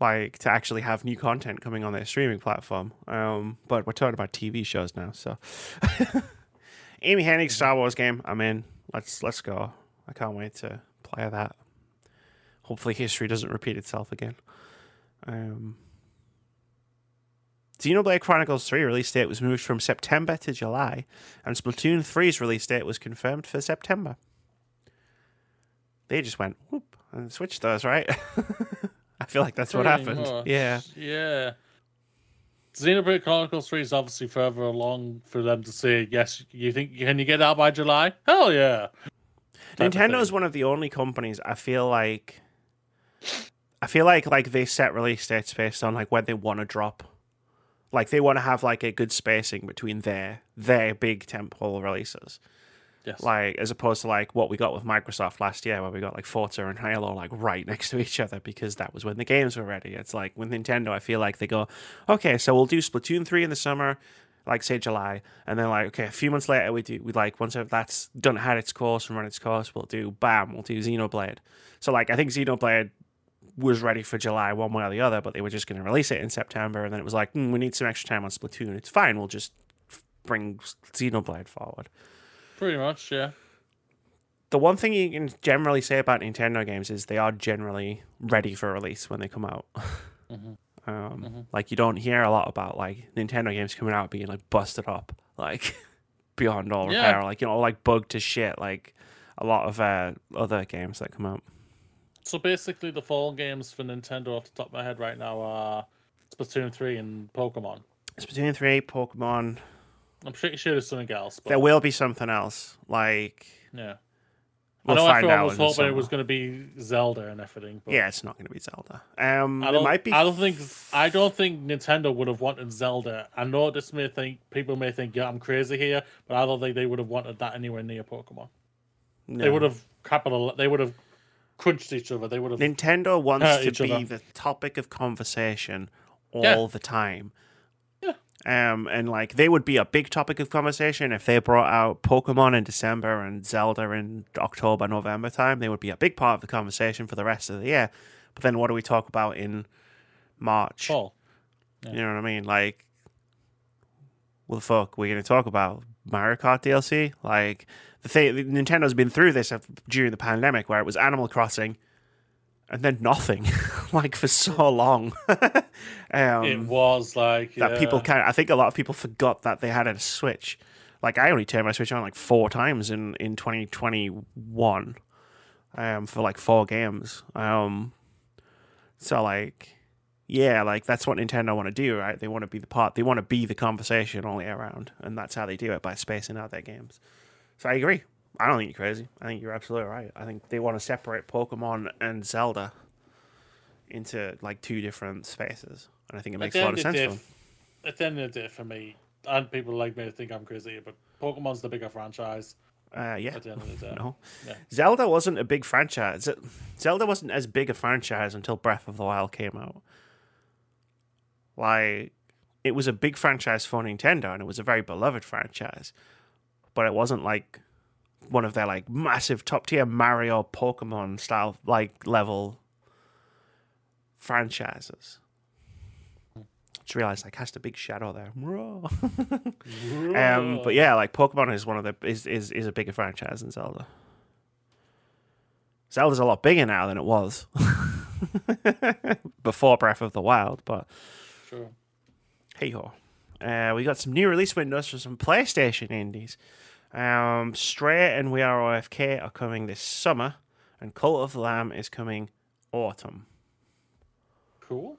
like to actually have new content coming on their streaming platform. Um, but we're talking about T V shows now, so Amy Hennig's Star Wars game. I'm in. Let's let's go. I can't wait to play that. Hopefully, history doesn't repeat itself again. Um. Xenoblade Chronicles three release date was moved from September to July, and Splatoon three's release date was confirmed for September. They just went, whoop, and switched those, right? I feel like that's Pretty what happened. Much. Yeah. Yeah. Xenoblade Chronicles three is obviously further along for them to say, yes, you think, can you get out by July? Hell yeah. Nintendo is one of the only companies I feel like, I feel like, like they set release dates based on like when they want to drop. Like, they want to have, like, a good spacing between their their big tentpole releases. Yes. Like, as opposed to, like, what we got with Microsoft last year, where we got, like, Forza and Halo, like, right next to each other, because that was when the games were ready. It's like, with Nintendo, I feel like they go, okay, so we'll do Splatoon three in the summer, like, say, July, and then, like, okay, a few months later, we do, we like, once that's done, had its course and run its course, we'll do, bam, we'll do Xenoblade. So, like, I think Xenoblade was ready for July one way or the other, but they were just going to release it in September, and then it was like, mm, we need some extra time on Splatoon. It's fine, we'll just bring Xenoblade forward. Pretty much, yeah. The one thing you can generally say about Nintendo games is they are generally ready for release when they come out. Mm-hmm. um, mm-hmm. Like, you don't hear a lot about, like, Nintendo games coming out being, like, busted up, like, beyond all yeah. repair, like, you know, like, bugged to shit, like, a lot of uh, other games that come out. So basically, the fall games for Nintendo off the top of my head right now are Splatoon three and Pokemon. Splatoon three, Pokemon. I'm pretty sure there's something else. But there will be something else. Like, yeah. We'll I know everyone was hoping summer. it was going to be Zelda and everything. But yeah, it's not going to be Zelda. Um, I don't, it might be. I don't think. I don't think Nintendo would have wanted Zelda. I know this may think people may think, yeah, I'm crazy here, but I don't think they would have wanted that anywhere near Pokemon. No. They would have capital. They would have. Crunched each other. They would have. Nintendo wants to be other. the topic of conversation all yeah. the time. Yeah. Um, and like they would be a big topic of conversation if they brought out Pokemon in December and Zelda in October, November time. They would be a big part of the conversation for the rest of the year. But then, what do we talk about in March? Fall. Yeah. You know what I mean? Like, well, fuck, we're gonna talk about Mario Kart D L C, like. Thing, Nintendo's been through this during the pandemic where it was Animal Crossing and then nothing like for so long. um, it was like that yeah. people kind of, I think a lot of people forgot that they had a Switch. Like I only turned my Switch on like four times in, in twenty twenty-one um, for like four games. Um, so like, yeah, like that's what Nintendo want to do, right? They want to be the part, they want to be the conversation all year round, and that's how they do it by spacing out their games. So I agree. I don't think you're crazy. I think you're absolutely right. I think they want to separate Pokemon and Zelda into like two different spaces, and I think it makes a lot of sense for them. At the end of the day, for me, and people like me think I'm crazy, but Pokemon's the bigger franchise. Uh, yeah. At the end of the day, no. Yeah. Zelda wasn't a big franchise. Zelda wasn't as big a franchise until Breath of the Wild came out. Like, it was a big franchise for Nintendo, and it was a very beloved franchise. But it wasn't like one of their like massive top tier Mario, Pokemon style like level franchises. Just realized I cast a big shadow there. um, but yeah, like Pokemon is one of the is, is is a bigger franchise than Zelda. Zelda's a lot bigger now than it was before Breath of the Wild, but sure. Hey ho. Uh, we got some new release windows for some PlayStation indies. Um, Stray and We Are O F K are coming this summer, and Cult of the Lamb is coming autumn. Cool.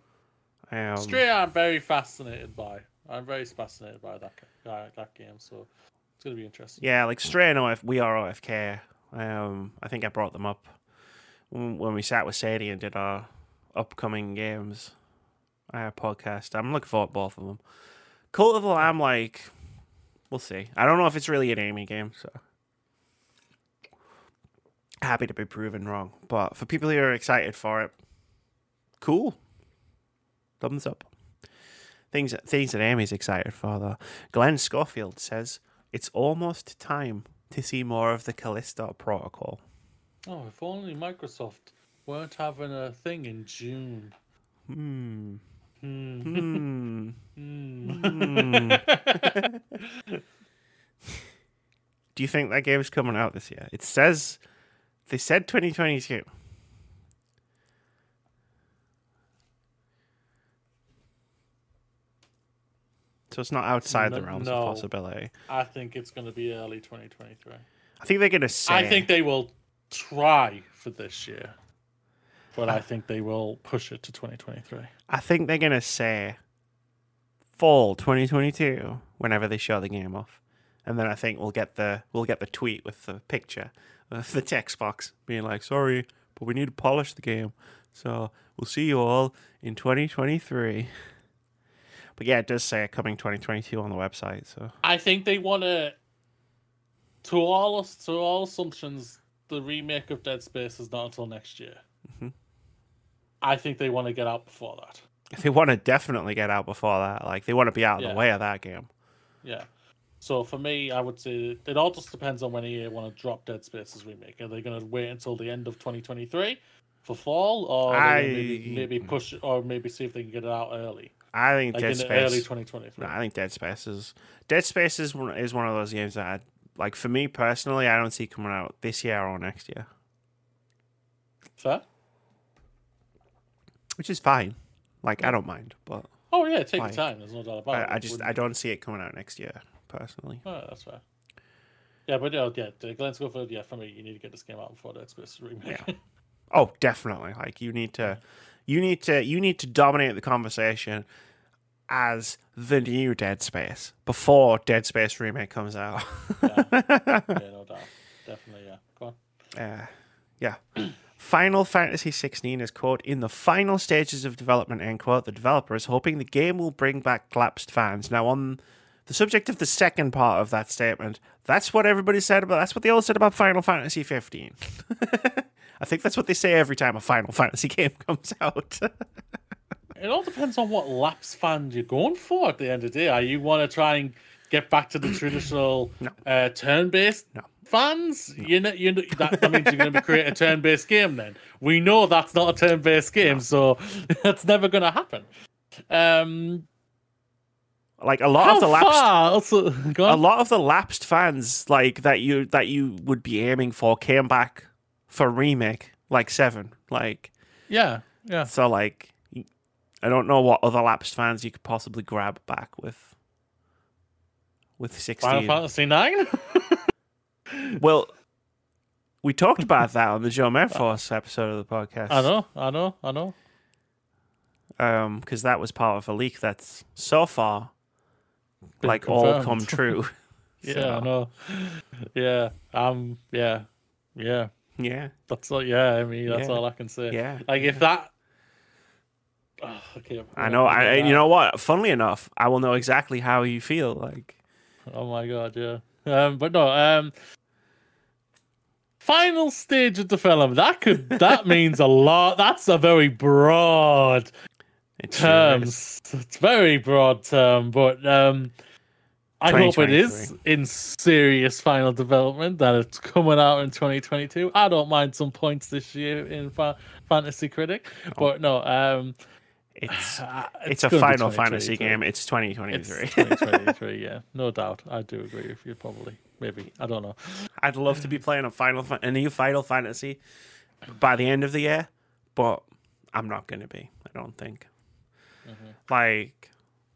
Um, Stray, I'm very fascinated by. I'm very fascinated by that uh, that game, so it's going to be interesting. Yeah, like Stray and O F- We Are O F K. Um, I think I brought them up when we sat with Sadie and did our upcoming games uh, podcast. I'm looking forward to both of them. Cult of the Lamb, like, we'll see. I don't know if it's really an Amy game, so happy to be proven wrong. But for people who are excited for it, cool. Thumbs up. Things things that Amy's excited for, though. Glenn Schofield says, it's almost time to see more of the Callisto Protocol. Oh, if only Microsoft weren't having a thing in June. Hmm. Hmm. Hmm. Hmm. Do you think that game is coming out this year? It says, they said twenty twenty-two. So it's not outside no, the realms no. of possibility. I think it's going to be early twenty twenty-three. I think they're going to say... I think they will try for this year. But I, I think they will push it to twenty twenty-three. I think they're going to say fall twenty twenty-two whenever they show the game off. And then I think we'll get the we'll get the tweet with the picture of the text box being like, sorry, but we need to polish the game. So we'll see you all in twenty twenty-three. But yeah, it does say coming twenty twenty-two on the website. So I think they want to, to all to all assumptions, the remake of Dead Space is not until next year. Mm-hmm. I think they want to get out before that. They want to definitely get out before that. Like they want to be out of yeah. the way of that game. Yeah. So for me, I would say it all just depends on when E A want to drop Dead Space's remake. Are they going to wait until the end of twenty twenty-three for fall, or I... maybe, maybe push, or maybe see if they can get it out early? I think like Dead in Space early twenty twenty-three. No, I think Dead Space is Dead Space is one, is one of those games that I, like for me personally I don't see coming out this year or next year. Fair. Which is fine. Like I don't mind, but oh yeah, take like, your time. There's no doubt about I, it. I just I don't see it coming out next year personally. Oh, that's fair. Yeah, but yeah, yeah, Glenn Schofield, yeah, for me, you need to get this game out before Dead Space remake. Yeah. Oh, definitely. Like you need to. You need to you need to dominate the conversation as the new Dead Space before Dead Space Remake comes out. yeah. yeah, no doubt. Definitely, yeah. Go on. Uh, yeah. Final Fantasy sixteen is, quote, in the final stages of development, end quote. The developer is hoping the game will bring back lapsed fans. Now, on the subject of the second part of that statement, that's what everybody said about, that's what they all said about Final Fantasy fifteen. I think that's what they say every time a Final Fantasy game comes out. It all depends on what lapse fan you're going for at the end of the day. Are you want to try and get back to the traditional no. uh, turn-based no. fans? No. You know, you know, that, that means you're going to create a turn-based game then. We know that's not a turn-based game, no. so that's never going to happen. Um, like a lot of the lapsed, also, a lot of the lapsed fans, like that you that you would be aiming for, came back. For remake, like seven, like yeah, yeah. So like, I don't know what other lapsed fans you could possibly grab back with. With sixteen, Final Fantasy nine. Well, we talked about that on the Joe Medforth episode of the podcast. I know, I know, I know. Um, because that was part of a leak that's so far, been like confirmed. All come true. Yeah, so. I know. Yeah, um, yeah, yeah. Yeah, that's all. Yeah, I mean, that's yeah. all I can say. Yeah, like if that. Oh, okay, I know. I you know what? Funnily enough, I will know exactly how you feel. Like, oh my god, yeah. Um, but no. Um, final stage of development. That could. That means a lot. That's a very broad term. It's very broad term, but um, I hope it is in serious final development, that it's coming out in twenty twenty-two. I don't mind some points this year in fa- Fantasy Critic, oh. but no, um, it's uh, it's, it's a Final Fantasy game. It's twenty twenty-three. It's twenty twenty-three, yeah, no doubt. I do agree with you, probably. Maybe, I don't know. I'd love to be playing a final, fa- a new Final Fantasy by the end of the year, but I'm not going to be. I don't think. Mm-hmm. Like.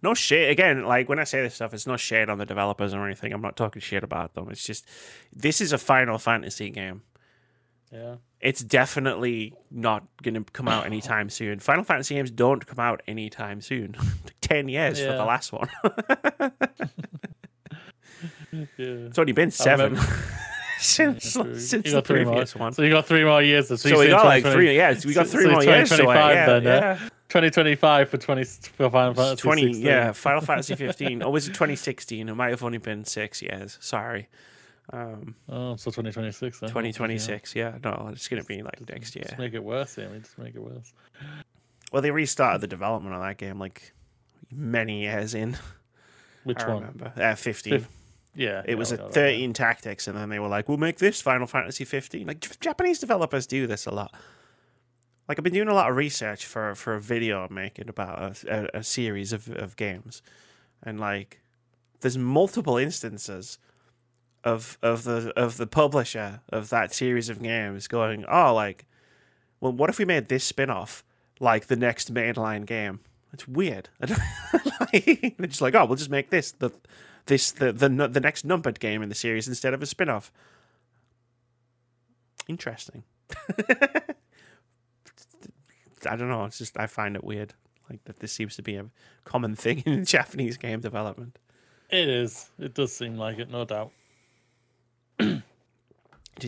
No shade. Again, like when I say this stuff, it's no shade on the developers or anything. I'm not talking shit about them. It's just, this is a Final Fantasy game. Yeah. It's definitely not going to come out anytime soon. Final Fantasy games don't come out anytime soon. Like ten years yeah. for the last one. yeah. It's only been seven since, yeah, since the previous more. one. So you got three more years. So, so we got like three, yeah, we got three so more years. So yeah, then, yeah. yeah. twenty twenty-five for twenty for Final Fantasy twenty, yeah, Final Fantasy fifteen. Or was it twenty sixteen? It might have only been six years. Sorry. Um, oh, so twenty twenty-six then. twenty twenty-six, yeah. No, it's going to be like next year. Just make it worse, Amy. Just make it worse. Well, they restarted the development on that game like many years in. Which I one? Remember. Uh, fifteen. Fif- yeah. It was a thirteen Tactics, and then they were like, we'll make this Final Fantasy fifteen. Like, Japanese developers do this a lot. Like, I've been doing a lot of research for, for a video I'm making about a, a, a series of, of games. And, like, there's multiple instances of of the of the publisher of that series of games going, oh, like, well, what if we made this spin-off, like, the next mainline game? It's weird. Like, they're just like, oh, we'll just make this the this the, the the next numbered game in the series instead of a spin-off. Interesting. I don't know. It's just, I find it weird. Like, that this seems to be a common thing in Japanese game development. It is. It does seem like it, no doubt. Did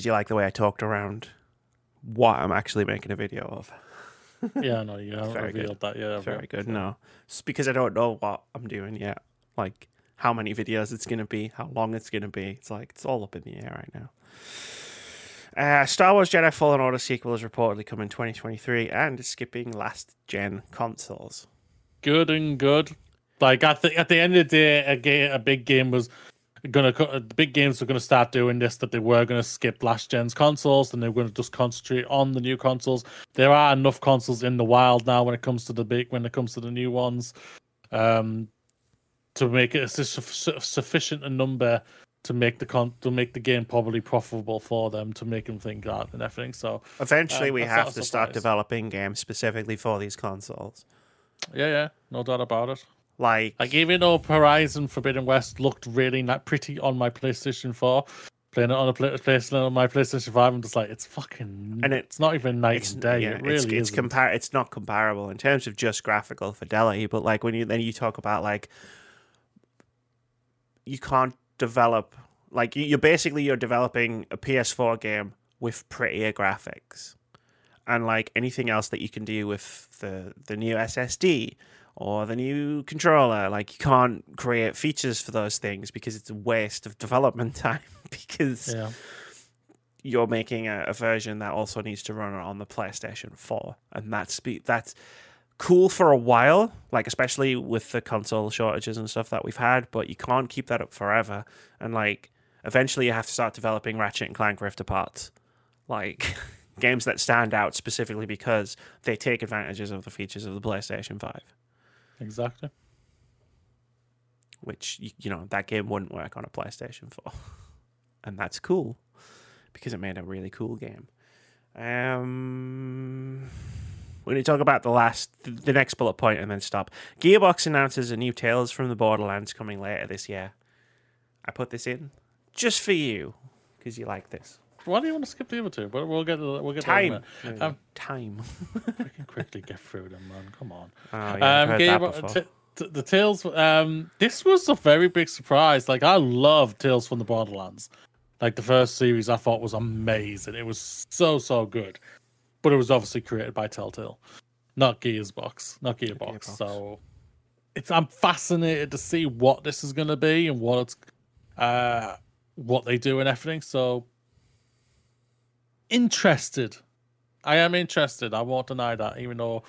you like the way I talked around what I'm actually making a video of? Yeah, no, you haven't revealed that yet. Very good, no. It's because I don't know what I'm doing yet. Like, how many videos it's going to be, how long it's going to be. It's like, it's all up in the air right now. Uh, Star Wars Jedi Fallen Order sequel is reportedly coming twenty twenty-three and is skipping last-gen consoles. Good and good. Like, at the, at the end of the day, a, game, a big game was going to... Big games were going to start doing this, that they were going to skip last-gen's consoles and they were going to just concentrate on the new consoles. There are enough consoles in the wild now when it comes to the big... When it comes to the new ones, um, to make it a su- sufficient a number... to make the con- to make the game probably profitable for them, to make them think that and everything. So eventually um, we have to start developing games specifically for these consoles. Yeah, yeah, no doubt about it. Like, like even though Horizon Forbidden West looked really not pretty on my PlayStation four, playing it on a PlayStation on my PlayStation five, I'm just like, it's fucking, and it, it's not even night and day. Yeah, it really it's, it's isn't. Compar- it's not comparable in terms of just graphical fidelity, but like when you then you talk about like you can't. Develop like you're basically you're developing a P S four game with prettier graphics, and like anything else that you can do with the the new S S D or the new controller, like you can't create features for those things because it's a waste of development time because yeah. you're making a, a version that also needs to run on the PlayStation four, and that's that's cool for a while, like especially with the console shortages and stuff that we've had, but you can't keep that up forever. And like eventually you have to start developing Ratchet and Clank Rift Apart, like games that stand out specifically because they take advantages of the features of the PlayStation five. Exactly. Which, you know, that game wouldn't work on a PlayStation four. And that's cool because it made a really cool game. Um... We're going to talk about the last, the next bullet point and then stop. Gearbox announces a new Tales from the Borderlands coming later this year. I put this in just for you because you like this. Why do you want to skip the other two? But we'll get to we'll get time. There um, time. We can quickly get through them, man. Come on. Oh, yeah, um, Gearbox. T- t- the Tales. Um, this was a very big surprise. Like, I love Tales from the Borderlands. Like, the first series, I thought was amazing. It was so so good. But it was obviously created by Telltale, not Gearbox, not Gearbox. Gearbox. So it's I'm fascinated to see what this is going to be and what it's, uh, what they do and everything. So interested, I am interested. I won't deny that, even though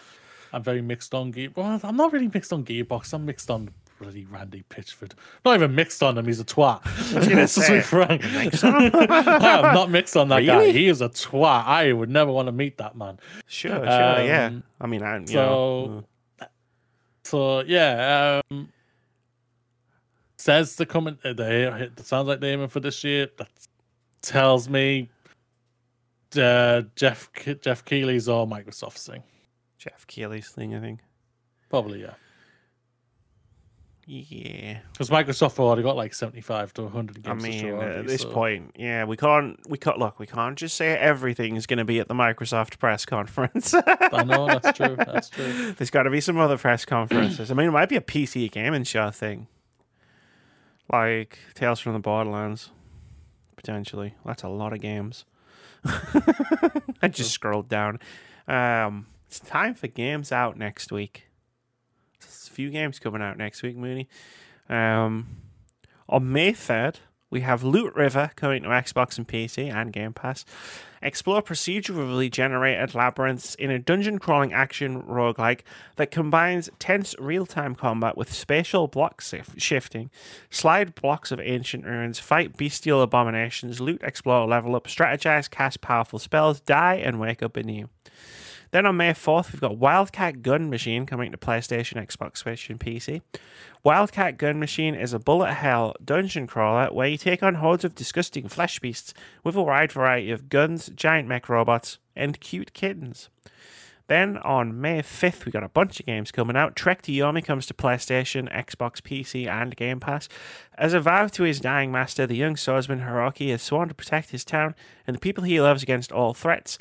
I'm very mixed on Gearbox. Well, I'm not really mixed on Gearbox. I'm mixed on bloody Randy Pitchford. Not even mixed on him, he's a twat. Let's just be frank. I am not mixed on that really? guy. He is a twat. I would never want to meet that man. Sure, sure, um, yeah. I mean, I don't so, know. So, yeah. Um, says the comment, uh, they, it sounds like they're aiming for this year. That tells me uh, Jeff, Jeff Keighley's or Microsoft's thing. Jeff Keighley's thing, I think. Probably, yeah. Yeah, because Microsoft already got like seventy-five to a hundred games. I mean, already, at this so. point, yeah, we can't, we can't look, we can't just say everything is going to be at the Microsoft press conference. I know that's true. That's true. There's got to be some other press conferences. I mean, it might be a P C gaming show thing, like Tales from the Borderlands, potentially. That's a lot of games. I just scrolled down. Um, it's time for games out next week. There's a few games coming out next week, Mooney. Um, on May third, we have Loot River coming to Xbox and P C and Game Pass. Explore procedurally generated labyrinths in a dungeon-crawling action roguelike that combines tense real-time combat with spatial block shifting, slide blocks of ancient ruins, fight bestial abominations, loot, explore, level up, strategize, cast powerful spells, die, and wake up anew. Then on May fourth, we've got Wildcat Gun Machine coming to PlayStation, Xbox, Switch, and P C. Wildcat Gun Machine is a bullet hell dungeon crawler where you take on hordes of disgusting flesh beasts with a wide variety of guns, giant mech robots, and cute kittens. Then on May fifth, we got a bunch of games coming out. Trek to Yomi comes to PlayStation, Xbox, P C, and Game Pass. As a vow to his dying master, the young swordsman Hiroki has sworn to protect his town and the people he loves against all threats.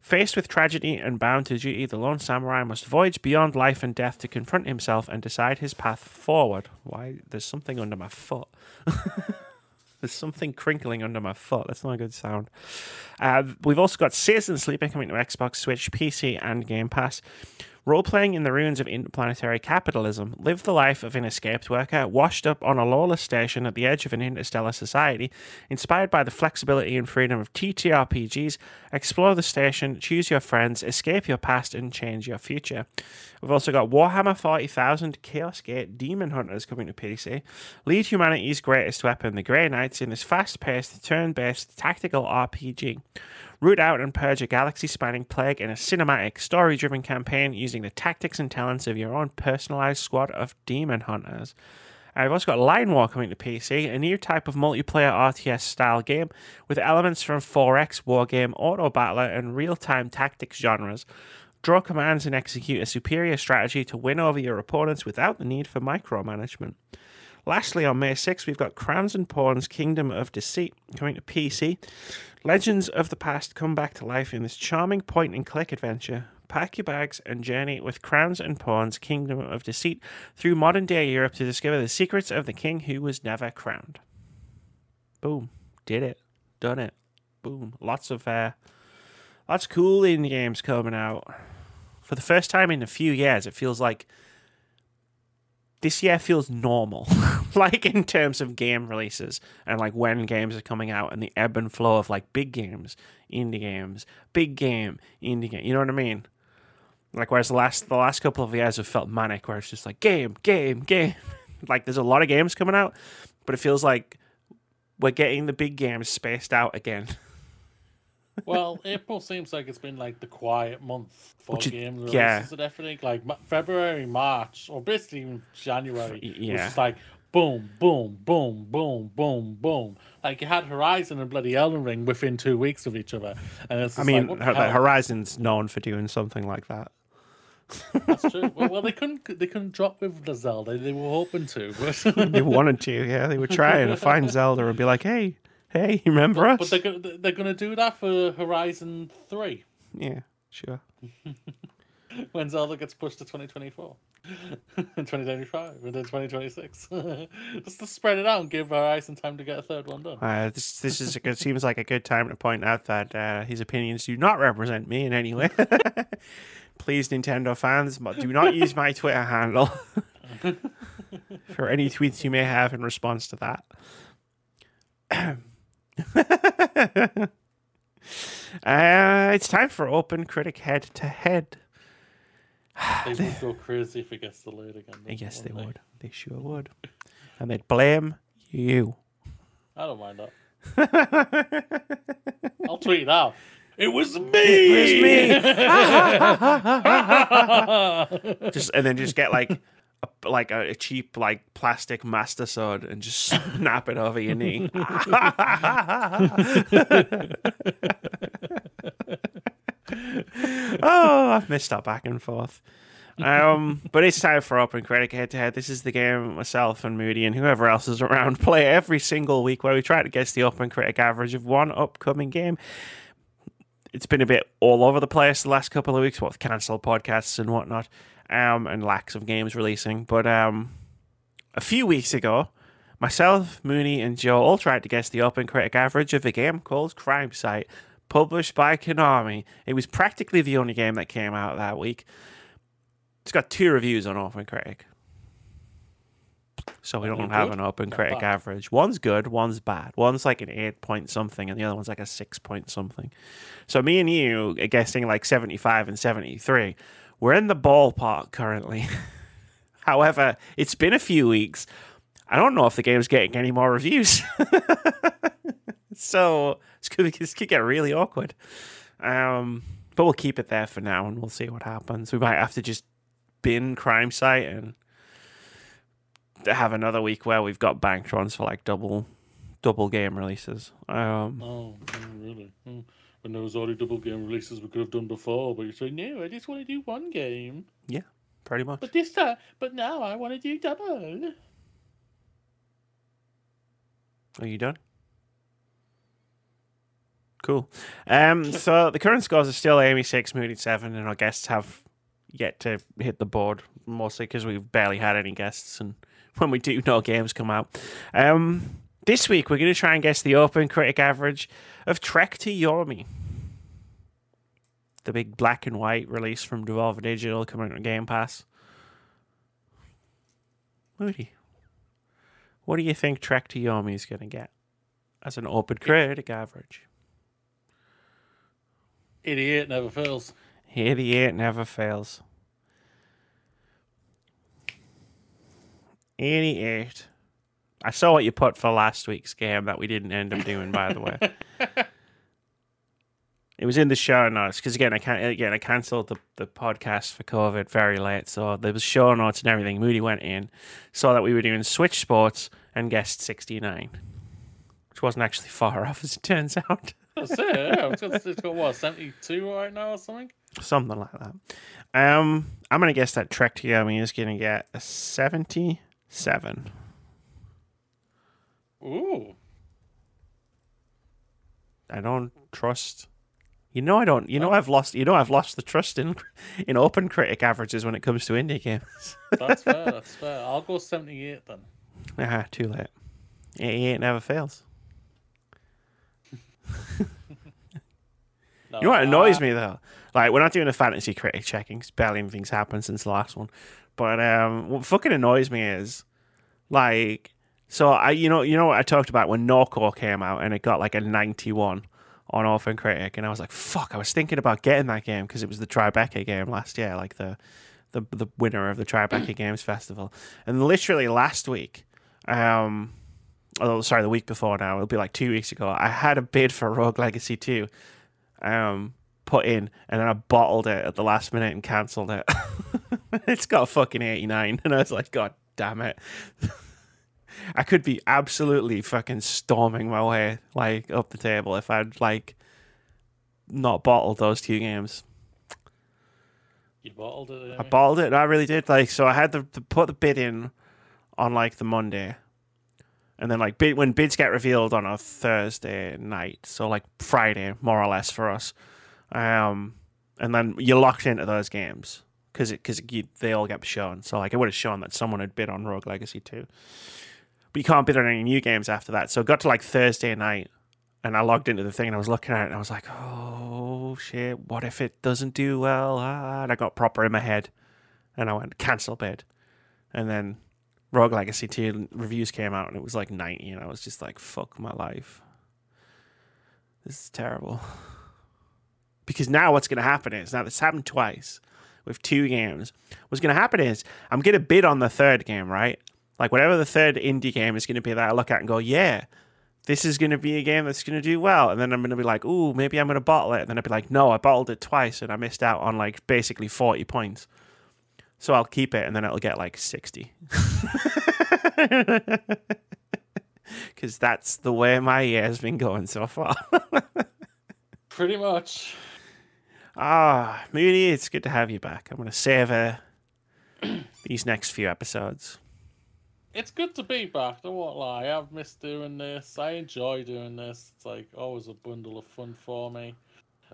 Faced with tragedy and bound to duty, the lone samurai must voyage beyond life and death to confront himself and decide his path forward. Why? There's something under my foot. There's something crinkling under my foot. That's not a good sound. Uh, we've also got Citizen Sleeper coming to Xbox, Switch, P C, and Game Pass. Role-playing in the ruins of interplanetary capitalism, live the life of an escaped worker washed up on a lawless station at the edge of an interstellar society. Inspired by the flexibility and freedom of T T R P Gs, explore the station, choose your friends, escape your past, and change your future. We've also got Warhammer forty thousand Chaos Gate Demon Hunters coming to P C. Lead humanity's greatest weapon, the Grey Knights, in this fast-paced, turn-based tactical R P G. Root out and purge a galaxy-spanning plague in a cinematic, story-driven campaign using the tactics and talents of your own personalized squad of demon hunters. I've also got Line War coming to P C, a new type of multiplayer R T S-style game with elements from four X, wargame, auto-battler, and real-time tactics genres. Draw commands and execute a superior strategy to win over your opponents without the need for micromanagement. Lastly, on May sixth, we've got Crowns and Pawns Kingdom of Deceit coming to P C. Legends of the past come back to life in this charming point-and-click adventure. Pack your bags and journey with Crowns and Pawns, Kingdom of Deceit, through modern-day Europe to discover the secrets of the king who was never crowned. Boom. Did it. Done it. Boom. Lots of, uh, lots of cool indie games coming out. For the first time in a few years, it feels like this year feels normal, like in terms of game releases and like when games are coming out and the ebb and flow of like big games, indie games, big game, indie game. You know what I mean? Like whereas the last the last couple of years have felt manic, where it's just like game, game, game. Like there's a lot of games coming out, but it feels like we're getting the big games spaced out again. Well, April seems like it's been like the quiet month for Which, game releases yeah. and everything. Like February, March, or basically even January, yeah. it's just like boom, boom, boom, boom, boom, boom. Like you had Horizon and bloody Elden Ring within two weeks of each other. And it's I mean, like, her- Horizon's known for doing something like that. That's true. Well, well, they couldn't. They couldn't drop with the Zelda. They were hoping to, but they wanted to. Yeah, they were trying to find Zelda and be like, hey. Hey, remember but, us? But they're, go- they're going to do that for Horizon three. Yeah, sure. When Zelda gets pushed to twenty twenty-four. And twenty twenty-five. And then twenty twenty-six. Just to spread it out and give Horizon time to get a third one done. Uh, this this is a good, seems like a good time to point out that uh, his opinions do not represent me in any way. Please, Nintendo fans, do not use my Twitter handle for any tweets you may have in response to that. uh, it's time for Open Critic Head to Head. They would go crazy if it gets delayed again. I guess they would. They sure would. And they'd blame you. I don't mind that. I'll tweet now. It was me. It was me. Just and then just get like a, like a, a cheap like plastic master sword and just snap it over your knee. Oh, I've missed that back and forth. Um, but it's time for Open Critic Head to Head. This is the game myself and Moody and whoever else is around play every single week, where we try to guess the Open Critic average of one upcoming game. It's been a bit all over the place the last couple of weeks, what with cancelled podcasts and whatnot, um, and lacks of games releasing. But um, a few weeks ago, myself, Mooney, and Joe all tried to guess the Open Critic average of a game called Crime Site, published by Konami. It was practically the only game that came out that week. It's got two reviews on Open Critic, so we don't have good? an Open Not Critic bad. average. One's good, one's bad. One's like an eight point something, and the other one's like a six point something. So me and you are guessing like seventy-five and seventy-three. We're in the ballpark currently. However, it's been a few weeks. I don't know if the game's getting any more reviews. So this could, this could get really awkward. Um, but we'll keep it there for now, and we'll see what happens. We might have to just bin Crime Site and have another week where we've got Banktrons for like double double game releases. Um, oh, really? When there was already double game releases we could have done before, but you say, no, I just want to do one game. Yeah, pretty much. But this time, but now I want to do double. Are you done? Cool. Um, so the current scores are still Amy six, Moody seven, and our guests have yet to hit the board, mostly because we've barely had any guests, and when we do, no games come out. Um, this week, we're going to try and guess the Open Critic average of Trek to Yomi, the big black and white release from Devolver Digital coming on Game Pass. Moody, what do you think Trek to Yomi is going to get as an Open Critic average? eighty-eight never fails. eighty-eight never fails. eighty-eight. I saw what you put for last week's game that we didn't end up doing, by the way. It was in the show notes, because again, I can again I cancelled the, the podcast for COVID very late, so there was show notes and everything. Moody went in, saw that we were doing Switch Sports, and guessed sixty-nine, which wasn't actually far off, as it turns out. That's it, yeah. It's got, it's got, what, seventy-two right now or something? Something like that. Um, I'm going to guess that Trek to Yomi is going to get a seventy-seven. Ooh. I don't trust... You know I don't... You know I've lost You know I've lost the trust in in Open Critic averages when it comes to indie games. That's fair, that's fair. I'll go seventy-eight then. Ah, too late. eighty-eight never fails. No, you know what annoys no, I... me though? Like, we're not doing a fantasy critic checking because barely anything's happened since the last one. But um, what fucking annoys me is, like, so I, you know, you know what I talked about when Norcore came out and it got like a ninety-one on Open Critic, and I was like, fuck, I was thinking about getting that game because it was the Tribeca game last year, like the the the winner of the Tribeca Games Festival, and literally last week, um, oh sorry, the week before now, it'll be like two weeks ago, I had a bid for Rogue Legacy two. Um, put in, and then I bottled it at the last minute and cancelled it. It's got a fucking eighty-nine, and I was like, God damn it. I could be absolutely fucking storming my way like up the table if I'd like not bottled those two games. You bottled it? Amy? I bottled it. I really did. Like, so I had to, to put the bid in on like the Monday. And then, like, bid, when bids get revealed on a Thursday night, so, like, Friday, more or less, for us. Um, and then you're locked into those games because it, cause it, you, they all get shown. So, like, it would have shown that someone had bid on Rogue Legacy two. But you can't bid on any new games after that. So it got to, like, Thursday night, and I logged into the thing, and I was looking at it, and I was like, oh, shit, what if it doesn't do well? Ah, and I got proper in my head, and I went, cancel bid. And then... Rogue Legacy two reviews came out and it was like ninety, and I was just like, fuck my life. This is terrible. Because now what's going to happen is, now this happened twice, with two games. What's going to happen is I'm going to bid on the third game, right? Like whatever the third indie game is going to be that I look at and go, yeah, this is going to be a game that's going to do well. And then I'm going to be like, ooh, maybe I'm going to bottle it. And then I'll be like, no, I bottled it twice and I missed out on like basically forty points. So I'll keep it and then it'll get like sixty. Because that's the way my year's been going so far. Pretty much. Ah, Moody, it's good to have you back. I'm going to savor these next few episodes. It's good to be back, I won't lie. I've missed doing this. I enjoy doing this. It's like always a bundle of fun for me.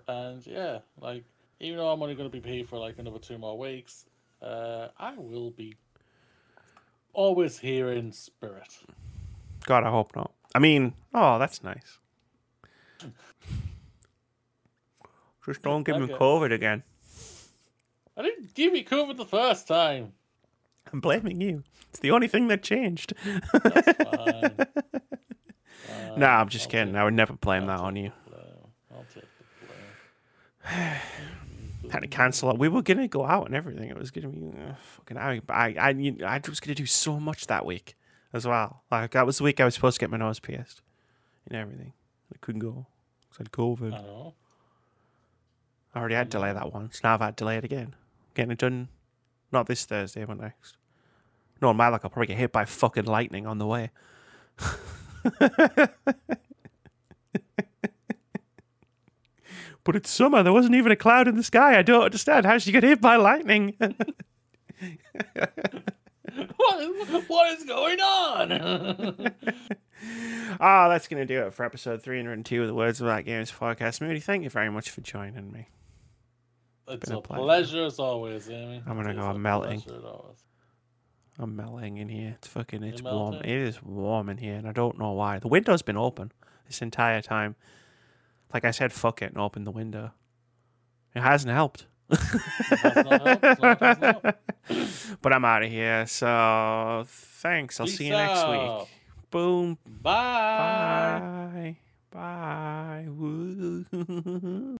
And yeah, like even though I'm only going to be here for like another two more weeks, uh, I will be always here in spirit. God, I hope not. I mean, oh, that's nice. Just don't give okay. me COVID again. I didn't give you COVID the first time. I'm blaming you. It's the only thing that changed. That's fine. uh, nah, I'm just I'll kidding. I would never blame I'll that on you. I'll take the blame. Had to cancel it. We were going to go out and everything. It was going to be uh, fucking out. But I, I, you know, I was going to do so much that week as well. Like, that was the week I was supposed to get my nose pierced and everything. I couldn't go because I had COVID. I know. I already had to delay that once. Now I've had to delay it again. Getting it done, not this Thursday, but next. No, on my luck, I'll probably get hit by fucking lightning on the way. But it's summer. There wasn't even a cloud in the sky. I don't understand. How did you get hit by lightning? What is, what is going on? Ah, oh, that's going to do it for episode three hundred two of the Words About Games podcast. Moody, thank you very much for joining me. It's, it's a, a pleasure. pleasure as always, Amy. I'm going to go. I'm melting. I'm melting in here. It's fucking, it's You're warm. Melting? It is warm in here, and I don't know why. The window's been open this entire time. Like I said, fuck it and open the window. It hasn't helped. It has not helped. It hasn't helped. But I'm out of here, so thanks. I'll Peace see you next out. week. Boom. Bye. Bye. Bye.